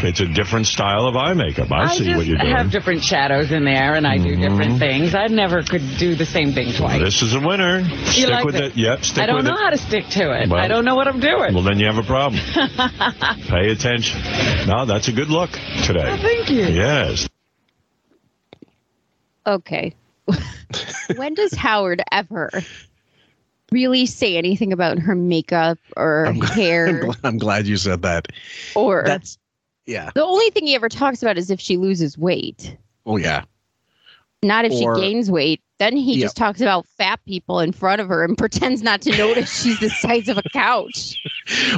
It's a different style of eye makeup. I see what you're doing. I have different shadows in there, and I do different things. I never could do the same thing twice. Well, this is a winner. You stick like with it. Yep, stick with it. I don't know how to stick to it. Well, I don't know what I'm doing. Well, then you have a problem. Pay attention. No, that's a good look today. Oh, thank you. Yes. Okay. When does Howard ever really say anything about her makeup or hair? I'm glad you said that. Or that's the only thing he ever talks about is if she loses weight. Oh yeah. Not if she gains weight. Then he just talks about fat people in front of her and pretends not to notice she's the size of a couch.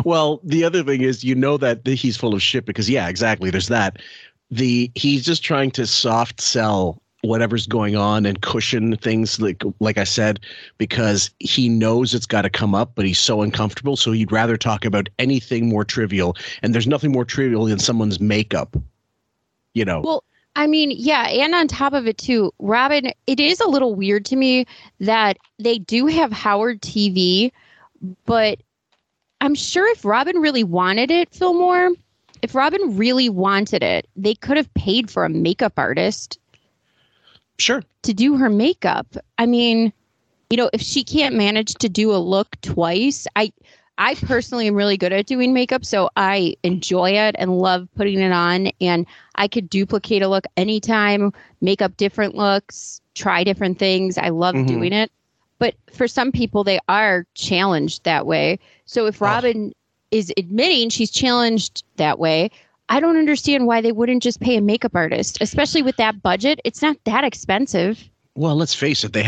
Well, the other thing is, you know, that he's full of shit because exactly. There's that. He's just trying to soft sell whatever's going on and cushion things, like I said, because he knows it's got to come up, but he's so uncomfortable. So he'd rather talk about anything more trivial. And there's nothing more trivial than someone's makeup, you know? Well, I mean, and on top of it too, Robin, it is a little weird to me that they do have Howard TV, but I'm sure if Robin really wanted it, Fillmore, if Robin really wanted it, they could have paid for a makeup artist. Sure. To do her makeup. I mean, you know, if she can't manage to do a look twice, I personally am really good at doing makeup, so I enjoy it and love putting it on, and I could duplicate a look anytime, make up different looks, try different things. I love doing it. But for some people, they are challenged that way. So if Robin is admitting she's challenged that way, I don't understand why they wouldn't just pay a makeup artist, especially with that budget. It's not that expensive. Well, let's face it. They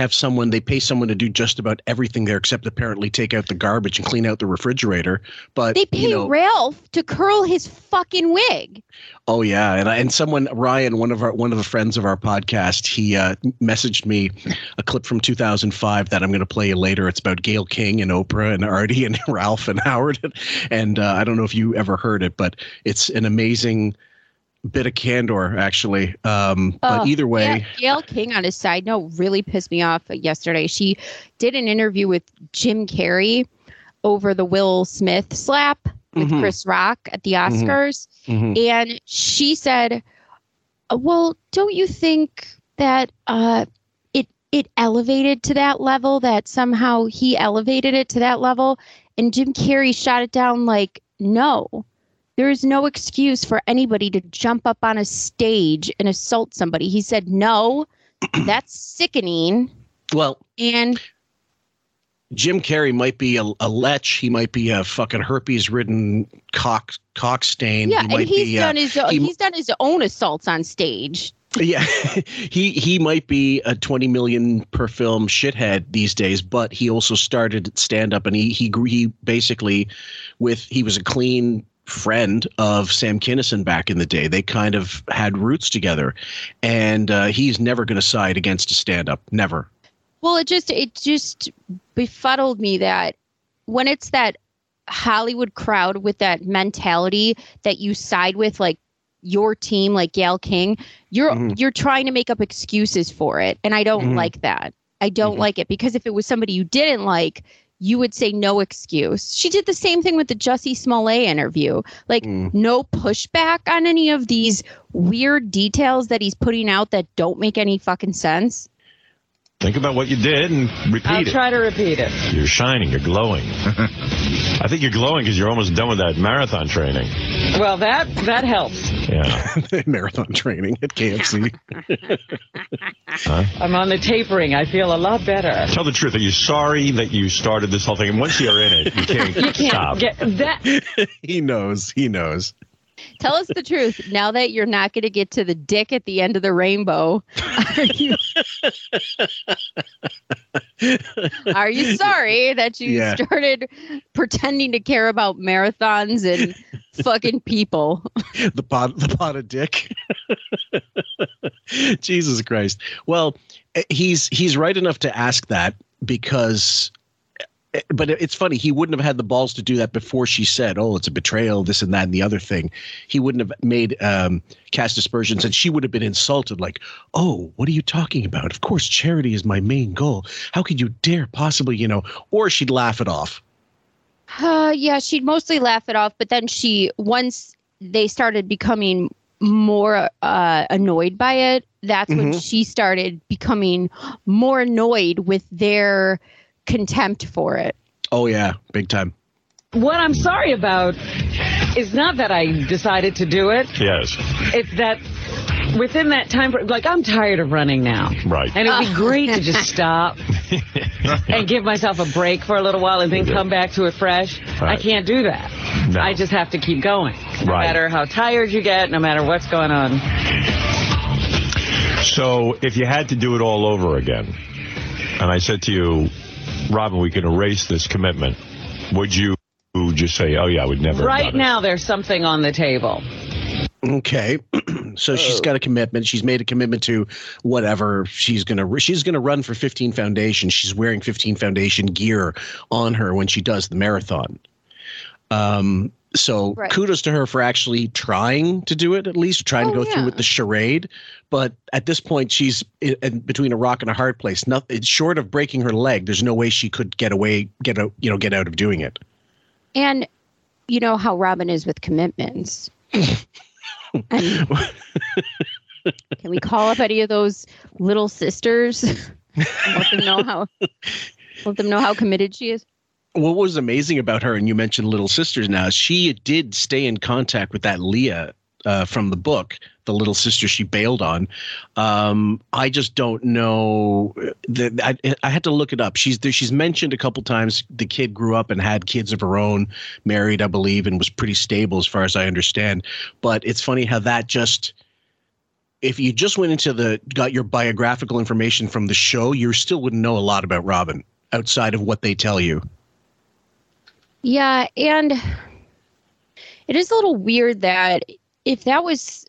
pay someone to do just about everything there except apparently take out the garbage and clean out the refrigerator. But they pay Ralph to curl his fucking wig. Oh, yeah. And someone, Ryan, one of the friends of our podcast, he messaged me a clip from 2005 that I'm going to play you later. It's about Gayle King and Oprah and Artie and Ralph and Howard. And I don't know if you ever heard it, but it's an amazing bit of candor, actually. But either way, Gayle King, on his side note, really pissed me off yesterday. She did an interview with Jim Carrey over the Will Smith slap with Chris Rock at the Oscars. And she said, well, don't you think that it elevated to that level, that somehow he elevated it to that level? And Jim Carrey shot it down like, no. There is no excuse for anybody to jump up on a stage and assault somebody. He said, no, that's sickening. Well, and Jim Carrey might be a lech. He might be a fucking herpes-ridden cock stain. Yeah, he's done his own assaults on stage. Yeah, he might be a $20 million per film shithead these days, but he also started stand up, and he basically he was a clean friend of Sam Kinison back in the day. They kind of had roots together, and he's never going to side against a stand-up. Never. Well, it just befuddled me that when it's that Hollywood crowd with that mentality that you side with, like your team, like Gayle King, you're trying to make up excuses for it. And I don't like that. I don't like it, because if it was somebody you didn't like, you would say no excuse. She did the same thing with the Jussie Smollett interview. Like, no pushback on any of these weird details that he's putting out that don't make any fucking sense. Think about what you did and repeat it. I'll try to repeat it. You're shining. You're glowing. I think you're glowing because you're almost done with that marathon training. Well, that helps. Yeah. Marathon training at KFC. Huh? I'm on the tapering. I feel a lot better. Tell the truth. Are you sorry that you started this whole thing? And once you're in it, you can't stop. Get that. He knows. Tell us the truth. Now that you're not going to get to the dick at the end of the rainbow, are you sorry that you started pretending to care about marathons and fucking people? The pot of dick. Jesus Christ. Well, he's right enough to ask that, because. But it's funny. He wouldn't have had the balls to do that before she said, oh, it's a betrayal, this and that and the other thing. He wouldn't have made cast aspersions, and she would have been insulted, like, oh, what are you talking about? Of course, charity is my main goal. How could you dare possibly, or she'd laugh it off. Yeah, she'd mostly laugh it off. But then once they started becoming more annoyed by it, that's when she started becoming more annoyed with their contempt for it. Oh, yeah. Big time. What I'm sorry about is not that I decided to do it. Yes. It's that within that time, like, I'm tired of running now. Right. And it'd be great to just stop and give myself a break for a little while and then come back to it fresh. Right. I can't do that. No. I just have to keep going. No matter how tired you get, no matter what's going on. So if you had to do it all over again, and I said to you, Robin, we can erase this commitment, would you just say, oh, yeah, I would never. Right now, there's something on the table. Okay. So she's got a commitment. She's made a commitment to whatever. She's going to run for 15 Foundation. She's wearing 15 Foundation gear on her when she does the marathon. So kudos to her for actually trying to do it, at least trying to go through with the charade. But at this point, she's in between a rock and a hard place. Nothing short of breaking her leg. There's no way she could get out of doing it. And you know how Robin is with commitments. Can we call up any of those little sisters and let them know how committed she is? What was amazing about her, and you mentioned Little Sisters now, she did stay in contact with that Leah from the book, the little sister she bailed on. I just don't know. I had to look it up. She's mentioned a couple times. The kid grew up and had kids of her own, married, I believe, and was pretty stable as far as I understand. But it's funny how that just... If you just went into got your biographical information from the show, you still wouldn't know a lot about Robin outside of what they tell you. Yeah, and it is a little weird that if that was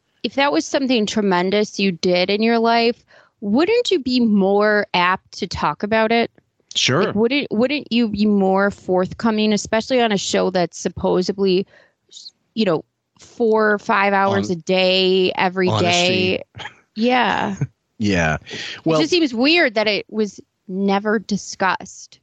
something tremendous you did in your life, wouldn't you be more apt to talk about it? Sure. Like, wouldn't you be more forthcoming, especially on a show that's supposedly, 4 or 5 hours a day, every day? Yeah. Yeah. Well, it just seems weird that it was never discussed.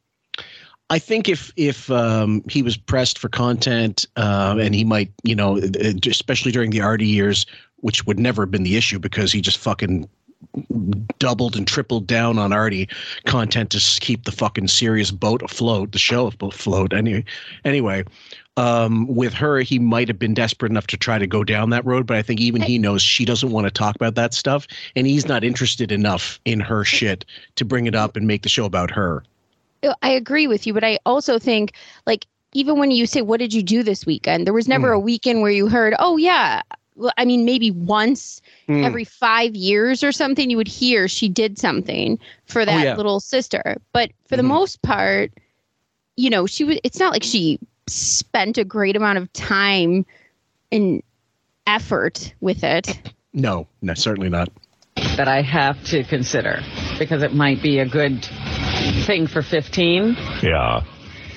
I think if he was pressed for content, and he might, especially during the Artie years, which would never have been the issue because he just fucking doubled and tripled down on Artie content to keep the fucking serious boat afloat, the show afloat. Anyway, with her, he might have been desperate enough to try to go down that road, but I think even he knows she doesn't want to talk about that stuff, and he's not interested enough in her shit to bring it up and make the show about her. I agree with you, but I also think, like, even when you say, what did you do this weekend? There was never a weekend where you heard, oh, yeah. Well, I mean, maybe once every 5 years or something, you would hear she did something for that little sister. But for the most part, it's not like she spent a great amount of time an effort with it. No, certainly not. That I have to consider because it might be a good thing for 15. Yeah.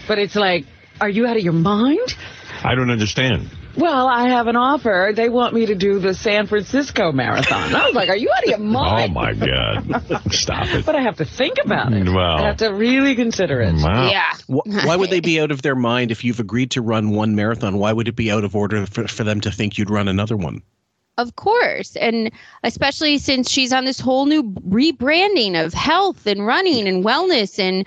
But it's like, are you out of your mind? I don't understand. Well, I have an offer. They want me to do the San Francisco Marathon. I was like, are you out of your mind? Oh, my God. Stop it. But I have to think about it. Well, I have to really consider it. Wow. Yeah. Why would they be out of their mind if you've agreed to run one marathon? Why would it be out of order for them to think you'd run another one? Of course. And especially since she's on this whole new rebranding of health and running and wellness and,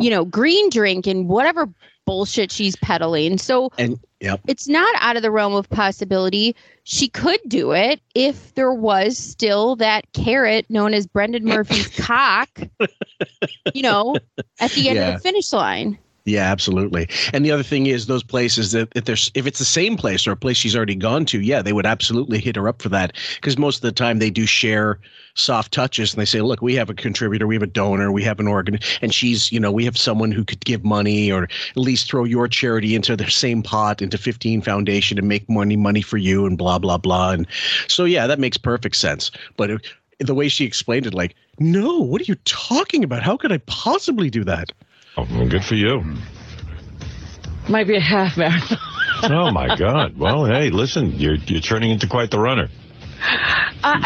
you know, green drink and whatever bullshit she's peddling. So it's not out of the realm of possibility. She could do it if there was still that carrot known as Brendan Murphy's cock, you know, at the end of the finish line. Yeah, absolutely. And the other thing is those places that if it's the same place or a place she's already gone to, yeah, they would absolutely hit her up for that because most of the time they do share soft touches and they say, look, we have a contributor, we have a donor, we have an organ, and she's, you know, we have someone who could give money or at least throw your charity into the same pot, into 15 Foundation and make money for you and blah, blah, blah. And so, yeah, that makes perfect sense. But the way she explained it, like, no, what are you talking about? How could I possibly do that? Oh, well, good for you. Might be a half marathon. Oh, my God. Well, hey, listen, you're turning into quite the runner.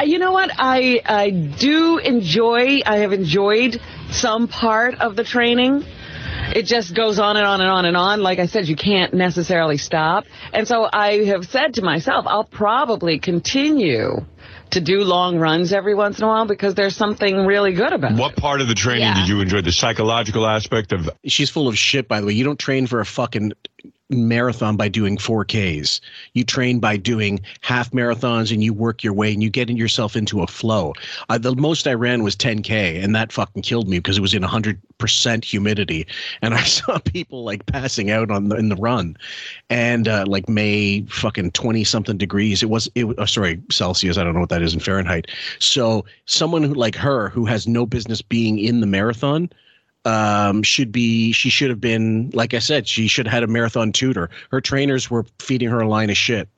You know what? I do enjoy, I have enjoyed some part of the training. It just goes on and on and on and on. Like I said, you can't necessarily stop. And so I have said to myself, I'll probably continue to do long runs every once in a while because there's something really good about it. What part of the training did you enjoy? The psychological aspect of... She's full of shit, by the way. You don't train for a fucking marathon by doing 4Ks. You train by doing half marathons and you work your way and you get yourself into a flow. The most I ran was 10K and that fucking killed me because it was in 100% humidity. And I saw people like passing out in the run and like May fucking 20 something degrees. It was Celsius. I don't know what that is in Fahrenheit. So someone who like her who has no business being in the marathon should have been, like I said, she should have had a marathon tutor. Her trainers were feeding her a line of shit.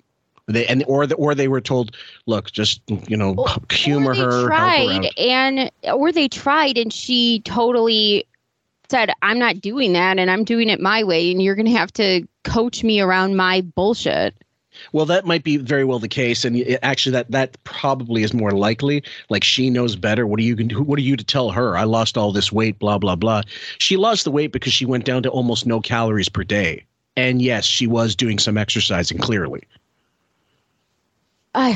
They were told, look, just, you know, humor her. They tried and she totally said, I'm not doing that and I'm doing it my way and you're going to have to coach me around my bullshit. Well, that might be very well the case, and actually, that probably is more likely. Like she knows better. What are you to tell her? I lost all this weight. Blah blah blah. She lost the weight because she went down to almost no calories per day, and yes, she was doing some exercising. Clearly, I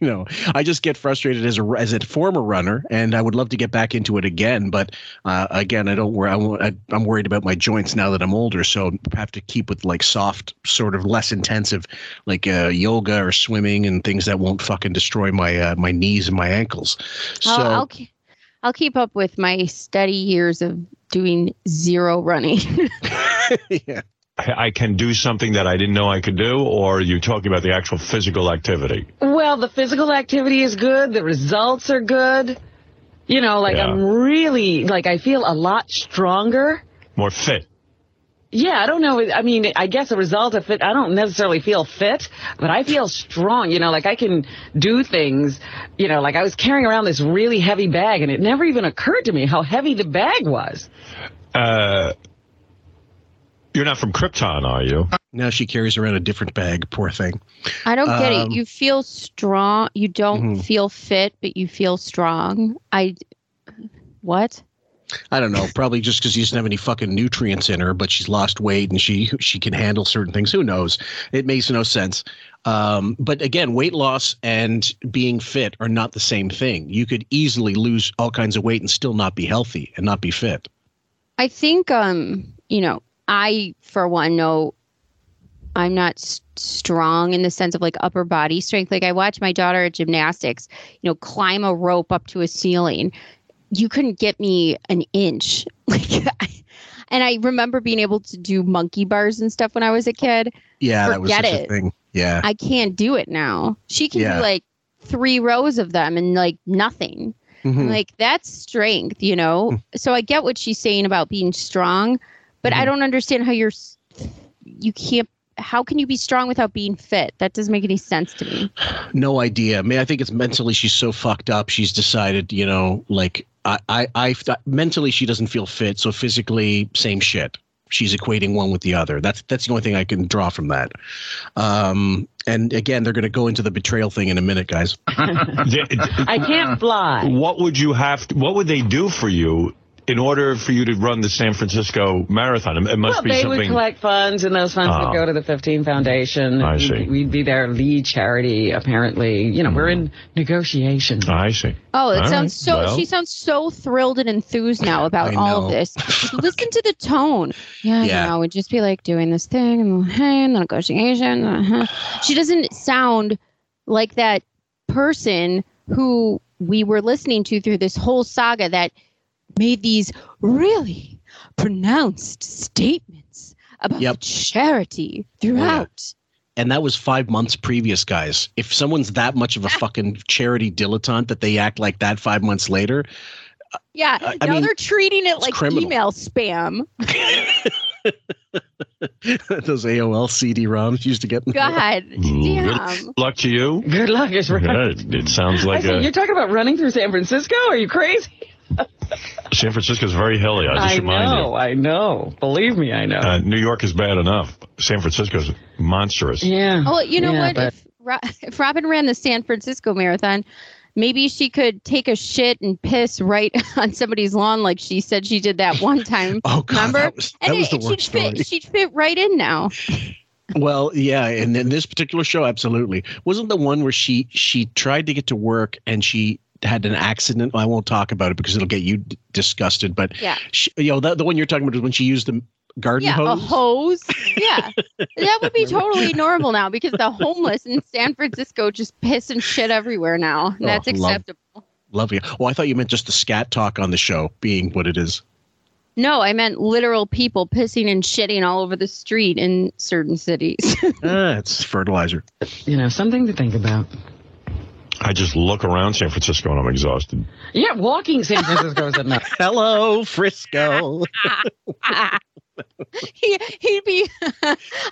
know. I just get frustrated as a former runner, and I would love to get back into it again. But again, I don't worry. I'm worried about my joints now that I'm older, so I have to keep with like soft, sort of less intensive, like yoga or swimming and things that won't fucking destroy my my knees and my ankles. So I'll keep up with my steady years of doing zero running. Yeah. I can do something that I didn't know I could do, or are you talking about the actual physical activity? Well, the physical activity is good. The results are good. You know, like I'm really, like I feel a lot stronger. More fit. Yeah, I don't know. I mean, I guess a result of fit, I don't necessarily feel fit, but I feel strong. You know, like I can do things, you know, like I was carrying around this really heavy bag and it never even occurred to me how heavy the bag was. You're not from Krypton, are you? No, she carries around a different bag, poor thing. I don't get it. You feel strong. You don't feel fit, but you feel strong. What? I don't know. Probably just because she doesn't have any fucking nutrients in her, but she's lost weight and she can handle certain things. Who knows? It makes no sense. But again, weight loss and being fit are not the same thing. You could easily lose all kinds of weight and still not be healthy and not be fit. I think, you know, I, for one, know I'm not strong in the sense of like upper body strength. Like I watch my daughter at gymnastics, you know, climb a rope up to a ceiling. You couldn't get me an inch. And I remember being able to do monkey bars and stuff when I was a kid. Yeah, that was such a thing. Yeah. I can't do it now. She can do like 3 rows of them and like nothing. Mm-hmm. Like that's strength, you know? So I get what she's saying about being strong. But I don't understand how you're you can't. How can you be strong without being fit? That doesn't make any sense to me. No idea. I mean, I think it's mentally she's so fucked up. She's decided, you know, like I mentally she doesn't feel fit. So physically, same shit. She's equating one with the other. That's the only thing I can draw from that. And again, they're going to go into the betrayal thing in a minute, guys. I can't fly. What would you have? What would they do for you in order for you to run the San Francisco Marathon? It must be something. Well, they would collect funds, and those funds would go to the 15 Foundation. I see. We'd be their lead charity, apparently. You know, we're in negotiations. I see. Oh, it sounds so. Well. She sounds so thrilled and enthused now about all of this. Listen to the tone. Yeah, I know. We'd just be like doing this thing, and hey, and the negotiation. She doesn't sound like that person who we were listening to through this whole saga that made these really pronounced statements about charity throughout. Yeah. And that was 5 months previous, guys. If someone's that much of a fucking charity dilettante that they act like that 5 months later. Yeah. I mean, they're treating it like criminal email spam. Those AOL CD-ROMs used to get. God damn. Good luck to you. Good luck. It's right. Yeah, it sounds like you're talking about running through San Francisco? Are you crazy? San Francisco's very hilly. I know. Believe me, I know. New York is bad enough. San Francisco's monstrous. Yeah. Well, you know what? But if Robin ran the San Francisco Marathon, maybe she could take a shit and piss right on somebody's lawn like she said she did that one time. Oh, God. Remember? That was the worst story. She'd fit right in now. Well, yeah, and in this particular show, absolutely. Wasn't the one where she tried to get to work and she had an accident. I won't talk about it because it'll get you disgusted. But she, you know, the one you're talking about is when she used the garden hose. A hose. Yeah, that would be totally normal now because the homeless in San Francisco just piss and shit everywhere now. And that's acceptable. Love you. Well, I thought you meant just the scat talk on the show being what it is. No, I meant literal people pissing and shitting all over the street in certain cities. It's fertilizer. You know, something to think about. I just look around San Francisco and I'm exhausted. Yeah, walking San Francisco is enough. Hello, Frisco. He'd be.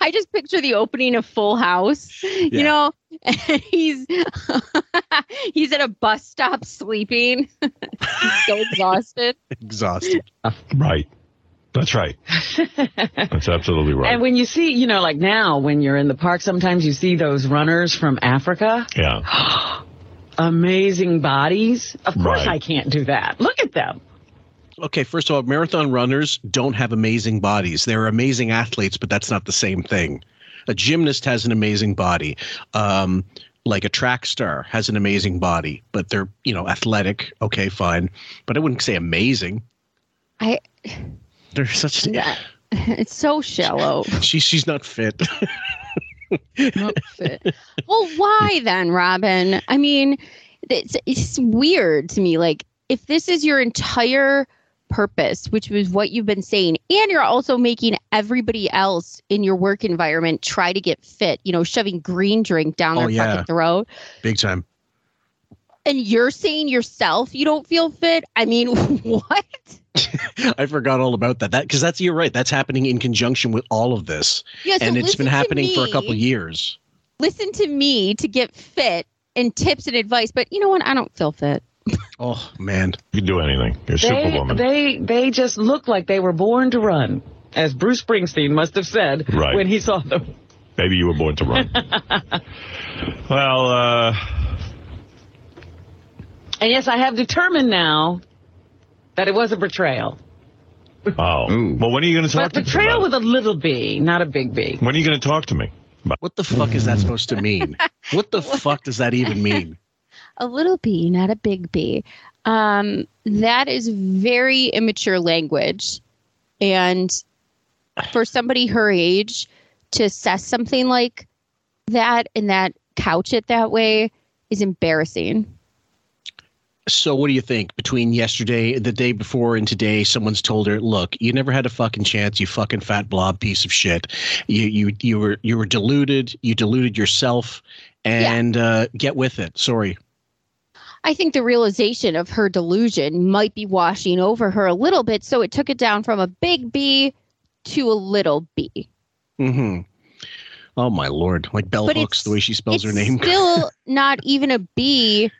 I just picture the opening of Full House. Yeah. You know, and he's at a bus stop sleeping. He's so exhausted. Right. That's right. That's absolutely right. And when you see, you know, like now when you're in the park, sometimes you see those runners from Africa. Yeah. Amazing bodies. Of course I can't do that. Look at them. Okay, first of all, marathon runners don't have amazing bodies. They're amazing athletes, but that's not the same thing. A gymnast has an amazing body. Like a track star has an amazing body, but they're, you know, athletic. Okay, fine. But I wouldn't say amazing. They're such. Yeah. It's so shallow. She's not fit. Not fit. Well, why then, Robin? I mean, it's weird to me. Like, if this is your entire purpose, which was what you've been saying, and you're also making everybody else in your work environment try to get fit, you know, shoving green drink down their fucking throat. Big time. And you're saying yourself you don't feel fit? I mean, what? I forgot all about that because you're right. That's happening in conjunction with all of this. Yeah, so and it's been happening for a couple years. Listen to me to get fit and tips and advice. But you know what? I don't feel fit. Oh, man. You can do anything. You're superwoman. They just look like they were born to run, as Bruce Springsteen must have said when he saw them. Maybe you were born to run. Well, and yes, I have determined now that it was a betrayal. Oh. Ooh. Well, when are you going to talk to me? Betrayal with a little B, not a big B. When are you going to talk to me? What the fuck is that supposed to mean? What the fuck does that even mean? A little B, not a big B. That is very immature language. And for somebody her age to assess something like that and that couch it that way is embarrassing. So what do you think? Between yesterday, the day before, and today, someone's told her, "Look, you never had a fucking chance. You fucking fat blob piece of shit. You were deluded. You deluded yourself, and get with it." Sorry. I think the realization of her delusion might be washing over her a little bit, so it took it down from a big B to a little B. Mm-hmm. Oh, my Lord. Like bell hooks, the way she spells her name. It's still not even a B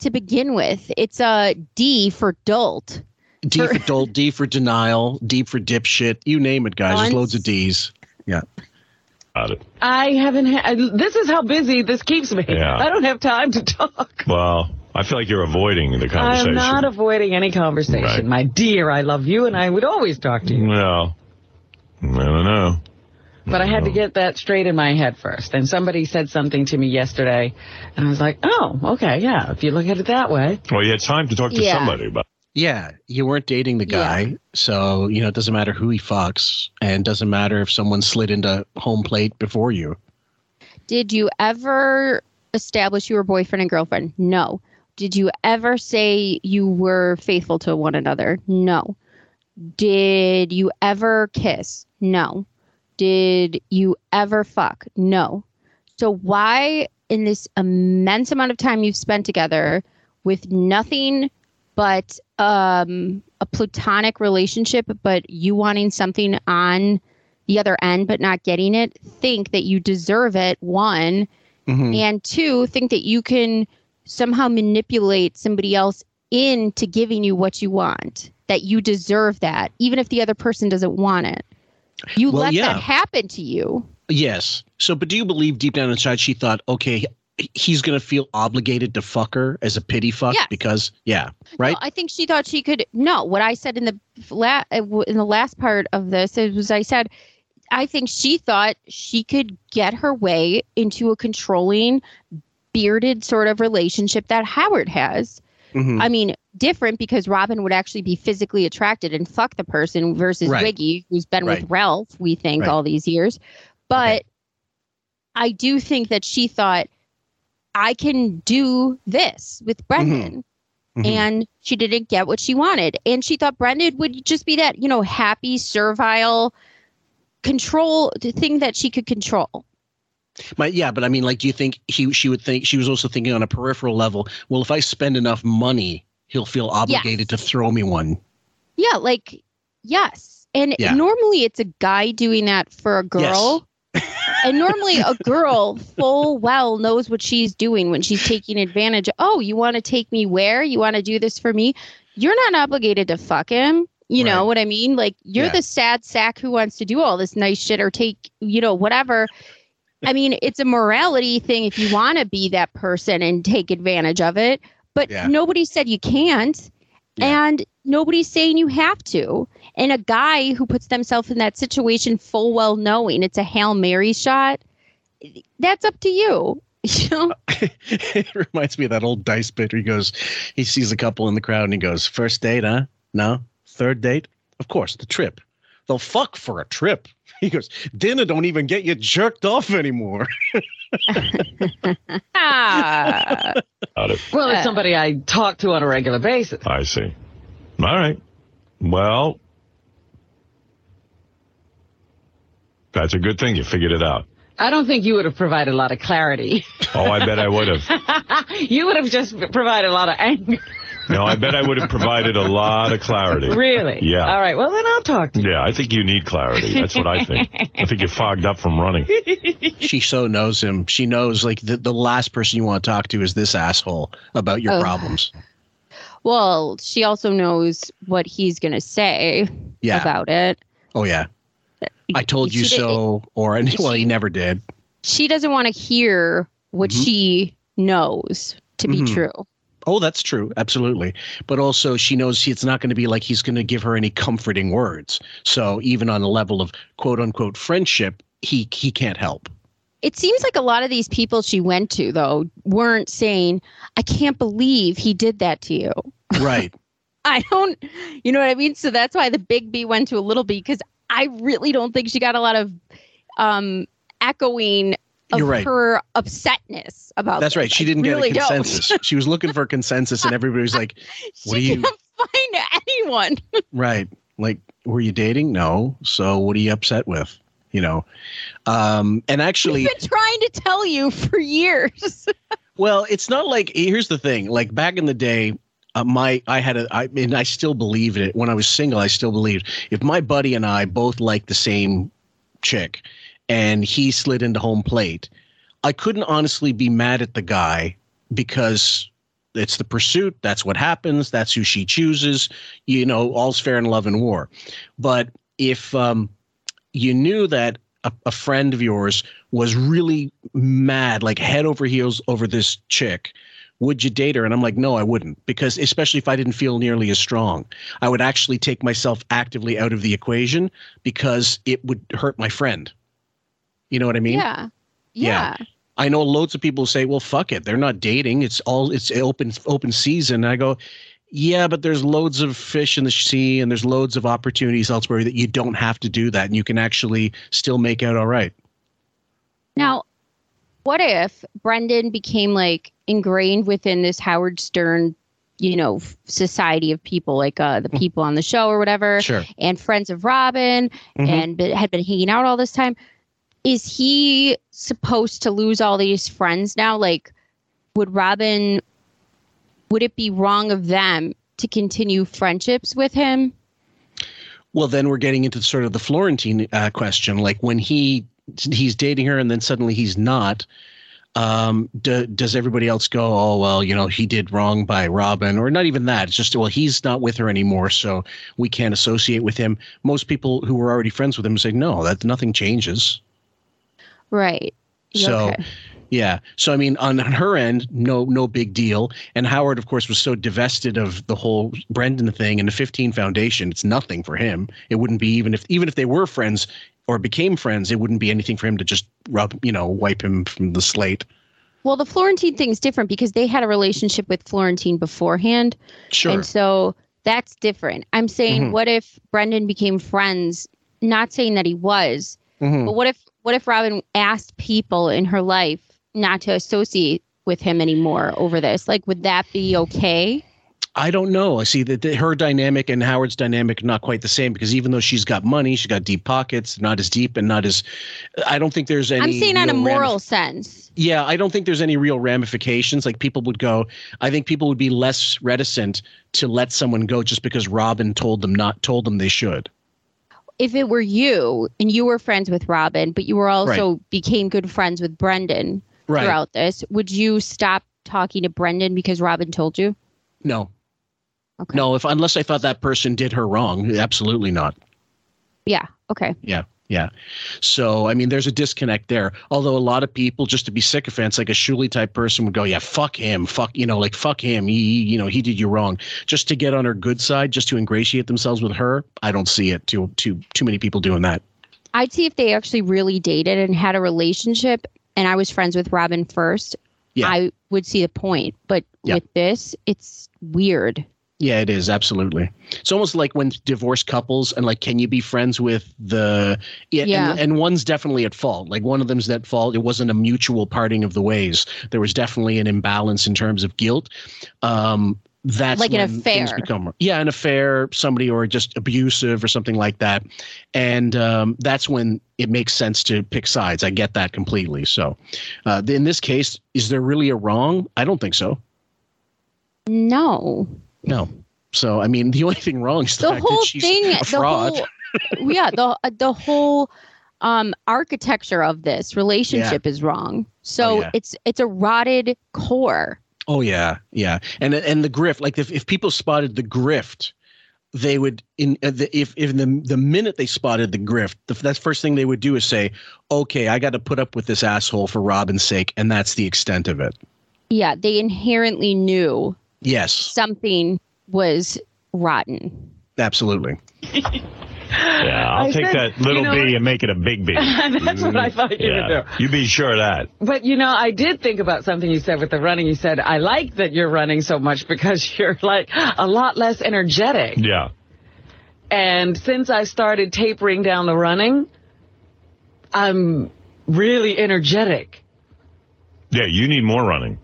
to begin with. It's a D for dolt. D for dolt, D for denial, D for dipshit. You name it, guys. There's loads of Ds. Yeah. Got it. I haven't had. This is how busy this keeps me. Yeah. I don't have time to talk. Wow. I feel like you're avoiding the conversation. I'm not avoiding any conversation. Right. My dear, I love you, and I would always talk to you. No. I don't know. But I had to get that straight in my head first. And somebody said something to me yesterday, and I was like, oh, okay, yeah, if you look at it that way. Well, you had time to talk to somebody about it. Yeah, you weren't dating the guy, so, you know, it doesn't matter who he fucks, and doesn't matter if someone slid into home plate before you. Did you ever establish you were boyfriend and girlfriend? No. Did you ever say you were faithful to one another? No. Did you ever kiss? No. Did you ever fuck? No. So why in this immense amount of time you've spent together with nothing but a platonic relationship, but you wanting something on the other end but not getting it, think that you deserve it, one, and two, think that you can somehow manipulate somebody else into giving you what you want, that you deserve that, even if the other person doesn't want it. You let that happen to you. Yes. So, but do you believe deep down inside she thought, okay, he's going to feel obligated to fuck her as a pity fuck because, right? No, I think she thought she could. No, what I said in the last part of this is I said, I think she thought she could get her way into a controlling, bearded sort of relationship that Howard has. I mean, different because Robin would actually be physically attracted and fuck the person versus Wiggy, who's been with Ralph, we think, all these years. But I do think that she thought, I can do this with Brendan. And she didn't get what she wanted. And she thought Brendan would just be that, you know, happy, servile control thing that she could control. But yeah, but I mean, like, do you think she would think she was also thinking on a peripheral level? Well, if I spend enough money, he'll feel obligated to throw me one. Yeah, like and normally it's a guy doing that for a girl, and normally a girl full well knows what she's doing when she's taking advantage. Oh, you want to take me where? You want to do this for me? You're not obligated to fuck him. You know what I mean? Like you're the sad sack who wants to do all this nice shit or take, you know, whatever. I mean, it's a morality thing if you want to be that person and take advantage of it. But nobody said you can't. Yeah. And nobody's saying you have to. And a guy who puts themselves in that situation full well knowing it's a Hail Mary shot, that's up to you. You know? It reminds me of that old dice bit where he goes, he sees a couple in the crowd and he goes, first date, huh? No. Third date? Of course, the trip. They'll fuck for a trip. He goes, dinner don't even get you jerked off anymore. Well, it's somebody I talk to on a regular basis. I see. All right. Well, that's a good thing you figured it out. I don't think you would have provided a lot of clarity. Oh, I bet I would have. You would have just provided a lot of anger. No, I bet I would have provided a lot of clarity. Really? Yeah. All right. Well, then I'll talk to you. Yeah, I think you need clarity. That's what I think. I think you're fogged up from running. She so knows him. She knows, like, the last person you want to talk to is this asshole about your problems. Well, she also knows what he's going to say about it. Oh, yeah. I told you so, or, well, he never did. She doesn't want to hear what she knows to be true. Oh, that's true. Absolutely. But also she knows it's not going to be like he's going to give her any comforting words. So even on the level of quote unquote friendship, he can't help. It seems like a lot of these people she went to, though, weren't saying, I can't believe he did that to you. Right. I don't, you know what I mean? So that's why the big B went to a little B, because I really don't think she got a lot of echoing of her upsetness about that. That's right. She didn't really get a consensus. She was looking for a consensus, and everybody was like, what she can't find anyone. Right. Like, were you dating? No. So what are you upset with? You know? And actually, I've been trying to tell you for years. Well, it's not like, here's the thing. Like, back in the day, I mean, I still believed it. When I was single, I still believed if my buddy and I both liked the same chick, and he slid into home plate. I couldn't honestly be mad at the guy because it's the pursuit. That's what happens. That's who she chooses. You know, all's fair in love and war. But if you knew that a friend of yours was really mad, like head over heels over this chick, would you date her? And I'm like, no, I wouldn't, because especially if I didn't feel nearly as strong, I would actually take myself actively out of the equation because it would hurt my friend. You know what I mean? Yeah. I know loads of people say, well, fuck it, they're not dating, it's open season. And I go, yeah, but there's loads of fish in the sea and there's loads of opportunities elsewhere that you don't have to do that, and you can actually still make out all right. Now, what if Brendan became like ingrained within this Howard Stern, you know, society of people, like the people on the show or whatever, sure, and friends of Robin, and had been hanging out all this time? Is he supposed to lose all these friends now? Like, would it be wrong of them to continue friendships with him? Well, then we're getting into sort of the Florentine question. Like, when he's dating her and then suddenly he's not, does everybody else go, oh, well, you know, he did wrong by Robin? Or not even that. It's just, well, he's not with her anymore, so we can't associate with him. Most people who were already friends with him say, no, that nothing changes. Right. So, okay. Yeah. So, I mean, on her end, no big deal. And Howard, of course, was so divested of the whole Brendan thing and the 15 Foundation. It's nothing for him. It wouldn't be, even if they were friends or became friends, it wouldn't be anything for him to just wipe him from the slate. Well, the Florentine thing's different because they had a relationship with Florentine beforehand. Sure. And so that's different. I'm saying, what if Brendan became friends? Not saying that he was, but what if Robin asked people in her life not to associate with him anymore over this? Like, would that be okay? I don't know. I see that her dynamic and Howard's dynamic are not quite the same, because even though she's got money, she's got deep pockets, not as deep and not as – I don't think there's any – I'm saying on a moral sense. Yeah, I don't think there's any real ramifications. Like, people would go – I think people would be less reticent to let someone go just because Robin told them they should. If it were you and you were friends with Robin, but you were also became good friends with Brendan throughout this, would you stop talking to Brendan because Robin told you? No. Okay. No, unless I thought that person did her wrong, absolutely not. Yeah. Okay. Yeah. So, I mean, there's a disconnect there. Although a lot of people, just to be sycophants, like a Shuli type person would go, yeah, fuck him. Fuck him. He did you wrong. Just to get on her good side, just to ingratiate themselves with her. I don't see it. Too many people doing that. I'd see if they actually really dated and had a relationship and I was friends with Robin first. Yeah. I would see the point. But with this, it's weird. Yeah, it is. Absolutely. It's almost like when divorced couples and like, can you be friends with and one's definitely at fault. Like, one of them's at fault. It wasn't a mutual parting of the ways. There was definitely an imbalance in terms of guilt. That's like an affair. An affair, somebody, or just abusive or something like that. And that's when it makes sense to pick sides. I get that completely. So in this case, is there really a wrong? I don't think so. No. So, I mean, the only thing wrong is the fact that she's a fraud. The whole architecture of this relationship is wrong. So it's a rotted core. Oh, yeah. Yeah. And the grift, like if people spotted the grift, they would the minute they spotted the grift, the first thing they would do is say, OK, I got to put up with this asshole for Robin's sake. And that's the extent of it. Yeah, they inherently knew. Yes. Something was rotten. Absolutely. Yeah, I'll take that little B and make it a big B. That's what I thought you would do. You be sure of that. But, I did think about something you said with the running. You said, I like that you're running so much because you're, like, a lot less energetic. Yeah. And since I started tapering down the running, I'm really energetic. Yeah, you need more running.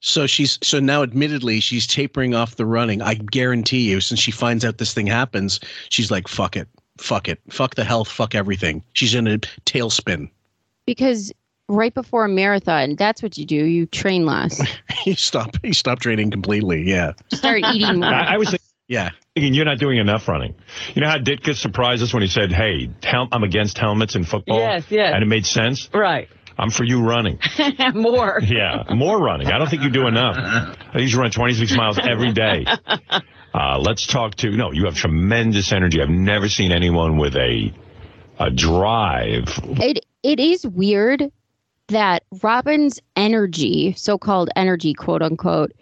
So so now admittedly, she's tapering off the running. I guarantee you, since she finds out this thing happens, she's like, fuck it. Fuck the health. Fuck everything. She's in a tailspin. Because right before a marathon, that's what you do. You train less. You stop training completely. Yeah. Start eating more. I was thinking thinking you're not doing enough running. You know how Ditka surprised us when he said, hey, I'm against helmets in football? Yes, yes. And it made sense? Right. I'm for you running. More. Yeah, more running. I don't think you do enough. I usually run 26 miles every day. Let's talk to, no, you have tremendous energy. I've never seen anyone with a drive. It is weird that Robin's energy, so-called energy, quote unquote,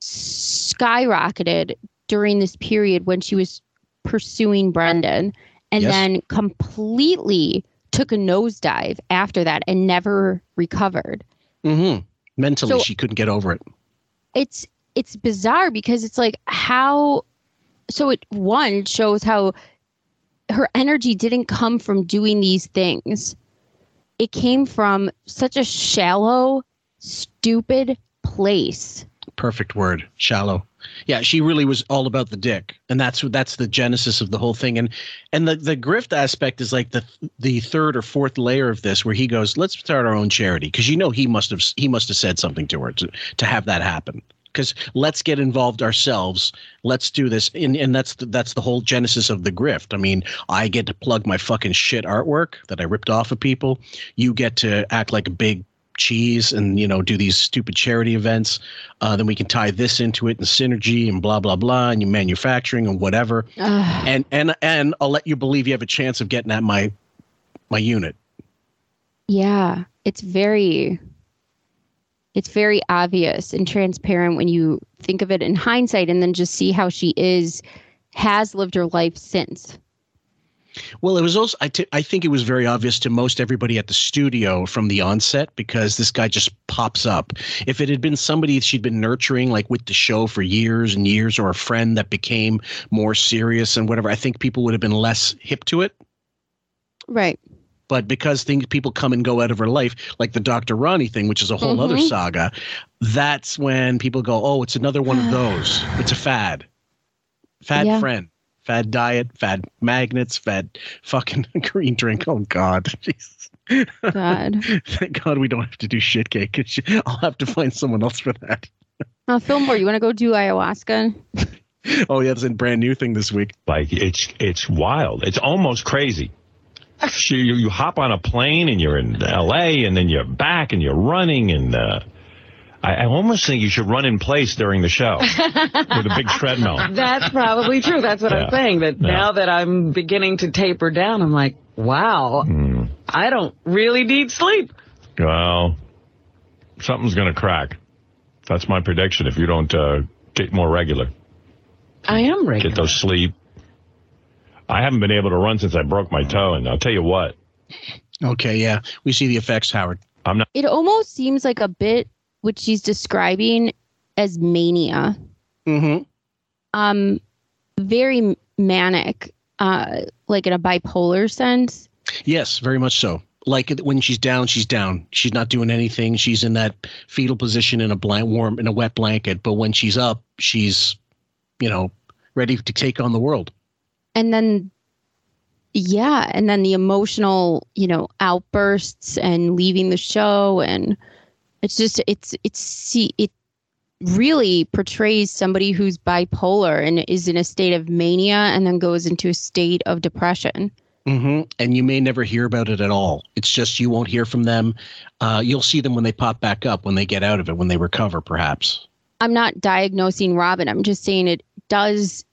skyrocketed during this period when she was pursuing Brendan, and then completely took a nosedive after that and never recovered. Mentally, so she couldn't get over it. It's bizarre because it's like how, so it, one, shows how her energy didn't come from doing these things. It came from such a shallow, stupid place. Perfect word, shallow. Yeah, she really was all about the dick, and that's the genesis of the whole thing. And the grift aspect is like the third or fourth layer of this, where he goes, "Let's start our own charity," because you know he must have said something to her to have that happen. Because let's get involved ourselves. Let's do this, and that's the whole genesis of the grift. I mean, I get to plug my fucking shit artwork that I ripped off of people. You get to act like a big cheese and, you know, do these stupid charity events. Then we can tie this into it and synergy and blah blah blah and your manufacturing and whatever. And I'll let you believe you have a chance of getting at my unit. Yeah, it's very obvious and transparent when you think of it in hindsight, and then just see how she has lived her life since. Well, it was also, I think it was very obvious to most everybody at the studio from the onset, because this guy just pops up. If it had been somebody she'd been nurturing, like with the show for years and years, or a friend that became more serious and whatever, I think people would have been less hip to it. Right. But because people come and go out of her life, like the Dr. Ronnie thing, which is a whole other saga, that's when people go, oh, it's another one of those. It's a fad. Fad friend. Fad diet, fad magnets, fad fucking green drink. Oh, God. Jesus. God. Thank God we don't have to do shit cake. Cause I'll have to find someone else for that. Fillmore, you want to go do ayahuasca? Oh, yeah. That's a brand new thing this week. Like, it's wild. It's almost crazy. You hop on a plane and you're in L.A. and then you're back and you're running. And I almost think you should run in place during the show with a big treadmill. That's probably true. That's what I'm saying. That now that I'm beginning to taper down, I'm like, wow, I don't really need sleep. Well, something's going to crack. That's my prediction if you don't get more regular. I am regular. Get those sleep. I haven't been able to run since I broke my toe, and I'll tell you what. Okay, yeah. We see the effects, Howard. I'm not. It almost seems like a bit what she's describing as mania. Mm-hmm. Very manic, like in a bipolar sense. Yes, very much so. Like when she's down, she's down. She's not doing anything. She's in that fetal position in a wet blanket. But when she's up, she's, you know, ready to take on the world. And then, yeah, and then the emotional, you know, outbursts and leaving the show, and it's just it really portrays somebody who's bipolar and is in a state of mania and then goes into a state of depression. Mm-hmm. And you may never hear about it at all. It's just you won't hear from them. You'll see them when they pop back up, when they get out of it, when they recover, perhaps. I'm not diagnosing Robin. I'm just saying it does.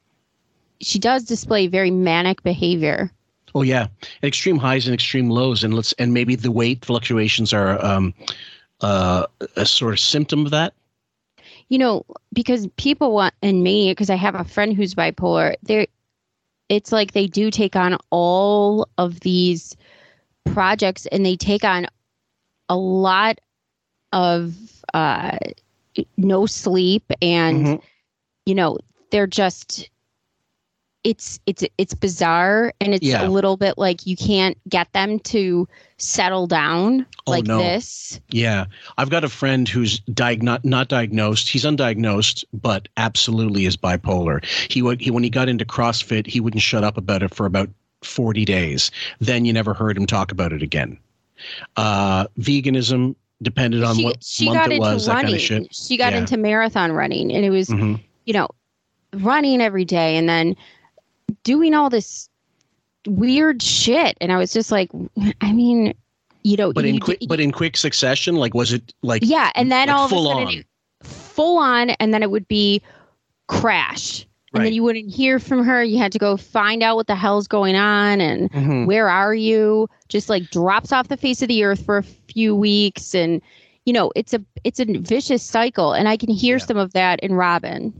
She does display very manic behavior. Oh yeah, extreme highs and extreme lows, and maybe the weight fluctuations are a sort of symptom of that. You know, because people want, and me, because I have a friend who's bipolar. It's like they do take on all of these projects, and they take on a lot of no sleep, and you know, they're just. It's bizarre, and it's a little bit like you can't get them to settle down this. Yeah. I've got a friend who's not diagnosed. He's undiagnosed, but absolutely is bipolar. He when he got into CrossFit, he wouldn't shut up about it for about 40 days. Then you never heard him talk about it again. Veganism depended on what month it was, running. That kind of shit. She got into marathon running, and it was, you know, running every day and then doing all this weird shit. And I was just like, I mean, you know, but in quick succession, like, was it like, yeah. And then like all full of a sudden, on. Full on. And then it would be crash. And then you wouldn't hear from her. You had to go find out what the hell's going on and where are you? Just like drops off the face of the earth for a few weeks. And, you know, it's a vicious cycle. And I can hear some of that in Robin.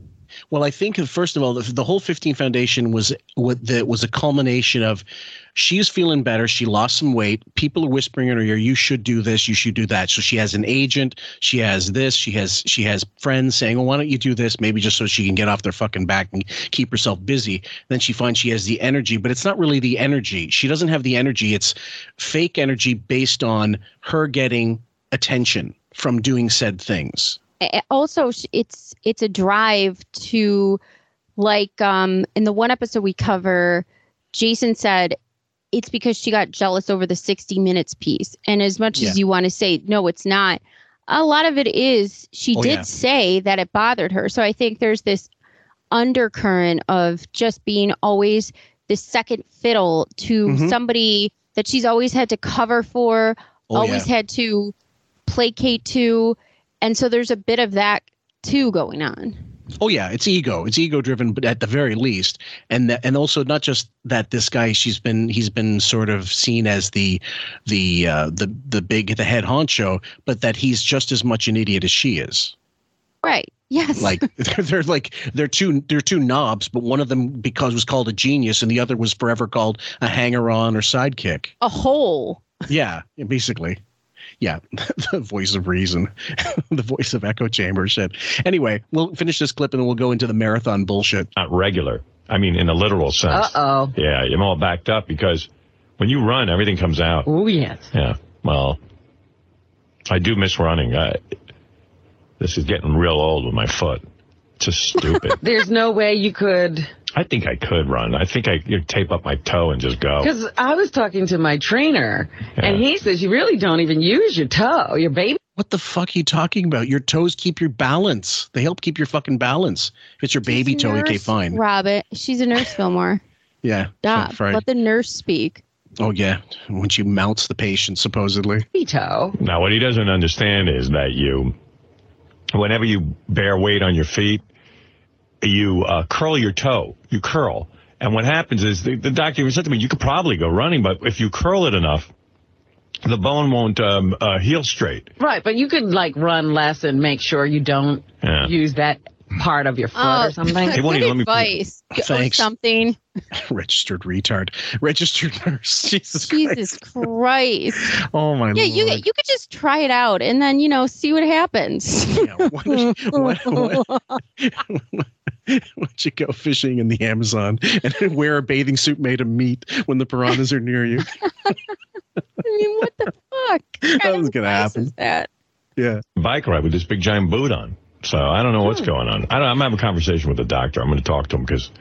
Well, I think, first of all, the whole 15 Foundation was a culmination of she's feeling better. She lost some weight. People are whispering in her ear, you should do this, you should do that. So she has an agent. She has this. She has friends saying, well, why don't you do this? Maybe just so she can get off their fucking back and keep herself busy. Then she finds she has the energy, but it's not really the energy. She doesn't have the energy. It's fake energy based on her getting attention from doing said things. Also, it's a drive to, like, in the one episode we cover, Jason said it's because she got jealous over the 60 Minutes piece. And as much as you want to say, no, it's not. A lot of it is she did say that it bothered her. So I think there's this undercurrent of just being always the second fiddle to somebody that she's always had to cover for, had to placate to. And so there's a bit of that, too, going on. Oh, yeah. It's ego. It's ego driven, but at the very least. And also not just that this guy he's been sort of seen as the head honcho, but that he's just as much an idiot as she is. Right. Yes. They're two knobs, but one of them because was called a genius and the other was forever called a hanger on or sidekick. A hole. Yeah, basically. Yeah, the voice of reason, the voice of echo chamber shit. Anyway, we'll finish this clip and then we'll go into the marathon bullshit. Not regular. I mean, in a literal sense. Uh-oh. Yeah, I'm all backed up because when you run, everything comes out. Oh, yes. Yeah, well, I do miss running. This is getting real old with my foot. It's just stupid. There's no way you could. I think I could run. I think I could tape up my toe and just go. Because I was talking to my trainer, and he says, you really don't even use your toe, your baby. What the fuck are you talking about? Your toes keep your balance. They help keep your fucking balance. If it's your baby toe, okay, fine. Robin, she's a nurse, Fillmore. Yeah. Stop. Let the nurse speak. Oh, yeah. When she mounts the patient, supposedly. Baby toe. Now, what he doesn't understand is that whenever you bear weight on your feet, you curl your toe, you curl. And what happens is the doctor said to me, you could probably go running, but if you curl it enough, the bone won't heal straight. Right, but you could like run less and make sure you don't use that part of your foot or something. They won't even advice. Let me... Thanks. Or something. Registered retard. Registered nurse. Jesus Christ. Oh, my Lord. Yeah, you could just try it out and then, you know, see what happens. Yeah, what? Why don't you go fishing in the Amazon and then wear a bathing suit made of meat when the piranhas are near you? I mean, what the fuck? That was going to happen. That? Yeah. Bike ride with this big giant boot on. So I don't know what's going on. I'm having a conversation with the doctor. I'm going to talk to him because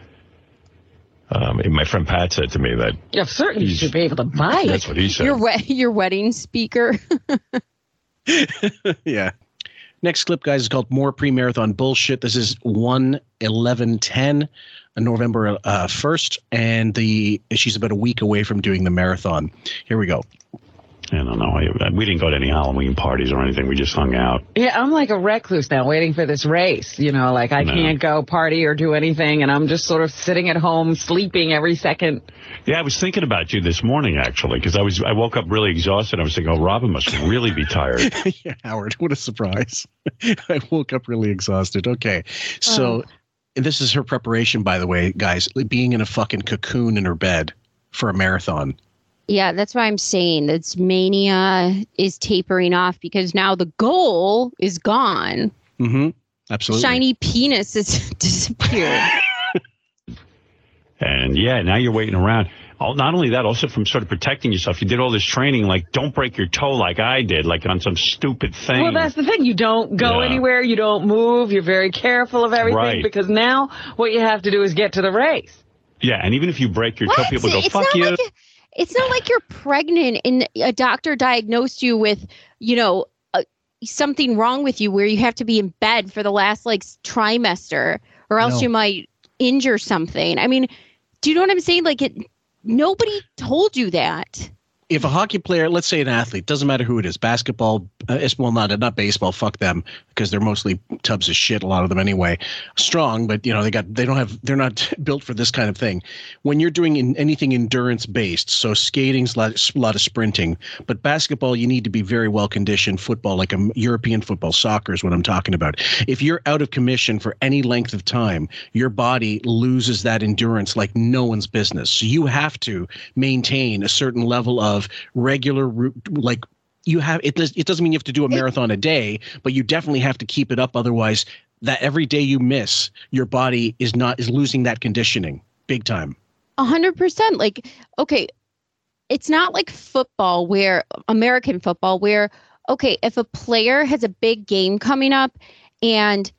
my friend Pat said to me that. Yeah, certainly you should be able to buy it. That's what he said. Your wedding speaker. Yeah. Next clip, guys, is called More Pre-Marathon Bullshit. This is 1/11/10, November 1st, and she's about a week away from doing the marathon. Here we go. I don't know. We didn't go to any Halloween parties or anything. We just hung out. Yeah, I'm like a recluse now waiting for this race. You know, like I can't go party or do anything. And I'm just sort of sitting at home, sleeping every second. Yeah, I was thinking about you this morning, actually, because I woke up really exhausted. I was thinking, oh, Robin must really be tired. Yeah, Howard, what a surprise. I woke up really exhausted. Okay, so this is her preparation, by the way, guys, being in a fucking cocoon in her bed for a marathon. Yeah, that's why I'm saying that mania is tapering off because now the goal is gone. Mm-hmm. Absolutely. Shiny penis has disappeared. And yeah, now you're waiting around. Not only that, also from sort of protecting yourself. You did all this training, like don't break your toe like I did, like on some stupid thing. Well, that's the thing. You don't go anywhere. You don't move. You're very careful of everything because now what you have to do is get to the race. Yeah, and even if you break your toe, people go, it's fuck you. It's not like you're pregnant and a doctor diagnosed you with, you know, something wrong with you where you have to be in bed for the last like trimester or else you might injure something. I mean, do you know what I'm saying? Like, nobody told you that. If a hockey player, let's say an athlete, doesn't matter who it is, basketball, well, not baseball, fuck them, because they're mostly tubs of shit, a lot of them anyway. Strong, but you know they're not built for this kind of thing. When you're doing anything endurance based, so skating's a lot of sprinting, but basketball you need to be very well conditioned. Football, like European football, soccer is what I'm talking about. If you're out of commission for any length of time, your body loses that endurance like no one's business. So you have to maintain a certain level of regular route, like you have it. It doesn't mean you have to do a marathon a day, but you definitely have to keep it up. Otherwise, that every day you miss, your body is losing that conditioning big time. 100%. Like, okay, it's not like football, where American football, where okay, if a player has a big game coming up and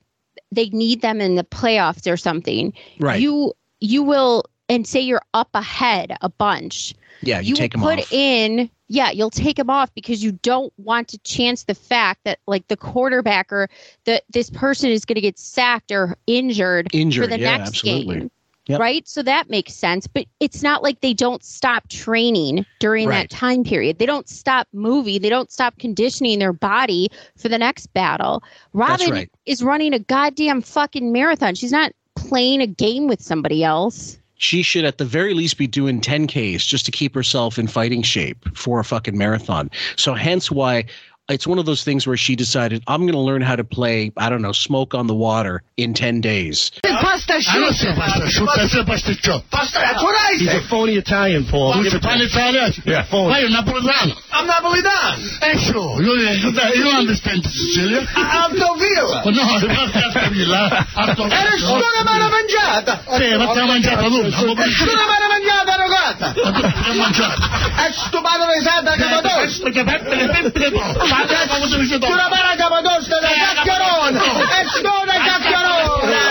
they need them in the playoffs or something, right? You will, and say you're up ahead a bunch. Yeah, you take them off. You'll take them off because you don't want to chance the fact that like the quarterback or this person is going to get sacked or injured for the next game. Yep. Right? So that makes sense. But it's not like they don't stop training during that time period. They don't stop moving. They don't stop conditioning their body for the next battle. Robin is running a goddamn fucking marathon. She's not playing a game with somebody else. She should at the very least be doing 10Ks just to keep herself in fighting shape for a fucking marathon. So hence why it's one of those things where she decided, I'm going to learn how to play, I don't know, Smoke on the Water in 10 days. Pasta shoot. That's what I say. He's a phony Italian, Paul. He's a phony Italian. Yeah, phony. Why are you Napolitano? I'm Napolitano. Ecco. You don't understand Sicilia. Altovilla. No, Altovilla. Era solo mala mangiata. Sì, ma te mangiata lunga. Solo mala mangiata rogata. È mangiata. È stupado risata che vado. È stupado risata che vado. What